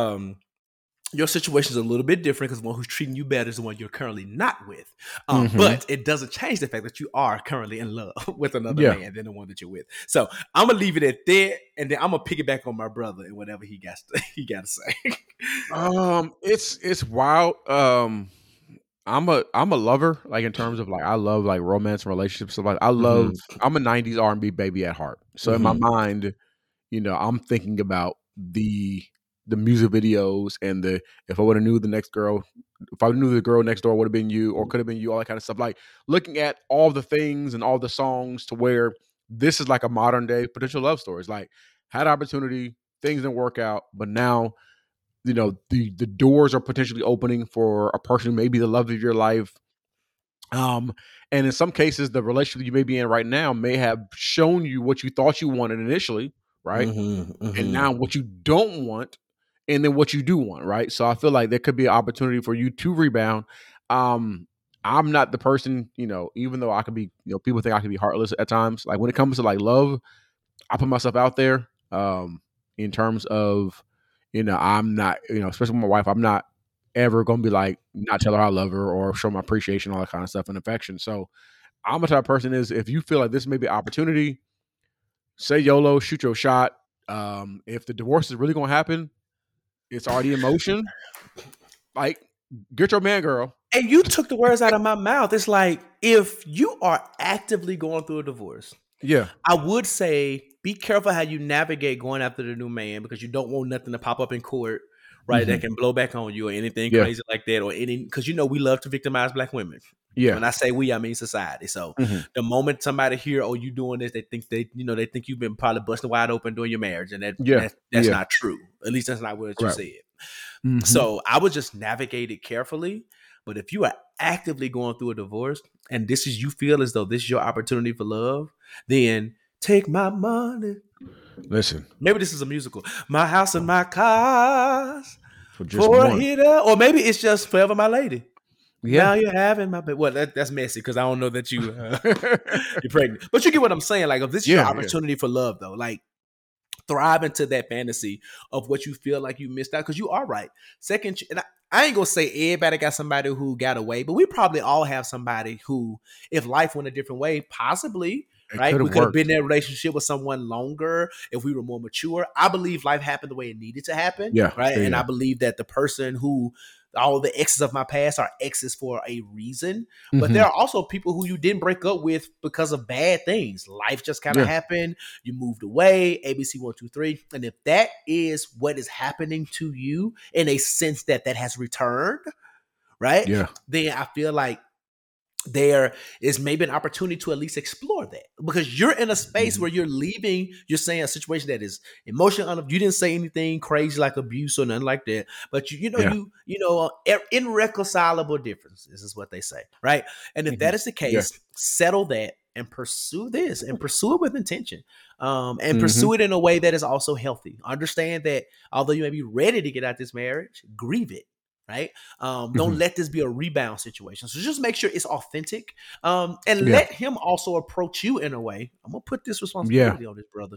your situation is a little bit different because the one who's treating you better is the one you're currently not with. But it doesn't change the fact that you are currently in love with another man than the one that you're with. So I'm gonna leave it at that, and then I'm gonna piggyback on my brother and whatever he got to say. It's wild. I'm a lover, like in terms of like I love like romance and relationships. So like I'm a '90s R&B baby at heart. So in my mind, you know, I'm thinking about the music videos and the if I knew the girl next door would have been you or could have been you, all that kind of stuff. Like looking at all the things and all the songs to where this is like a modern day potential love story. It's like had opportunity, things didn't work out, but now, you know, the doors are potentially opening for a person who may be the love of your life. And in some cases, the relationship you may be in right now may have shown you what you thought you wanted initially, right? And now what you don't want, and then what you do want, right? So I feel like there could be an opportunity for you to rebound. I'm not the person, you know, even though I could be, you know, people think I could be heartless at times. Like when it comes to like love, I put myself out there in terms of, you know, I'm not, you know, especially with my wife, I'm not ever going to be like, not tell her I love her or show my appreciation, all that kind of stuff and affection. So I'm the type of person is if you feel like this may be an opportunity, say YOLO, shoot your shot. If the divorce is really going to happen, it's already in motion. Like, get your man, girl. And you took the words out of my mouth. It's like, if you are actively going through a divorce, I would say be careful how you navigate going after the new man because you don't want nothing to pop up in court, right? That can blow back on you or anything crazy like that or any, because you know we love to victimize black women. Yeah. When I say we, I mean society. So the moment somebody hear, oh, you doing this, they think they think you've been probably busting wide open during your marriage, and that's not true. At least that's not what you said. So I would just navigate it carefully. But if you are actively going through a divorce and this is you feel as though this is your opportunity for love, then take my money. Listen, maybe this is a musical. My house and my cars for a hitter, or maybe it's just Forever My Lady. Yeah. Now you're having my baby. Well, that's messy because I don't know that you're pregnant. But you get what I'm saying. Like, if this is your opportunity for love, though, like thrive into that fantasy of what you feel like you missed out because you are right. Second, and I ain't gonna say everybody got somebody who got away, but we probably all have somebody who, if life went a different way, possibly, right? We could have been in a relationship with someone longer if we were more mature. I believe life happened the way it needed to happen. Yeah, right. Yeah. And I believe that the person who, all the exes of my past are exes for a reason, but there are also people who you didn't break up with because of bad things. Life just kind of happened. You moved away, ABC 1, 2, 3. And if that is what is happening to you in a sense that that has returned, right? Yeah. Then I feel like there is maybe an opportunity to at least explore that, because you're in a space where you're leaving, you're saying a situation that is emotional. You didn't say anything crazy like abuse or nothing like that, but you know, irreconcilable differences is what they say, right? And if that is the case, settle that and pursue this, and pursue it with intention, and pursue it in a way that is also healthy. Understand that although you may be ready to get out this marriage, grieve it. Right. Don't let this be a rebound situation. So just make sure it's authentic, and let him also approach you in a way. I'm going to put this responsibility on this brother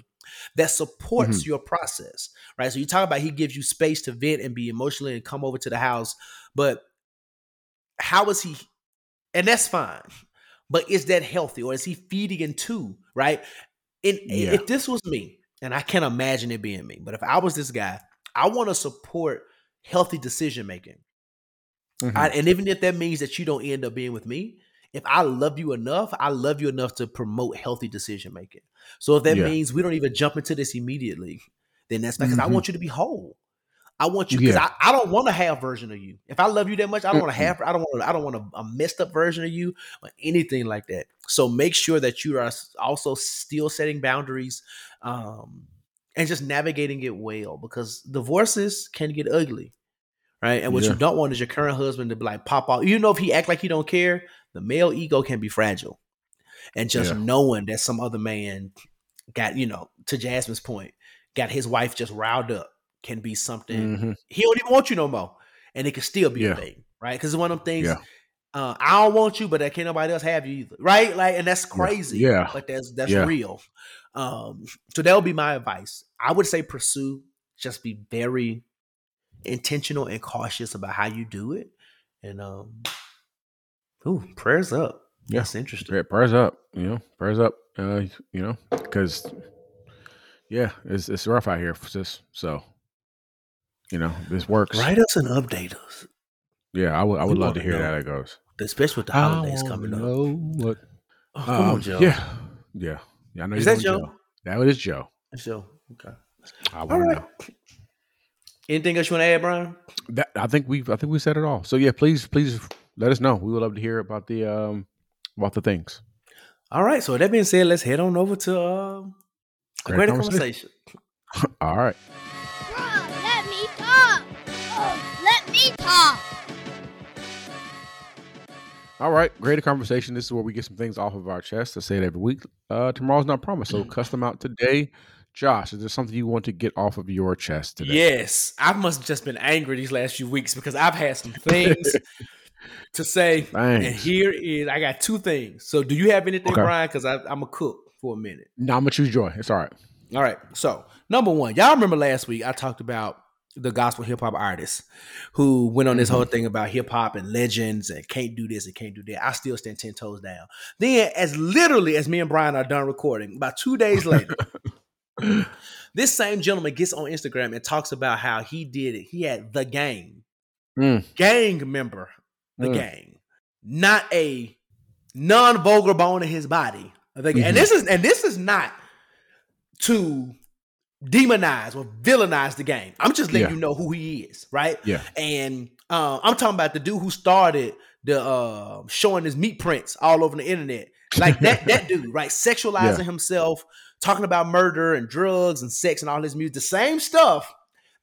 that supports your process. Right. So you talk about, he gives you space to vent and be emotional and come over to the house, but how is he? And that's fine. But is that healthy, or is he feeding into? Right. And if this was me, and I can't imagine it being me, but if I was this guy, I want to support healthy decision making. And even if that means that you don't end up being with me, if I love you enough, I love you enough to promote healthy decision making. So if that means we don't even jump into this immediately, then that's because I want you to be whole. I want you, because I don't want a half version of you. If I love you that much, I don't want a half. I don't want a messed up version of you or anything like that. So make sure that you are also still setting boundaries, and just navigating it well, because divorces can get ugly, right? And what you don't want is your current husband to be like, pop off. You know, if he act like he don't care, the male ego can be fragile. And just knowing that some other man got, you know, to Jasmine's point, got his wife just riled up can be something. He don't even want you no more. And it can still be a thing, right? Because it's one of them things, I don't want you, but I can't nobody else have you either, right? Like, and that's crazy. Yeah. But that's real. So that would be my advice. I would say pursue, just be very intentional and cautious about how you do it. And, prayers up. Yeah. That's interesting. Yeah, prayers up, because it's rough out here, sis. So, this works. Write us and update us. Yeah. I would love to hear how that goes. Especially with the holidays coming up. Oh, come on, Joe. Yeah. Yeah, I know. Is that Joe? That is Joe. That's Joe. Okay. I want to know. Anything else you want to add, Brian? I think we said it all. So yeah, please let us know. We would love to hear about the things. All right. So that being said, let's head on over to Greater Conversation. All right. Brian, let me talk. Oh, let me talk. All right, Greater Conversation. This is where we get some things off of our chest. I say it every week. Tomorrow's not promised, so cuss them out today. Josh, is there something you want to get off of your chest today? Yes, I must have just been angry these last few weeks because I've had some things to say. Thanks. And I got two things. So do you have anything, Brian? Because I'm a cook for a minute. No, I'm going to choose Joy. It's all right. All right. So number one, y'all remember last week I talked about the gospel hip hop artists who went on this whole thing about hip hop and legends and can't do this and can't do that. I still stand 10 toes down. Then, as literally as me and Brian are done recording, about 2 days later, this same gentleman gets on Instagram and talks about how he did it. He had the gang, gang member, the gang, not a non-vulgar bone in his body. And this is not to demonize or villainize the game. I'm just letting you know who he is, right? Yeah. And I'm talking about the dude who started the showing his meat prints all over the internet, like that dude, right? Sexualizing himself, talking about murder and drugs and sex and all his music, the same stuff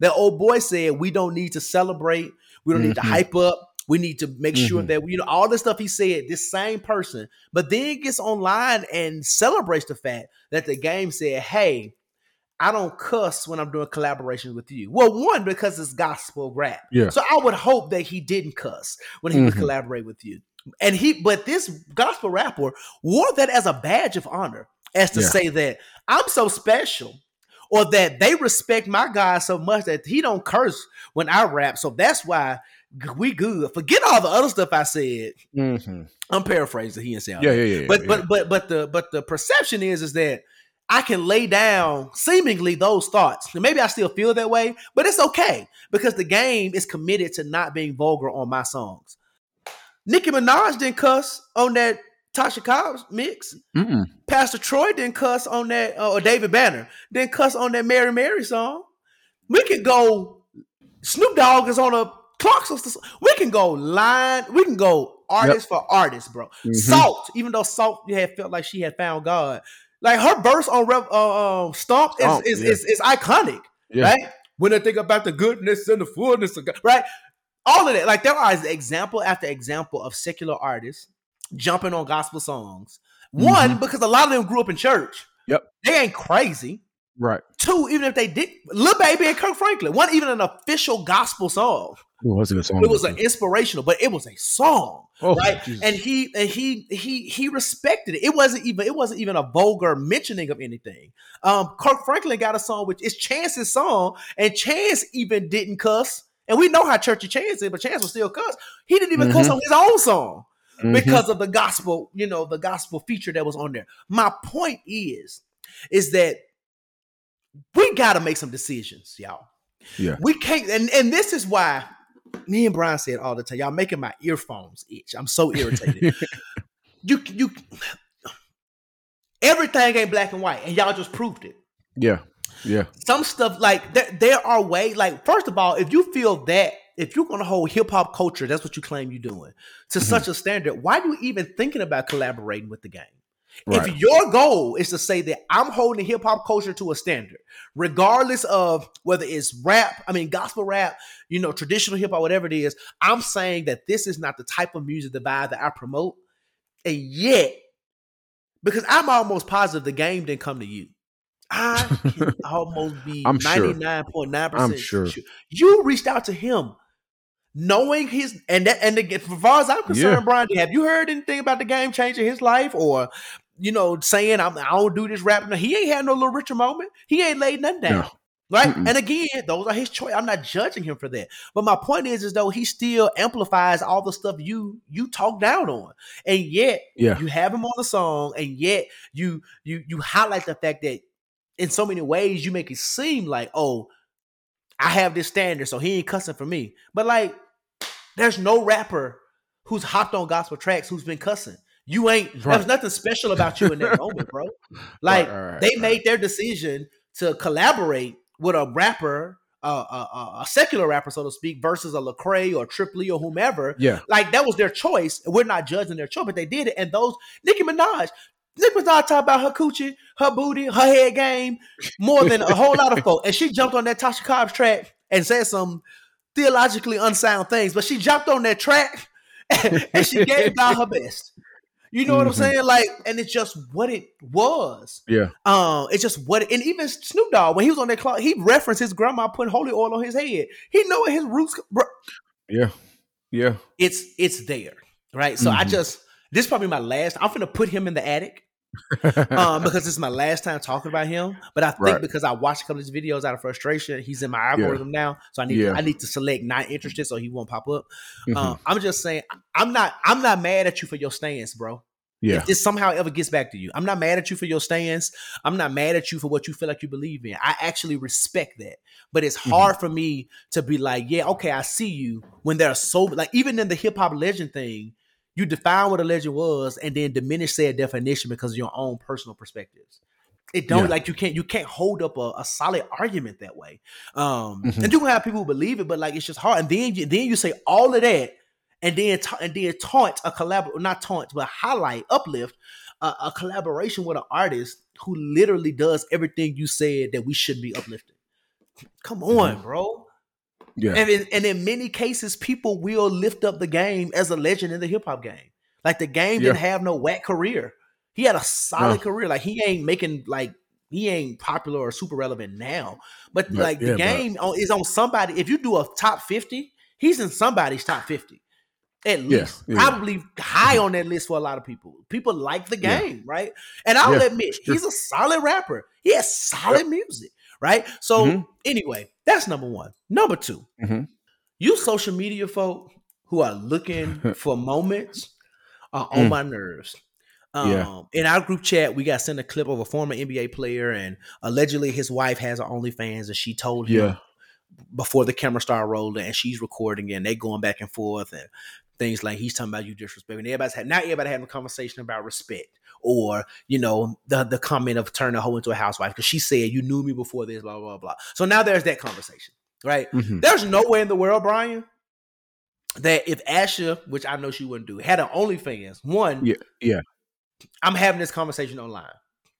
that old boy said we don't need to celebrate, we don't need to hype up, we need to make sure that we, all the stuff he said, this same person, but then gets online and celebrates the fact that the game said, hey, I don't cuss when I'm doing collaborations with you. Well, one, because it's gospel rap. Yeah. So I would hope that he didn't cuss when he would collaborate with you. And but this gospel rapper wore that as a badge of honor, as to say that I'm so special, or that they respect my God so much that he don't curse when I rap. So that's why we good. Forget all the other stuff I said. Mm-hmm. I'm paraphrasing. He didn't say all that. But the perception is that I can lay down seemingly those thoughts. And maybe I still feel that way, but it's okay because the game is committed to not being vulgar on my songs. Nicki Minaj didn't cuss on that Tasha Cobb's mix. Mm-mm. Pastor Troy didn't cuss on that, or David Banner didn't cuss on that Mary Mary song. We can go, Snoop Dogg is on a Clarks. We can go line, we can go artist for artist, bro. Mm-hmm. Salt, even though Salt had felt like she had found God. Like her verse on Stomp is iconic, right? When I think about the goodness and the fullness of God, right? All of that. Like there are example after example of secular artists jumping on gospel songs. One, because a lot of them grew up in church. Yep. They ain't crazy. Right. Two, even if they did, Lil Baby and Kirk Franklin, wasn't even an official gospel song. Ooh, that's a good song. It was an inspirational, but it was a song, right? Jesus. And he respected it. It wasn't even a vulgar mentioning of anything. Kirk Franklin got a song, which is Chance's song, and Chance even didn't cuss. And we know how churchy Chance is, but Chance was still cuss. He didn't even cuss on his own song because of the gospel, the gospel feature that was on there. My point is that we got to make some decisions, y'all. Yeah. We can't. And this is why me and Brian said all the time, y'all making my earphones itch. I'm so irritated. you everything ain't black and white, and y'all just proved it. Yeah. Yeah. Some stuff like there are ways, like, first of all, if you feel that, if you're going to hold hip hop culture, that's what you claim you're doing, to such a standard, why are you even thinking about collaborating with the game? Right. If your goal is to say that I'm holding hip hop culture to a standard, regardless of whether it's gospel rap, traditional hip hop, whatever it is, I'm saying that this is not the type of music, the vibe that I promote. And yet, because I'm almost positive the game didn't come to you. I can almost be 99.9% sure. You reached out to him knowing his, and as far as I'm concerned, Brian, have you heard anything about the game changing his life or, saying I don't do this rap? No, he ain't had no Little Richard moment. He ain't laid nothing down, right? Mm-mm. And again, those are his choice. I'm not judging him for that. But my point is though he still amplifies all the stuff you talk down on, and yet you have him on the song, and yet you highlight the fact that in so many ways you make it seem like, oh, I have this standard, so he ain't cussing for me. But like, there's no rapper who's hopped on gospel tracks who's been cussing. You ain't. Right. There's nothing special about you in that moment, bro. Like they made their decision to collaborate with a rapper, a secular rapper, so to speak, versus a Lecrae or Trip Lee or whomever. Yeah. Like that was their choice. We're not judging their choice, but they did it. And those Nicki Minaj talking about her coochie, her booty, her head game more than a whole lot of folk. And she jumped on that Tasha Cobb's track and said some theologically unsound things, but she jumped on that track and she gave out her best. You know what I'm saying? Like, and it's just what it was. Yeah. It's just and even Snoop Dogg, when he was on that clock, he referenced his grandma putting holy oil on his head. He know his roots. Yeah. Yeah. It's there. Right. So this is probably my last. I'm going to put him in the attic because this is my last time talking about him. But I think because I watched a couple of his videos out of frustration, he's in my algorithm now. So I need to select not interested so he won't pop up. I'm just saying, I'm not mad at you for your stance, bro. Yeah. If this somehow ever gets back to you, I'm not mad at you for your stance. I'm not mad at you for what you feel like you believe in. I actually respect that. But it's hard for me to be like, yeah, okay, I see you, when there are so, like, even in the hip hop legend thing, you define what a legend was and then diminish said definition because of your own personal perspectives. It don't like you can't hold up a solid argument that way. And you can have people who believe it, but like it's just hard. And then you say all of that and then taunt a collaboration, not taunt, but highlight, uplift a collaboration with an artist who literally does everything you said that we should be uplifting. Come on, bro. Yeah. And in many cases, people will lift up the game as a legend in the hip hop game. Like the game didn't have no whack career. He had a solid career. Like he ain't popular or super relevant now. But like the game is on somebody. If you do a top 50, he's in somebody's top 50. At least. Yeah. Probably high on that list for a lot of people. People like the game, right? And I'll admit, he's a solid rapper. He has solid music. Right? So anyway, that's number one. Number two, You social media folk who are looking for moments are on my nerves. In our group chat, we got sent a clip of a former NBA player, and allegedly his wife has an OnlyFans, and she told him before the camera started rolling, and she's recording, and they going back and forth, and things like he's talking about you disrespecting. Everybody having a conversation about respect, or you know the comment of turning a hoe into a housewife because she said you knew me before this, blah blah blah. So now there's that conversation, right? Mm-hmm. There's no way in the world, Brian, that if Asha, which I know she wouldn't do, had an OnlyFans, I'm having this conversation online.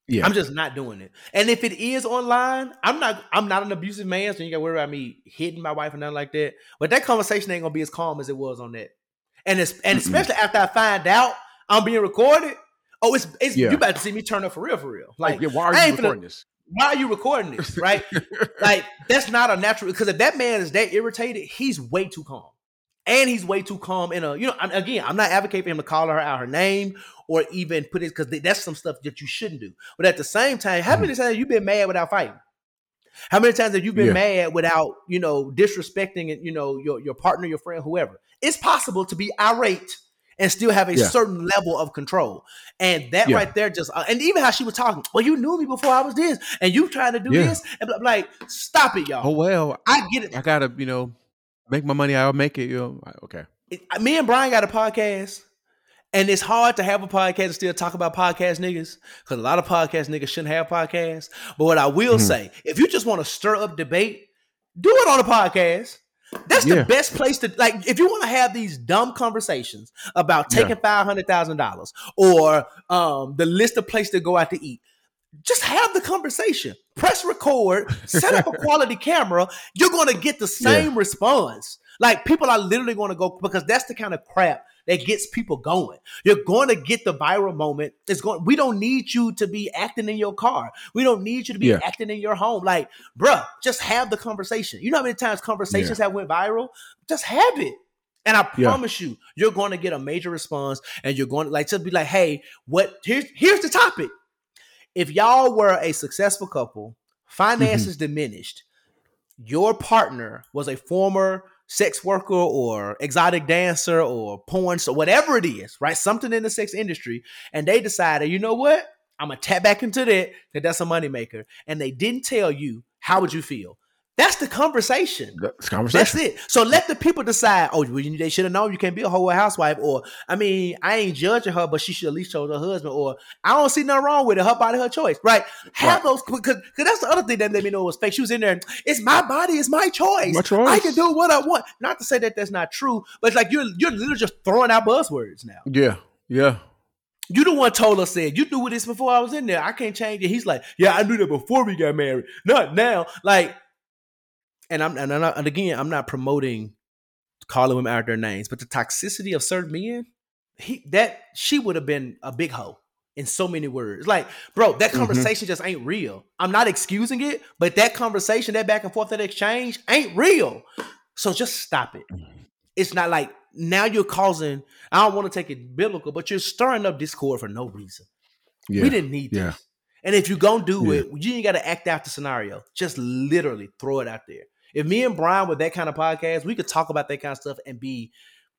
Yeah. I'm just not doing it. And if it is online, I'm not an abusive man, so you gotta worry about me hitting my wife or nothing like that. But that conversation ain't gonna be as calm as it was on that. And especially after I find out I'm being recorded, you about to see me turn up for real. Like, why are you recording this? Why are you recording this? Right? Like, that's not a natural, because if that man is that irritated, he's way too calm. And he's way too calm in a, you know, again, I'm not advocating for him to call her out her name or even put it, because that's some stuff that you shouldn't do. But at the same time, how many times have you been mad without fighting? How many times have you been mad without, you know, disrespecting, you know, your partner, your friend, whoever? It's possible to be irate and still have a certain level of control. And that right there just, and even how she was talking, well, you knew me before I was this, and you tried to do this. And like, stop it, y'all. Oh, well, I get it. I got to, you know, make my money, I'll make it, you know. Okay. Me and Brian got a podcast, and it's hard to have a podcast and still talk about podcast niggas, because a lot of podcast niggas shouldn't have podcasts. But what I will say, if you just want to stir up debate, do it on a podcast. That's the best place to, like, if you want to have these dumb conversations about taking $500,000 or the list of places to go out to eat. Just have the conversation. Press record. Set up a quality camera. You're going to get the same response. Like, people are literally going to go, because that's the kind of crap that gets people going. You're going to get the viral moment. We don't need you to be acting in your car. We don't need you to be acting in your home. Like, bruh, just have the conversation. You know how many times conversations have went viral? Just have it. And I promise you, you're going to get a major response, and you're going to like just be like, hey, what? Here's the topic. If y'all were a successful couple, finances diminished, your partner was a former sex worker or exotic dancer or porn star, whatever it is, right? Something in the sex industry. And they decided, you know what? I'm going to tap back into that, because that's a moneymaker. And they didn't tell you, how would you feel? That's the conversation. That's it. So let the people decide, oh, well, they should have known you can't be a whole housewife. Or, I mean, I ain't judging her, but she should at least chose her husband. Or, I don't see nothing wrong with it. Her body, her choice. Right? Have those, because that's the other thing that let me know it was fake. She was in there, and, it's my body, it's my choice. I can do what I want. Not to say that that's not true, but it's like you're literally just throwing out buzzwords now. Yeah, yeah. You the one told us, said, you knew this before I was in there. I can't change it. He's like, yeah, I knew that before we got married. Not now. Like, I'm not promoting calling women out their names, but the toxicity of certain men, she would have been a big hoe in so many words. Like, bro, that conversation just ain't real. I'm not excusing it, but that conversation, that back and forth, that exchange ain't real. So just stop it. It's not like now you're causing, I don't want to take it biblical, but you're stirring up discord for no reason. Yeah. We didn't need this. And if you're going to do it, you ain't got to act out the scenario. Just literally throw it out there. If me and Brian were that kind of podcast, we could talk about that kind of stuff and be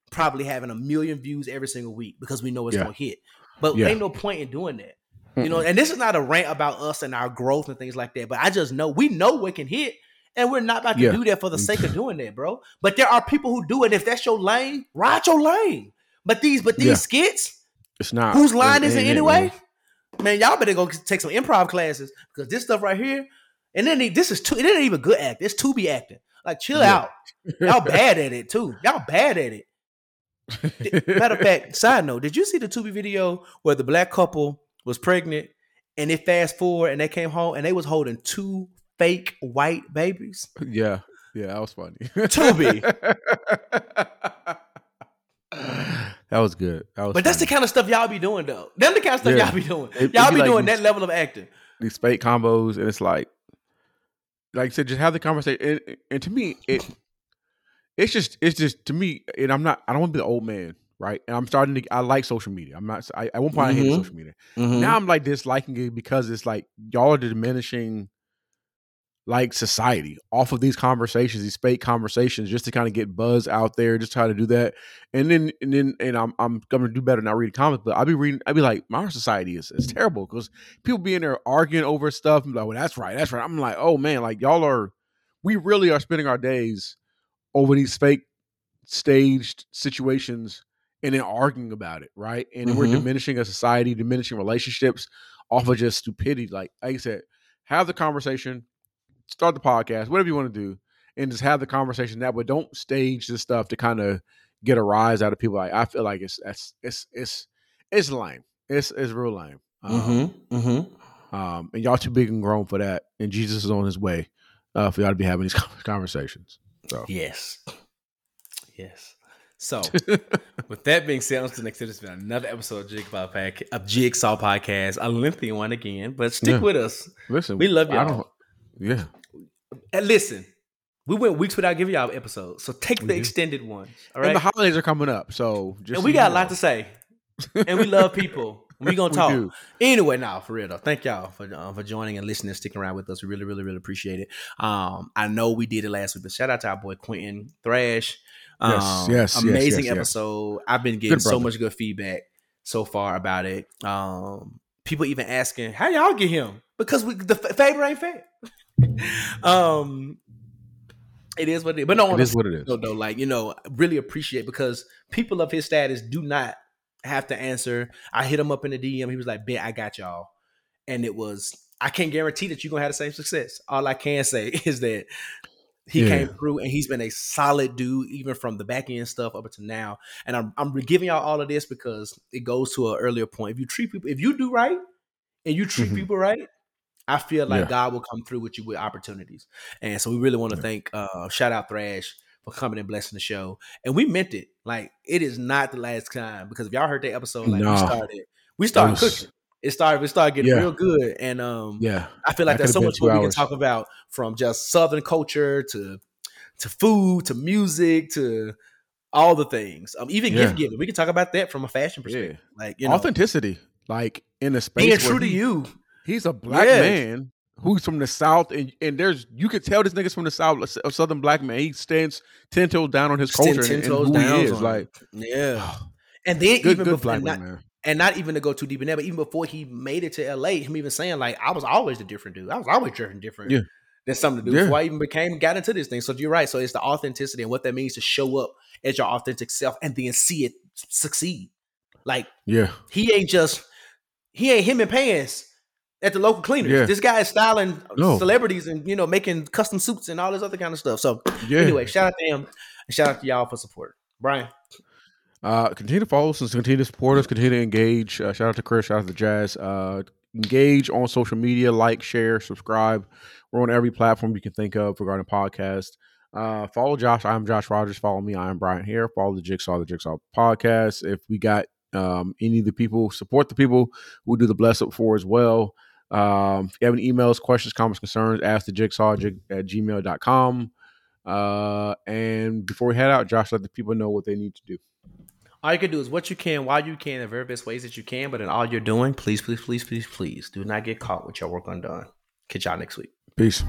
probably having 1 million views every single week, because we know it's going to hit. But ain't no point in doing that. You know, and this is not a rant about us and our growth and things like that, but I just know, we know what can hit, and we're not about to do that for the sake of doing that, bro. But there are people who do it. If that's your lane, ride your lane. But these skits, it's not whose line is it anyway? Man, y'all better go take some improv classes, because this stuff right here, and then this is it ain't even good acting. It's to be acting. Like, chill out. Y'all bad at it too. Y'all bad at it. Matter of fact, side note, did you see the Tubi video where the black couple was pregnant and it fast forward and they came home and they was holding two fake white babies? Yeah. Yeah, that was funny. Tubi. That was good. But that's funny. The kind of stuff y'all be doing though. That's the kind of stuff y'all be doing. Y'all be like doing that level of acting. These fake combos, and it's like you said, just have the conversation. And to me, it's just to me. And I don't want to be the old man, right? And I'm starting to. I like social media. I'm not. I at one point I hated social media. Now I'm like disliking it because it's like y'all are diminishing like society off of these conversations, these fake conversations, just to kind of get buzz out there, just try to do that. And I'm going to do better now reading comments, but I'll be like, my society is terrible because people be in there arguing over stuff. I'm like, well, that's right. I'm like, oh man, like we really are spending our days over these fake staged situations and then arguing about it. Right. And mm-hmm. We're diminishing a society, diminishing relationships off of just stupidity. Like I said, have the conversation, start the podcast, whatever you want to do, and just have the conversation that way. Don't stage this stuff to kind of get a rise out of people. Like I feel like it's lame. It's real lame. And y'all too big and grown for that. And Jesus is on his way for y'all to be having these conversations. So yes. So with that being said, until next time, it's been another episode of Jigsaw Podcast, a lengthy one again, but stick with us. Listen, we love y'all. Yeah. And listen, we went weeks without giving y'all episodes, so take the extended ones. All right. And the holidays are coming up, so just and we got a lot to say, and we love people. We gonna talk anyway. Now, for real though, thank y'all for joining and listening, and sticking around with us. We really, really, really appreciate it. I know we did it last week, but shout out to our boy Quentin Thrash. Yes, amazing episode. I've been getting so much good feedback so far about it. People even asking how y'all get him because the favor ain't fair. It is what it is, but no, it is what it is. Though, really appreciate because people of his status do not have to answer. I hit him up in the DM. He was like, "Ben, I got y'all," and it was. I can't guarantee that you're gonna have the same success. All I can say is that he came through, and he's been a solid dude, even from the back end stuff up to now. And I'm giving y'all all of this because it goes to an earlier point. If you treat people, if you do right, and you treat people right. I feel like God will come through with you with opportunities. And so we really want to thank, shout out Thrash for coming and blessing the show. And we meant it. Like, it is not the last time, because if y'all heard that episode, we started cooking. It started getting real good. And I feel like there's so much more we can talk about, from just Southern culture to food, to music, to all the things. Even gift giving. We can talk about that from a fashion perspective. Yeah. Like, authenticity, like in a space. Being true to you. He's a black man who's from the South, and there's, you could tell this nigga's from the South, a Southern black man. He stands 10 toes down on his culture and who he is. And then not even to go too deep in there, but even before he made it to LA, him even saying like, I was always a different dude. I was always different than some of the dudes before I even got into this thing. So you're right. So it's the authenticity and what that means to show up as your authentic self and then see it succeed. Like, he ain't him in pants at the local cleaners. This guy is styling celebrities and, making custom suits and all this other kind of stuff. So anyway, shout out to him and shout out to y'all for support. Brian. Continue to follow us and continue to support us. Continue to engage. Shout out to Chris. Shout out to Jazz. Engage on social media. Like, share, subscribe. We're on every platform you can think of regarding podcast. Follow Josh. I'm Josh Rogers. Follow me. I am Brian Hare. Follow the Jigsaw Podcast. If we got any of the people, support the people who do the bless up for as well. If you have any emails, questions, comments, concerns, ask the jigsaw at gmail.com. And before we head out, Josh, let the people know what they need to do. All you can do is what you can, while you can, in the very best ways that you can. But in all you're doing, please, please, please, please, please do not get caught with your work undone. Catch y'all next week. Peace.